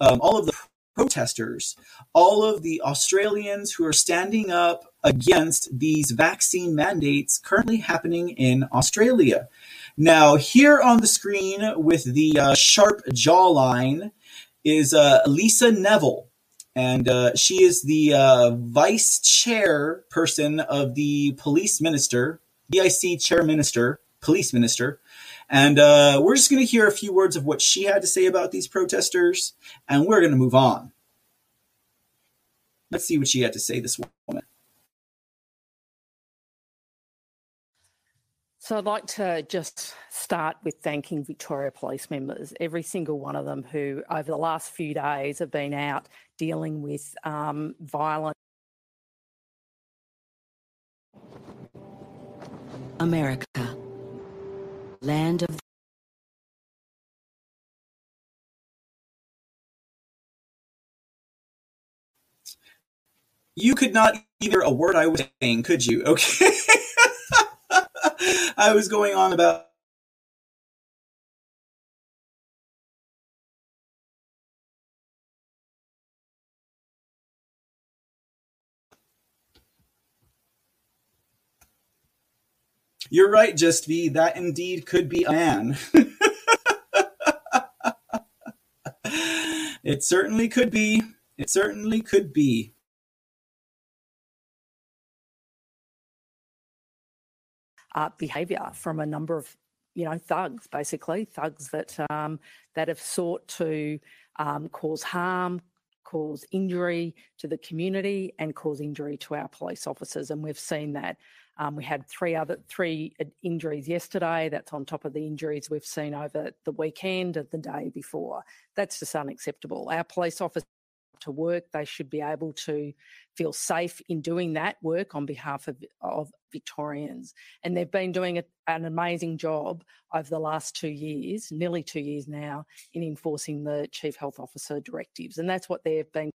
um, all of the protesters, all of the Australians who are standing up against these vaccine mandates currently happening in Australia. Now, here on the screen with the uh, sharp jawline is uh, Lisa Neville. And uh, she is the uh, vice chair person of the police minister, V I C chair minister, police minister. And uh, we're just going to hear a few words of what she had to say about these protesters, and we're going to move on. Let's see what she had to say, this woman. So I'd like to just start with thanking Victoria Police members, every single one of them who over the last few days have been out dealing with um, violence. America, land of you could not hear a word I was saying, could you? Okay. I was going on about You're right, Just V. That indeed could be a man. It certainly could be. It certainly could be. Uh, behaviour from a number of, you know, thugs, basically, thugs that um, that have sought to um, cause harm, cause injury to the community and cause injury to our police officers. And we've seen that. Um, we had three other three injuries yesterday. That's on top of the injuries we've seen over the weekend and the day before. That's just unacceptable. Our police officers to work, they should be able to feel safe in doing that work on behalf of, of Victorians. And they've been doing a, an amazing job over the last two years, nearly two years now, in enforcing the Chief Health Officer directives. And that's what they've been.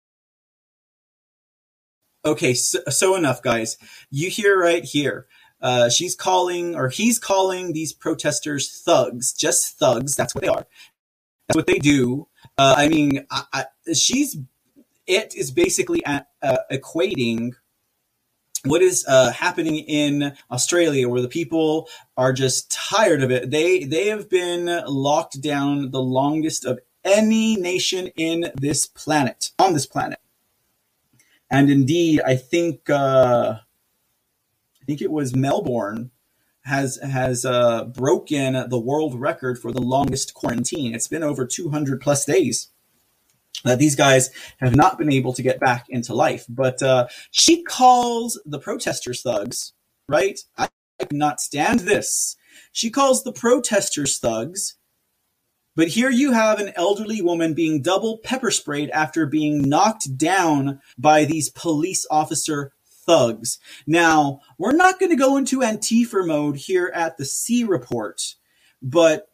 Okay, so, so enough, guys. You hear right here. Uh, she's calling, or he's calling these protesters thugs, just thugs. That's what they are. That's what they do. Uh, I mean, I, I, she's, it is basically at, uh, equating what is uh, happening in Australia, where the people are just tired of it. They they have been locked down the longest of any nation in this planet, on this planet. And indeed, I think uh, I think it was Melbourne has has uh, broken the world record for the longest quarantine. It's been over two hundred plus days that these guys have not been able to get back into life. But uh, she calls the protesters thugs, right? I cannot stand this. She calls the protesters thugs. But here you have an elderly woman being double pepper sprayed after being knocked down by these police officer thugs. Now, we're not going to go into Antifa mode here at the C Report, but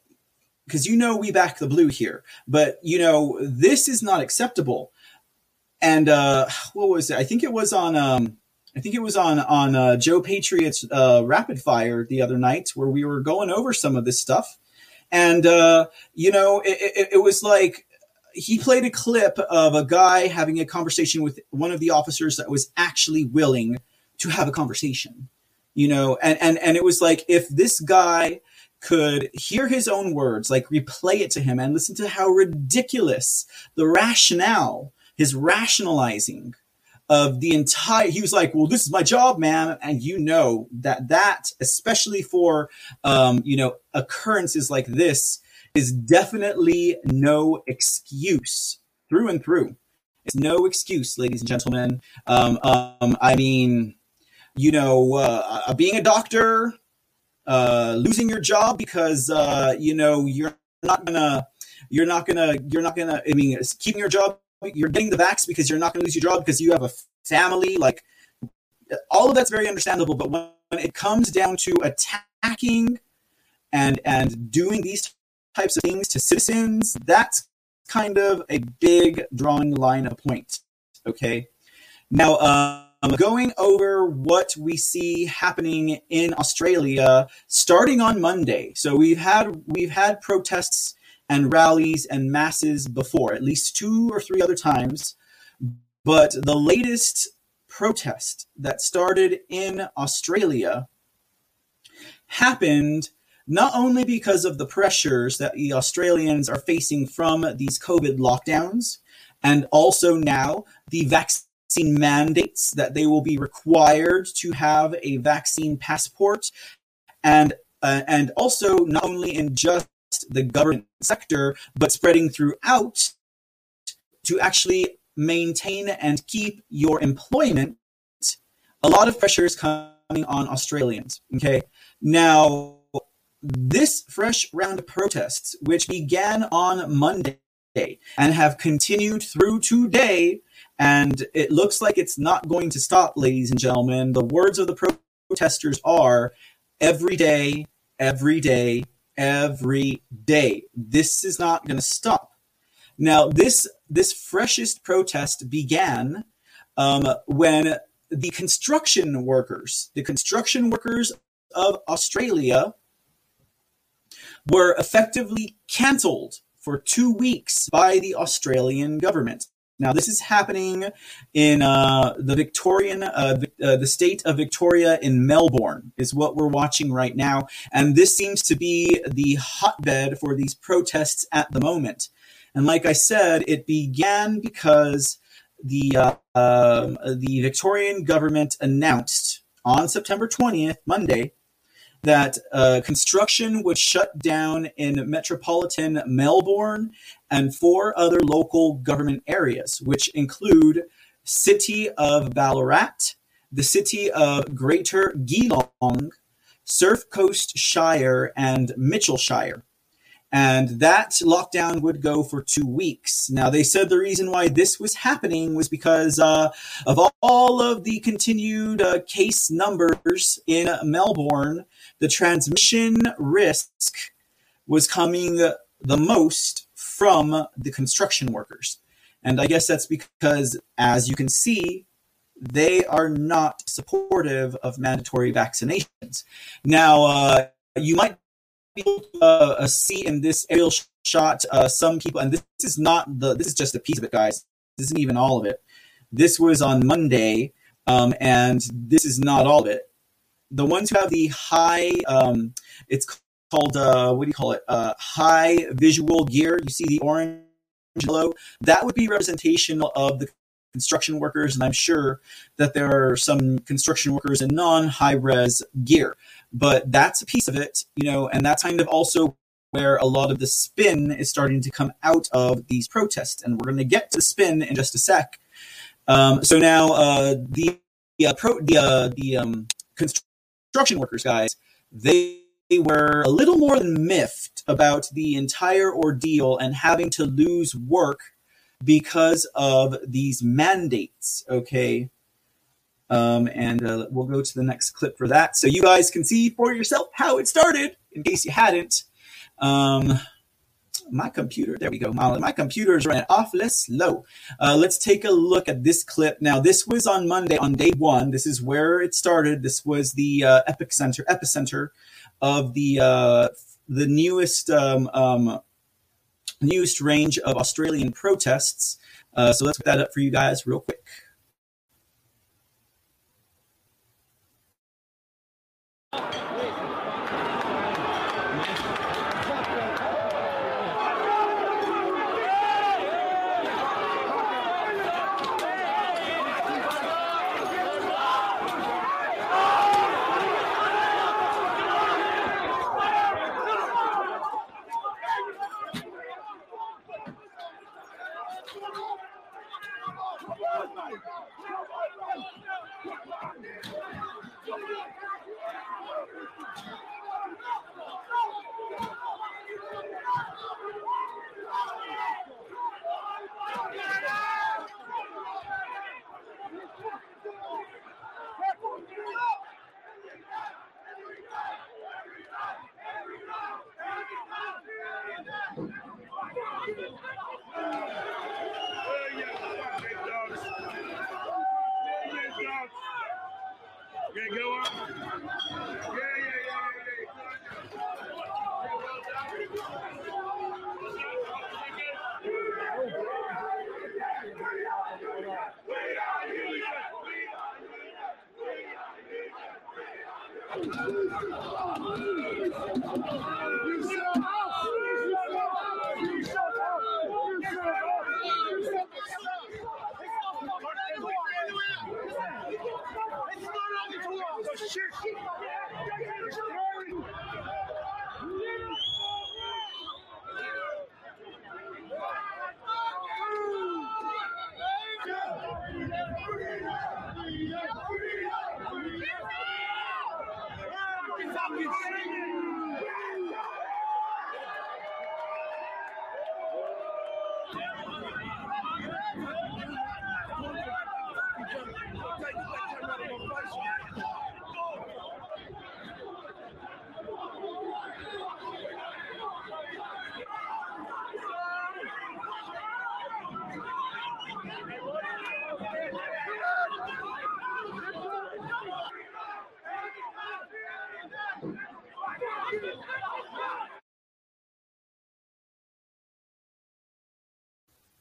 because, you know, we back the blue here. But, you know, this is not acceptable. And uh, what was it? I think it was on um, I think it was on on uh, Joe Patriot's uh, Rapid Fire the other night where we were going over some of this stuff. And, uh, you know, it, it, it was like he played a clip of a guy having a conversation with one of the officers that was actually willing to have a conversation, you know, and, and, and it was like if this guy could hear his own words, like replay it to him and listen to how ridiculous the rationale, his rationalizing of the entire, he was like, well, this is my job, man. And you know that that, especially for, um, you know, occurrences like this, is definitely no excuse through and through. It's no excuse, ladies and gentlemen. Um, um, I mean, you know, uh, being a doctor, uh, losing your job because, uh, you know, you're not gonna, you're not gonna, you're not gonna, I mean, keeping your job. You're getting the vax because you're not going to lose your job because you have a family. Like, all of that's very understandable. But when it comes down to attacking and and doing these types of things to citizens, that's kind of a big drawing line of point. Okay. Now, um, going over what we see happening in Australia starting on Monday. So we've had we've had protests and rallies and masses before, at least two or three other times. But the latest protest that started in Australia happened not only because of the pressures that the Australians are facing from these COVID lockdowns, and also now the vaccine mandates that they will be required to have a vaccine passport, and uh, and also not only in just the government sector, but spreading throughout to actually maintain and keep your employment. A lot of pressure is coming on Australians. Okay. Now, this fresh round of protests, which began on Monday and have continued through today, and it looks like it's not going to stop, ladies and gentlemen. The words of the protesters are every day, every day, every day. This is not going to stop. Now, this this freshest protest began um, when the construction workers, the construction workers of Australia were effectively cancelled for two weeks by the Australian government. Now, this is happening in uh, the Victorian, uh, uh, the state of Victoria in Melbourne is what we're watching right now. And this seems to be the hotbed for these protests at the moment. And like I said, it began because the uh, um, the Victorian government announced on September twentieth, Monday, that uh, construction would shut down in metropolitan Melbourne and four other local government areas, which include city of Ballarat, the city of Greater Geelong, Surf Coast Shire, and Mitchell Shire. And that lockdown would go for two weeks. Now, they said the reason why this was happening was because uh, of all of the continued uh, case numbers in Melbourne, the transmission risk was coming the most from the construction workers. And I guess that's because, as you can see, they are not supportive of mandatory vaccinations. Now, uh, you might Uh, see in this aerial shot uh, some people, and this is not the this is just a piece of it, guys. This isn't even all of it. This was on Monday, um, and this is not all of it. The ones who have the high, um, it's called uh, what do you call it? Uh, high visual gear. You see the orange, yellow. That would be representational of the construction workers, and I'm sure that there are some construction workers in non-high res gear. But that's a piece of it, you know, and that's kind of also where a lot of the spin is starting to come out of these protests. And we're going to get to the spin in just a sec. Um, so now uh, the uh, pro, the, uh, the um, construction workers, guys, they were a little more than miffed about the entire ordeal and having to lose work because of these mandates, okay? Um, and uh, we'll go to the next clip for that, so you guys can see for yourself how it started, in case you hadn't. Um, my computer, there we go, Molly. My computer's running awfully slow. Uh, let's take a look at this clip. Now, this was on Monday, on day one. This is where it started. This was the uh, epicenter, epicenter of the uh, the newest um, um, newest range of Australian protests. Uh, so let's put that up for you guys real quick.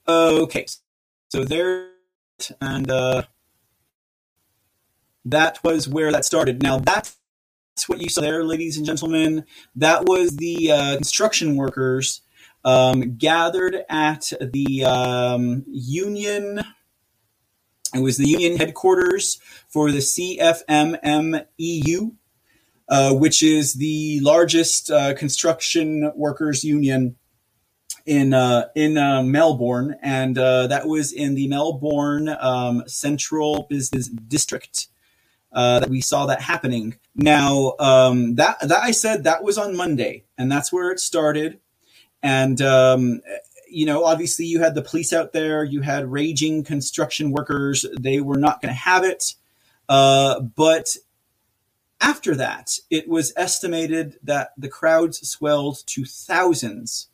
Okay, so there, and uh, that was where that started. Now, that's what you saw there, ladies and gentlemen. That was the uh, construction workers um, gathered at the um, union. It was the union headquarters for the C F M M E U, uh, which is the largest uh, construction workers union in uh, in uh, Melbourne, and uh, that was in the Melbourne um, Central Business District uh, that we saw that happening. Now, um, that that I said that was on Monday, and that's where it started. And um, you know, obviously, you had the police out there, you had raging construction workers. They were not going to have it, uh, but after that, it was estimated that the crowds swelled to thousands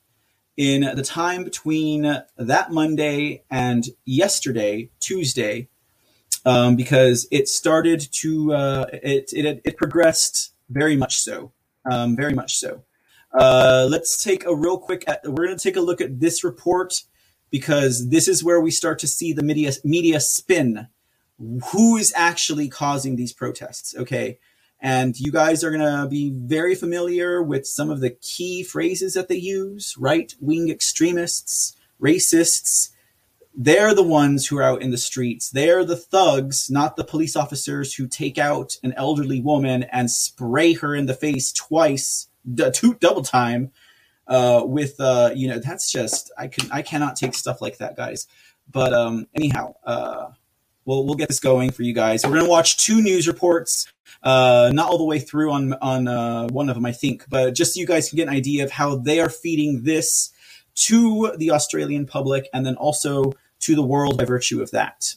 in the time between that Monday and yesterday, Tuesday, um, because it started to, uh, it, it it progressed very much so, um, very much so. Uh, let's take a real quick, at, we're going to take a look at this report, because this is where we start to see the media, media spin. Who is actually causing these protests, okay? And you guys are going to be very familiar with some of the key phrases that they use: right-wing extremists, racists, They're the ones who are out in the streets. They're the thugs, not the police officers who take out an elderly woman and spray her in the face twice, d- two double time uh, with, uh, you know, that's just, I can, I cannot take stuff like that, guys. But um, anyhow, uh, we'll, we'll get this going for you guys. We're going to watch two news reports, uh, not all the way through on, on uh, one of them, I think, but just so you guys can get an idea of how they are feeding this to the Australian public and then also to the world by virtue of that.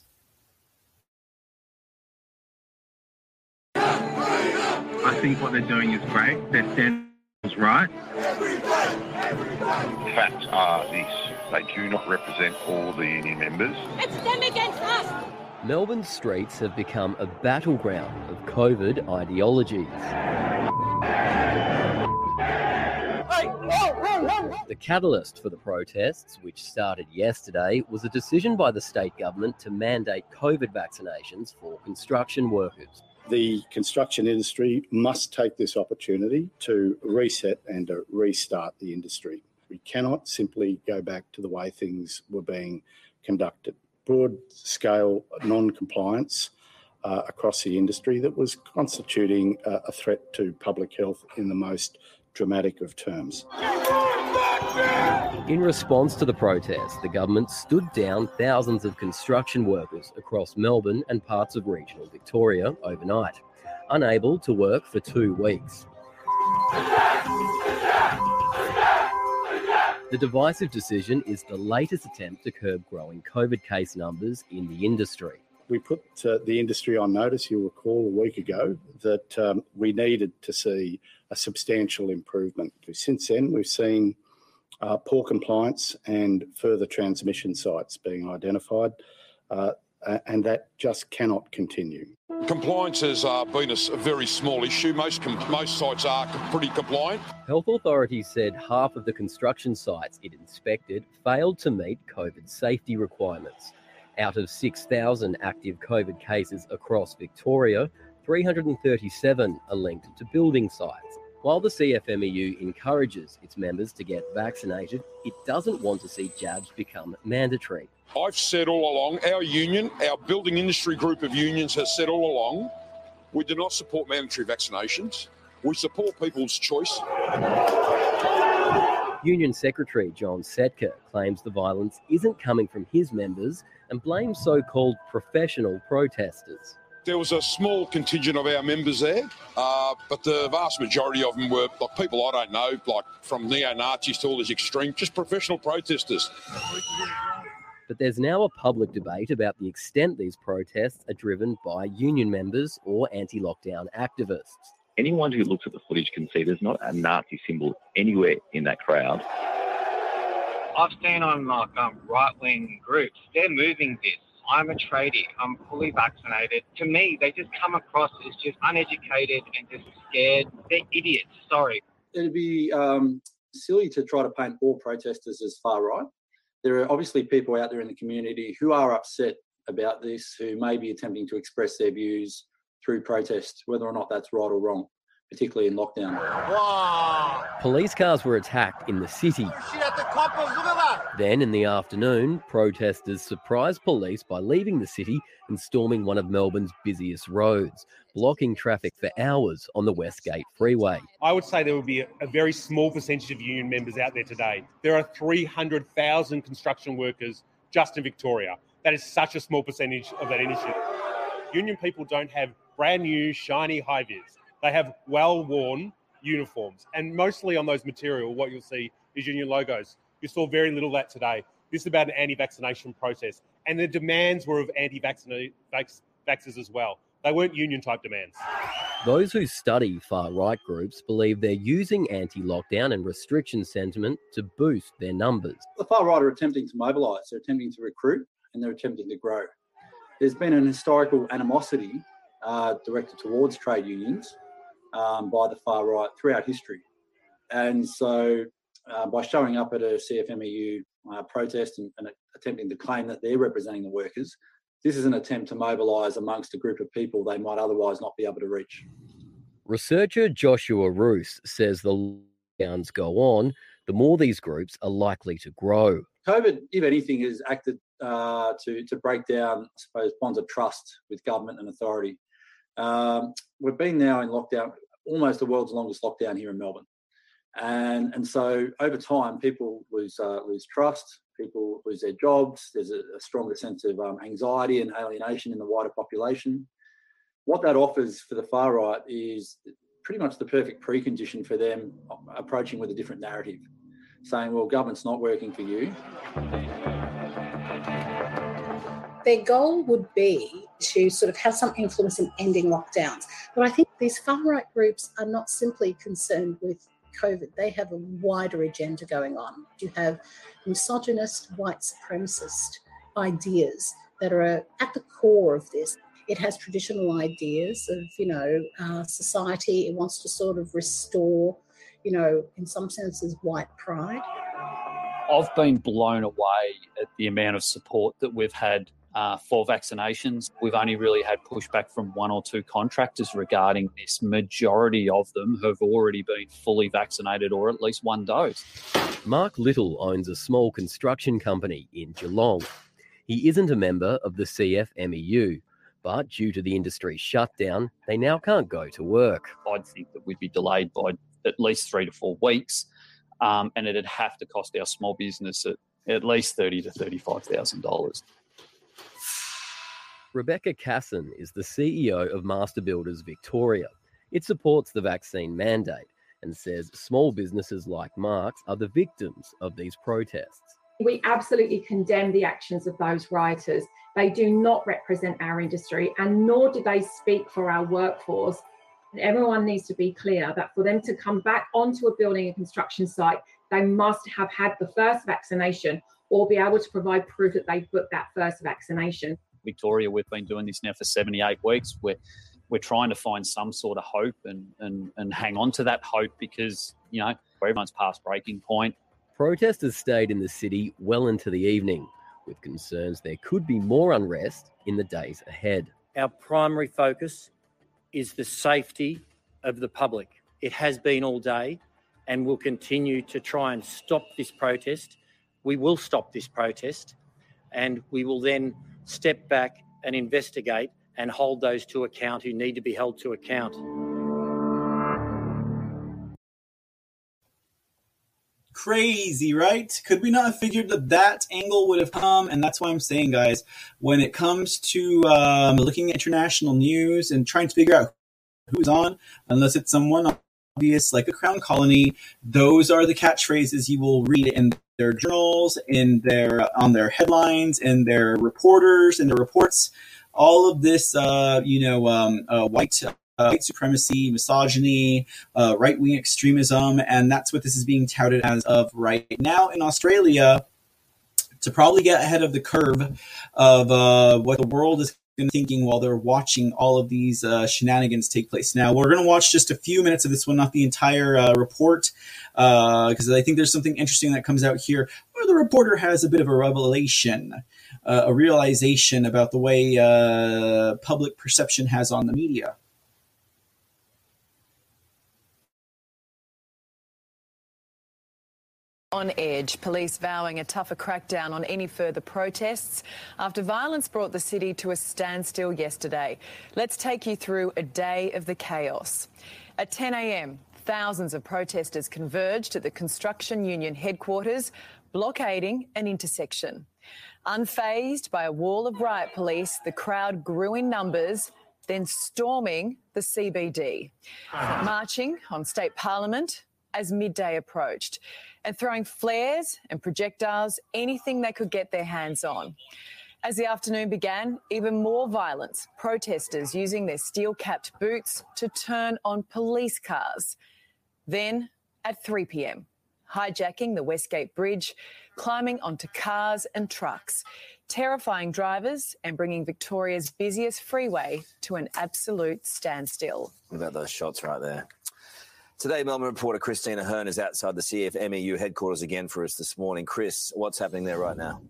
I think what they're doing is great. Their stand is right. The facts are this. They do not represent all the union members. It's them against us. Melbourne's streets have become a battleground of COVID ideology. The catalyst for the protests, which started yesterday, was a decision by the state government to mandate COVID vaccinations for construction workers. The construction industry must take this opportunity to reset and to restart the industry. We cannot simply go back to the way things were being conducted. Broad-scale non-compliance uh, across the industry that was constituting uh, a threat to public health in the most dramatic of terms. In response to the protest, the government stood down thousands of construction workers across Melbourne and parts of regional Victoria overnight, unable to work for two weeks. The divisive decision is the latest attempt to curb growing COVID case numbers in the industry. We put uh, the industry on notice, you'll recall, a week ago, that um, we needed to see a substantial improvement. Since then, we've seen uh, poor compliance and further transmission sites being identified, uh, and that just cannot continue. Compliance has uh, been a very small issue. Most, com- most sites are pretty compliant. Health authorities said half of the construction sites it inspected failed to meet COVID safety requirements. Out of six thousand active COVID cases across Victoria, three hundred thirty-seven are linked to building sites. While the C F M E U encourages its members to get vaccinated, it doesn't want to see jabs become mandatory. I've said all along, our union, our building industry group of unions has said all along, we do not support mandatory vaccinations. We support people's choice. Union Secretary John Setka claims the violence isn't coming from his members and blames so-called professional protesters. There was a small contingent of our members there, uh, but the vast majority of them were like people I don't know, like from neo-Nazis to all these extreme, just professional protesters. But there's now a public debate about the extent these protests are driven by union members or anti-lockdown activists. Anyone who looks at the footage can see there's not a Nazi symbol anywhere in that crowd. I've seen on like um, right-wing groups, they're moving this. I'm a tradie. I'm fully vaccinated. To me, they just come across as just uneducated and just scared. They're idiots. Sorry. It'd be um, silly to try to paint all protesters as far right. There are obviously people out there in the community who are upset about this, who may be attempting to express their views through protest, whether or not that's right or wrong, particularly in lockdown. Wow. Police cars were attacked in the city. Then in the afternoon, protesters surprised police by leaving the city and storming one of Melbourne's busiest roads, blocking traffic for hours on the Westgate Freeway. I would say there would be a, a very small percentage of union members out there today. There are three hundred thousand construction workers just in Victoria. That is such a small percentage of that industry. Union people don't have brand new, shiny high-vis. They have well-worn uniforms. And mostly on those material, what you'll see is union logos. You saw very little of that today. This is about an anti-vaccination protest. And the demands were of anti-vaxxers as well. They weren't union-type demands. Those who study far-right groups believe they're using anti-lockdown and restriction sentiment to boost their numbers. The far-right are attempting to mobilise. They're attempting to recruit and they're attempting to grow. There's been an historical animosity uh, directed towards trade unions um, by the far right throughout history. And so uh, by showing up at a C F M E U uh, protest and, and attempting to claim that they're representing the workers, this is an attempt to mobilise amongst a group of people they might otherwise not be able to reach. Researcher Joshua Roos says the lockdowns go on, the more these groups are likely to grow. COVID, if anything, has acted uh, to, to break down, I suppose, bonds of trust with government and authority. Um, we've been now in lockdown, almost the world's longest lockdown here in Melbourne. And and so over time, people lose uh, lose trust, people lose their jobs, there's a, a stronger sense of um, anxiety and alienation in the wider population. What that offers for the far right is pretty much the perfect precondition for them approaching with a different narrative, saying, well, government's not working for you. Their goal would be to sort of have some influence in ending lockdowns. But I think these far-right groups are not simply concerned with COVID. They have a wider agenda going on. You have misogynist, white supremacist ideas that are at the core of this. It has traditional ideas of, you know, uh, society. It wants to sort of restore, you know, in some senses, white pride. I've been blown away at the amount of support that we've had uh, for vaccinations. We've only really had pushback from one or two contractors regarding this. Majority of them have already been fully vaccinated or at least one dose. Mark Little owns a small construction company in Geelong. He isn't a member of the C F M E U. But due to the industry shutdown, they now can't go to work. I'd think that we'd be delayed by at least three to four weeks, um, and it'd have to cost our small business at, at least thirty thousand dollars to thirty-five thousand dollars. Rebecca Casson is the C E O of Master Builders Victoria. It supports the vaccine mandate and says small businesses like Mark's are the victims of these protests. We absolutely condemn the actions of those rioters. They do not represent our industry, and nor do they speak for our workforce. And everyone needs to be clear that for them to come back onto a building and construction site, they must have had the first vaccination or be able to provide proof that they booked that first vaccination. Victoria, we've been doing this now for seventy-eight weeks. We're, we're trying to find some sort of hope and, and, and hang on to that hope because, you know, everyone's past breaking point. Protesters stayed in the city well into the evening, with concerns there could be more unrest in the days ahead. Our primary focus is the safety of the public. It has been all day and will continue to try and stop this protest. We will stop this protest, and we will then step back and investigate and hold those to account who need to be held to account. Crazy, right? Could we not have figured that that angle would have come? And that's why I'm saying, guys, when it comes to um, looking at international news and trying to figure out who's on, unless it's someone obvious like a crown colony, those are the catchphrases you will read in their journals, in their on their headlines, in their reporters, in their reports. All of this, uh, you know, um, uh, white. Uh, white supremacy, misogyny, uh, right-wing extremism, and that's what this is being touted as of right now in Australia to probably get ahead of the curve of uh, what the world is thinking while they're watching all of these uh, shenanigans take place. Now, we're going to watch just a few minutes of this one, not the entire uh, report, because uh, I think there's something interesting that comes out here where the reporter has a bit of a revelation, uh, a realization about the way uh, public perception has on the media. On edge, police vowing a tougher crackdown on any further protests after violence brought the city to a standstill yesterday. Let's take you through a day of the chaos. At ten a.m, thousands of protesters converged at the construction union headquarters, blockading an intersection. Unfazed by a wall of riot police, the crowd grew in numbers, then storming the C B D, marching on State Parliament as midday approached, and throwing flares and projectiles, anything they could get their hands on. As the afternoon began, even more violence, protesters using their steel-capped boots to turn on police cars. Then, at three p.m, hijacking the Westgate Bridge, climbing onto cars and trucks, terrifying drivers and bringing Victoria's busiest freeway to an absolute standstill. What about those shots right there? Today, Melbourne reporter Christina Hearn is outside the C F M E U headquarters again for us this morning. Chris, what's happening there right now?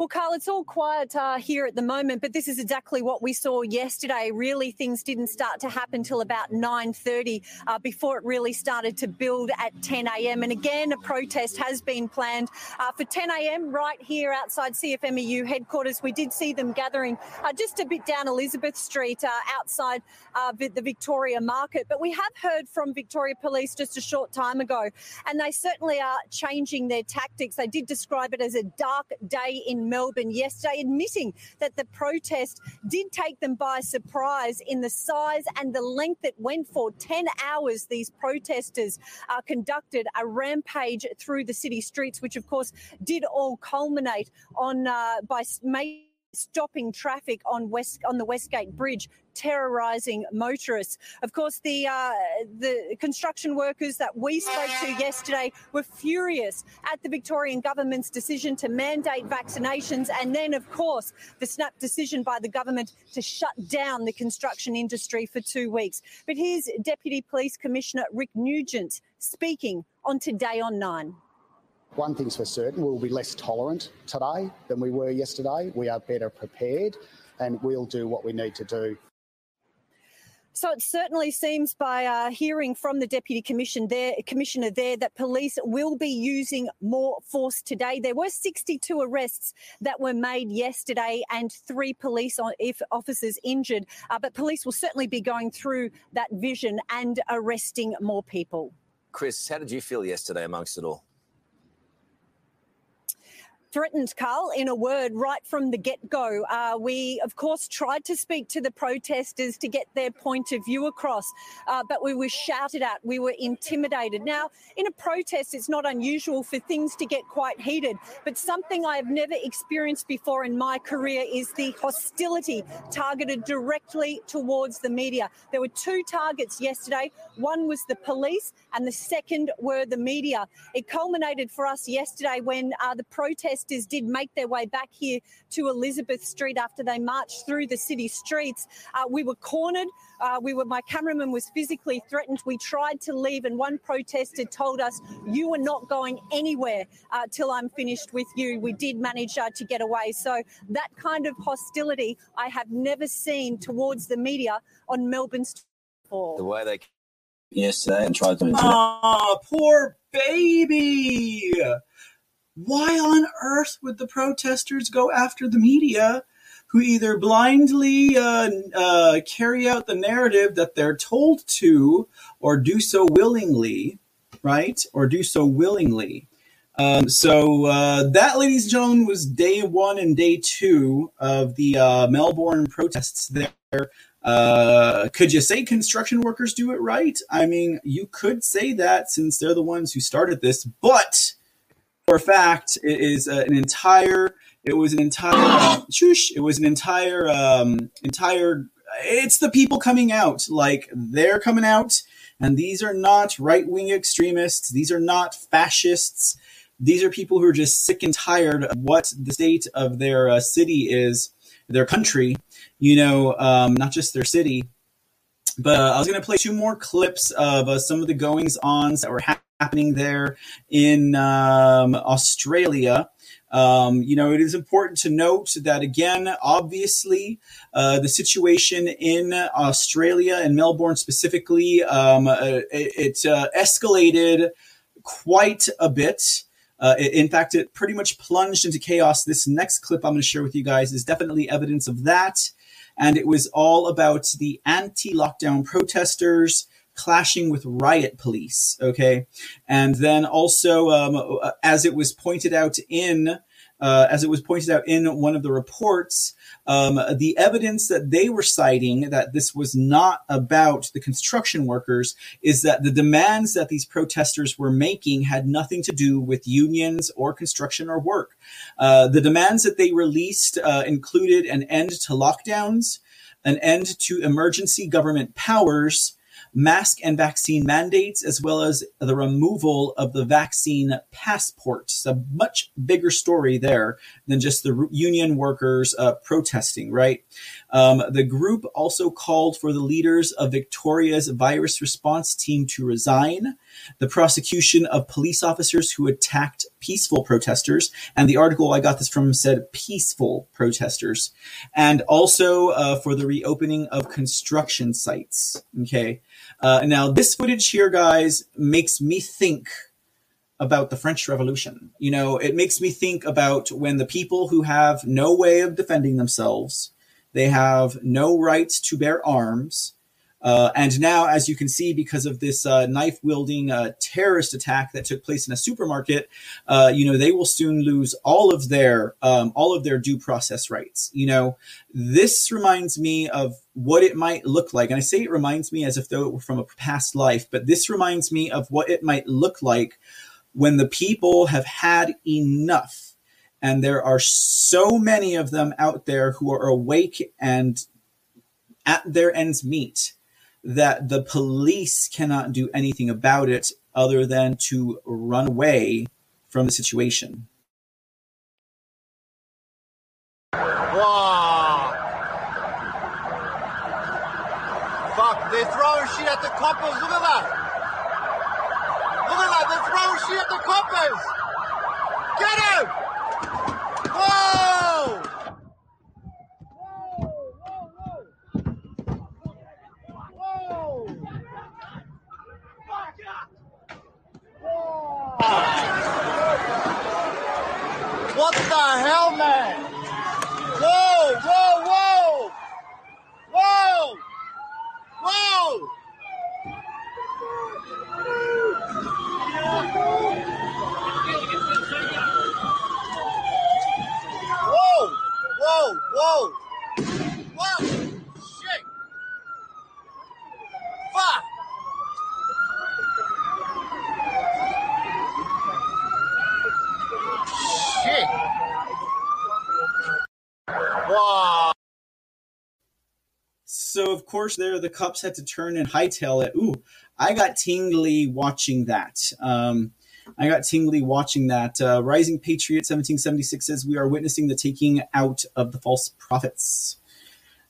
Well, Carl, it's all quiet uh, here at the moment, but this is exactly what we saw yesterday. Really, things didn't start to happen till about nine thirty uh, before it really started to build at ten a m. And again, a protest has been planned uh, for ten a m right here outside C F M M E U headquarters. We did see them gathering uh, just a bit down Elizabeth Street uh, outside uh, the Victoria Market. But we have heard from Victoria Police just a short time ago, and they certainly are changing their tactics. They did describe it as a dark day in Melbourne yesterday, admitting that the protest did take them by surprise in the size and the length it went for. ten hours these protesters uh, conducted a rampage through the city streets, which of course did all culminate on uh, by making stopping traffic on West on the Westgate Bridge, terrorising motorists. Of course, the uh, the construction workers that we spoke to yesterday were furious at the Victorian government's decision to mandate vaccinations, and then, of course, the snap decision by the government to shut down the construction industry for two weeks. But here's Deputy Police Commissioner Rick Nugent speaking on Today on Nine. One thing's for certain, we'll be less tolerant today than we were yesterday. We are better prepared and we'll do what we need to do. So it certainly seems by uh, hearing from the Deputy Commission there, Commissioner there that police will be using more force today. There were sixty-two arrests that were made yesterday and three police officers injured, uh, but police will certainly be going through that vision and arresting more people. Chris, how did you feel yesterday amongst it all? Threatened, Carl, in a word, right from the get-go. Uh, we, of course, tried to speak to the protesters to get their point of view across, uh, but we were shouted at, we were intimidated. Now, in a protest, it's not unusual for things to get quite heated, but something I have never experienced before in my career is the hostility targeted directly towards the media. There were two targets yesterday. One was the police and the second were the media. It culminated for us yesterday when uh, the protest did make their way back here to Elizabeth Street after they marched through the city streets. Uh, we were cornered. Uh, we were, my cameraman was physically threatened. We tried to leave and one protester told us, you are not going anywhere uh, till I'm finished with you. We did manage uh, to get away. So that kind of hostility I have never seen towards the media on Melbourne's floor. The way they came yesterday and tried to... Ah, poor baby! Why on earth would the protesters go after the media who either blindly uh, uh, carry out the narrative that they're told to or do so willingly, right? Or do so willingly. Um, so uh, that, ladies and gentlemen, was day one and day two of the uh, Melbourne protests there. Uh, could you say construction workers do it right? I mean, you could say that since they're the ones who started this, but... For a fact, it is uh, an entire. It was an entire. Um, shush, it was an entire. Um, entire. It's the people coming out. Like they're coming out, and these are not right-wing extremists. These are not fascists. These are people who are just sick and tired of what the state of their uh, city is, their country. You know, um, not just their city. But uh, I was going to play two more clips of uh, some of the goings-ons that were happening. happening there in um, Australia. Um, you know, it is important to note that, again, obviously, uh, the situation in Australia and Melbourne specifically, um, uh, it, it uh, escalated quite a bit. Uh, it, in fact, it pretty much plunged into chaos. This next clip I'm going to share with you guys is definitely evidence of that. And it was all about the anti-lockdown protesters clashing with riot police, okay? And then also, um, as it was pointed out in, uh, as it was pointed out in one of the reports, um, the evidence that they were citing that this was not about the construction workers is that the demands that these protesters were making had nothing to do with unions or construction or work. Uh, the demands that they released uh, included an end to lockdowns, an end to emergency government powers, mask and vaccine mandates, as well as the removal of the vaccine passport. It's a much bigger story there than just the union workers uh, protesting, right? Um, the group also called for the leaders of Victoria's virus response team to resign, the prosecution of police officers who attacked peaceful protesters. And the article I got this from said peaceful protesters. And also uh, for the reopening of construction sites. Okay. Uh, now, this footage here, guys, makes me think about the French Revolution. You know, it makes me think about when the people who have no way of defending themselves, they have no right to bear arms. Uh, and now, as you can see, because of this uh, knife-wielding uh, terrorist attack that took place in a supermarket, uh, you know, they will soon lose all of their um, all of their due process rights. You know, this reminds me of what it might look like. And I say it reminds me as if though it were from a past life, but this reminds me of what it might look like when the people have had enough, and there are so many of them out there who are awake and at their ends meet, that the police cannot do anything about it other than to run away from the situation. Wow. Fuck, they're throwing shit at the coppers, look at that. Look at that, they're throwing shit at the coppers! Get him! Whoa! Whoa, whoa, whoa! Whoa! Fuck up! Whoa! What the hell, man? Whoa, whoa, whoa! Whoa! Whoa! Whoa! Whoa! Whoa! Whoa! Shit! Fuck! Shit! Wow! So of course, there the cops had to turn and hightail it. Ooh, I got tingly watching that. Um, I got tingly watching that. Uh, Rising Patriot seventeen seventy-six says we are witnessing the taking out of the false prophets.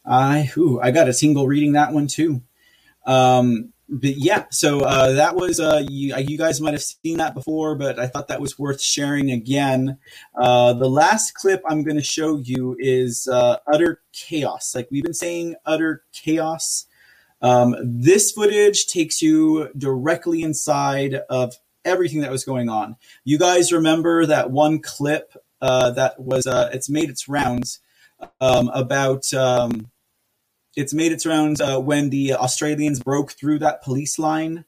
I ooh, I got a tingle reading that one too. Um, but yeah, so uh, that was uh, you, you guys might have seen that before, but I thought that was worth sharing again. Uh, the last clip I'm going to show you is uh, utter chaos. Like we've been saying, utter chaos. Um, this footage takes you directly inside of everything that was going on. You guys remember that one clip uh, that was, uh, it's made its rounds um, about, um, it's made its rounds uh, when the Australians broke through that police line.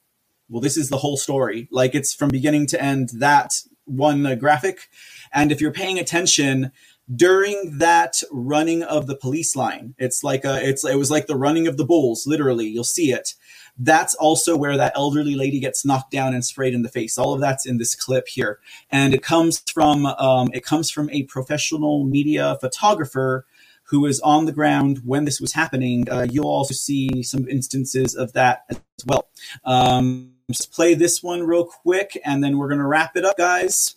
Well, this is the whole story. Like it's from beginning to end, that one uh, graphic. And if you're paying attention, during that running of the police line, it's like a, it's it was like the running of the bulls, literally. You'll see it. That's also where that elderly lady gets knocked down and sprayed in the face. All of that's in this clip here, and it comes from um, it comes from a professional media photographer who was on the ground when this was happening. Uh, you'll also see some instances of that as well. Um, just play this one real quick, and then we're gonna wrap it up, guys.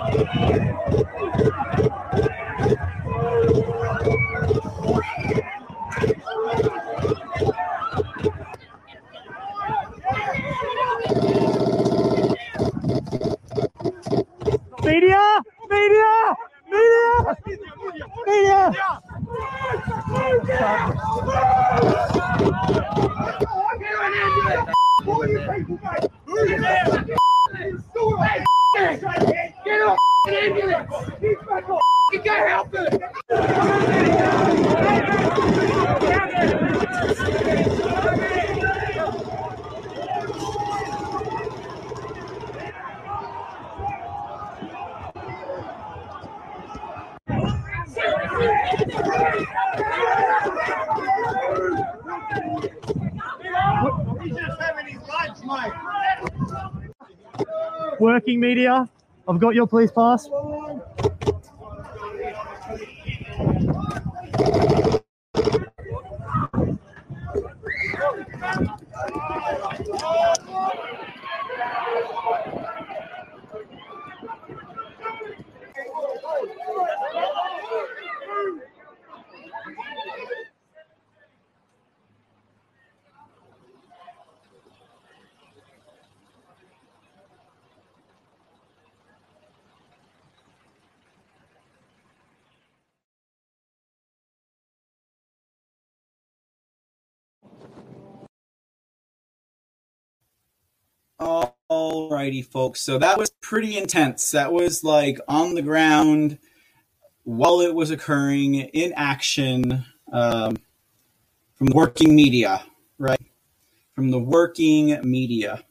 Media! Media! Media! Media! Working media, I've got your police pass. Alrighty, folks. So that was pretty intense. That was like on the ground while it was occurring in action um, from the working media, right? From the working media.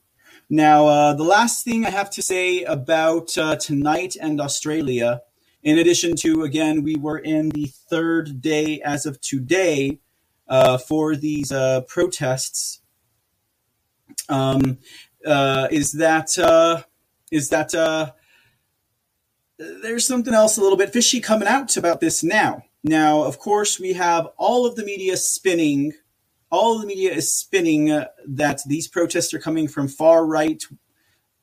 Now, uh, the last thing I have to say about uh, tonight and Australia, in addition to, again, we were in the third day as of today uh, for these uh, protests. Um, Uh, is that uh, is that uh, there's something else a little bit fishy coming out about this now. Now, of course, we have all of the media spinning. All of the media is spinning uh, that these protests are coming from far-right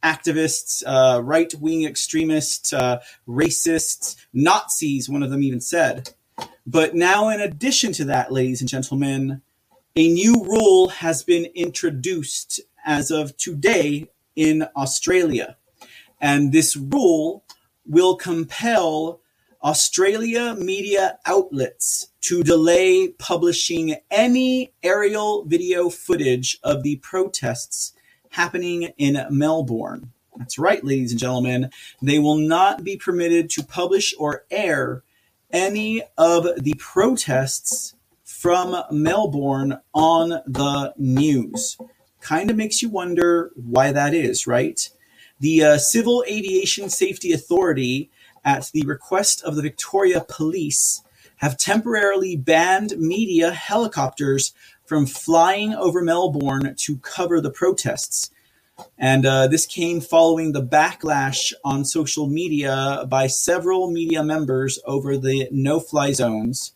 activists, uh, right-wing extremists, uh, racists, Nazis, one of them even said. But now, in addition to that, ladies and gentlemen, a new rule has been introduced as of today in Australia. And this rule will compel Australia media outlets to delay publishing any aerial video footage of the protests happening in Melbourne. That's right, ladies and gentlemen. They will not be permitted to publish or air any of the protests from Melbourne on the news. Kind of makes you wonder why that is, right? The uh, Civil Aviation Safety Authority, at the request of the Victoria Police, have temporarily banned media helicopters from flying over Melbourne to cover the protests. And uh, this came following the backlash on social media by several media members over the no-fly zones,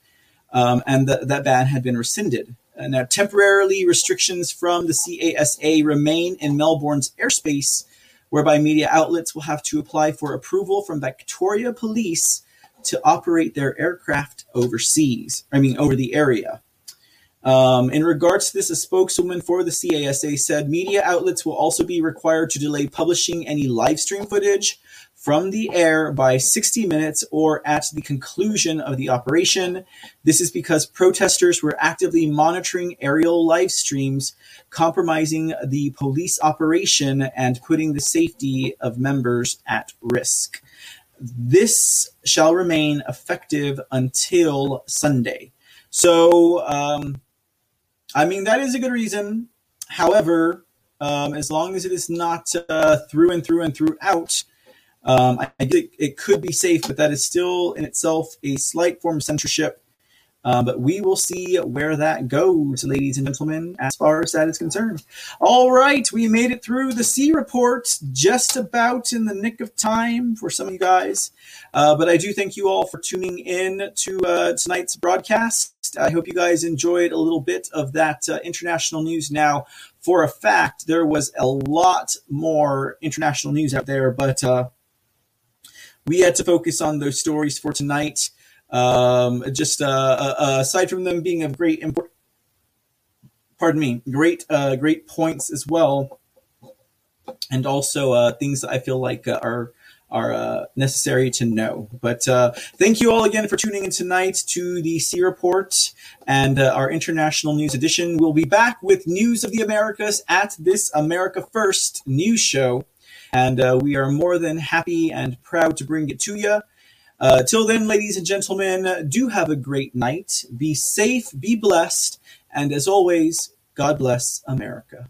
um, and th- that ban had been rescinded. Now, temporarily, restrictions from the C A S A remain in Melbourne's airspace, whereby media outlets will have to apply for approval from Victoria Police to operate their aircraft overseas, I mean, over the area. Um, in regards to this, a spokeswoman for the C A S A said media outlets will also be required to delay publishing any live stream footage from the air by sixty minutes or at the conclusion of the operation. This is because protesters were actively monitoring aerial live streams, compromising the police operation and putting the safety of members at risk. This shall remain effective until Sunday. So, um, I mean, that is a good reason. However, um, as long as it is not uh, through and through and throughout, Um, I, I think it could be safe, but that is still in itself a slight form of censorship. Uh, but we will see where that goes, ladies and gentlemen, as far as that is concerned. All right, we made it through the TheCReport just about in the nick of time for some of you guys. Uh, but I do thank you all for tuning in to uh, tonight's broadcast. I hope you guys enjoyed a little bit of that uh, international news. Now, for a fact, there was a lot more international news out there, but... Uh, We had to focus on those stories for tonight. Um, just uh, uh, aside from them being of great import, pardon me, great uh, great points as well, and also uh, things that I feel like uh, are are uh, necessary to know. But uh, thank you all again for tuning in tonight to the TheCReport and uh, our international news edition. We'll be back with News of the Americas at this America First news show. And uh, we are more than happy and proud to bring it to you. Uh, till then, ladies and gentlemen, do have a great night. Be safe, be blessed, and as always, God bless America.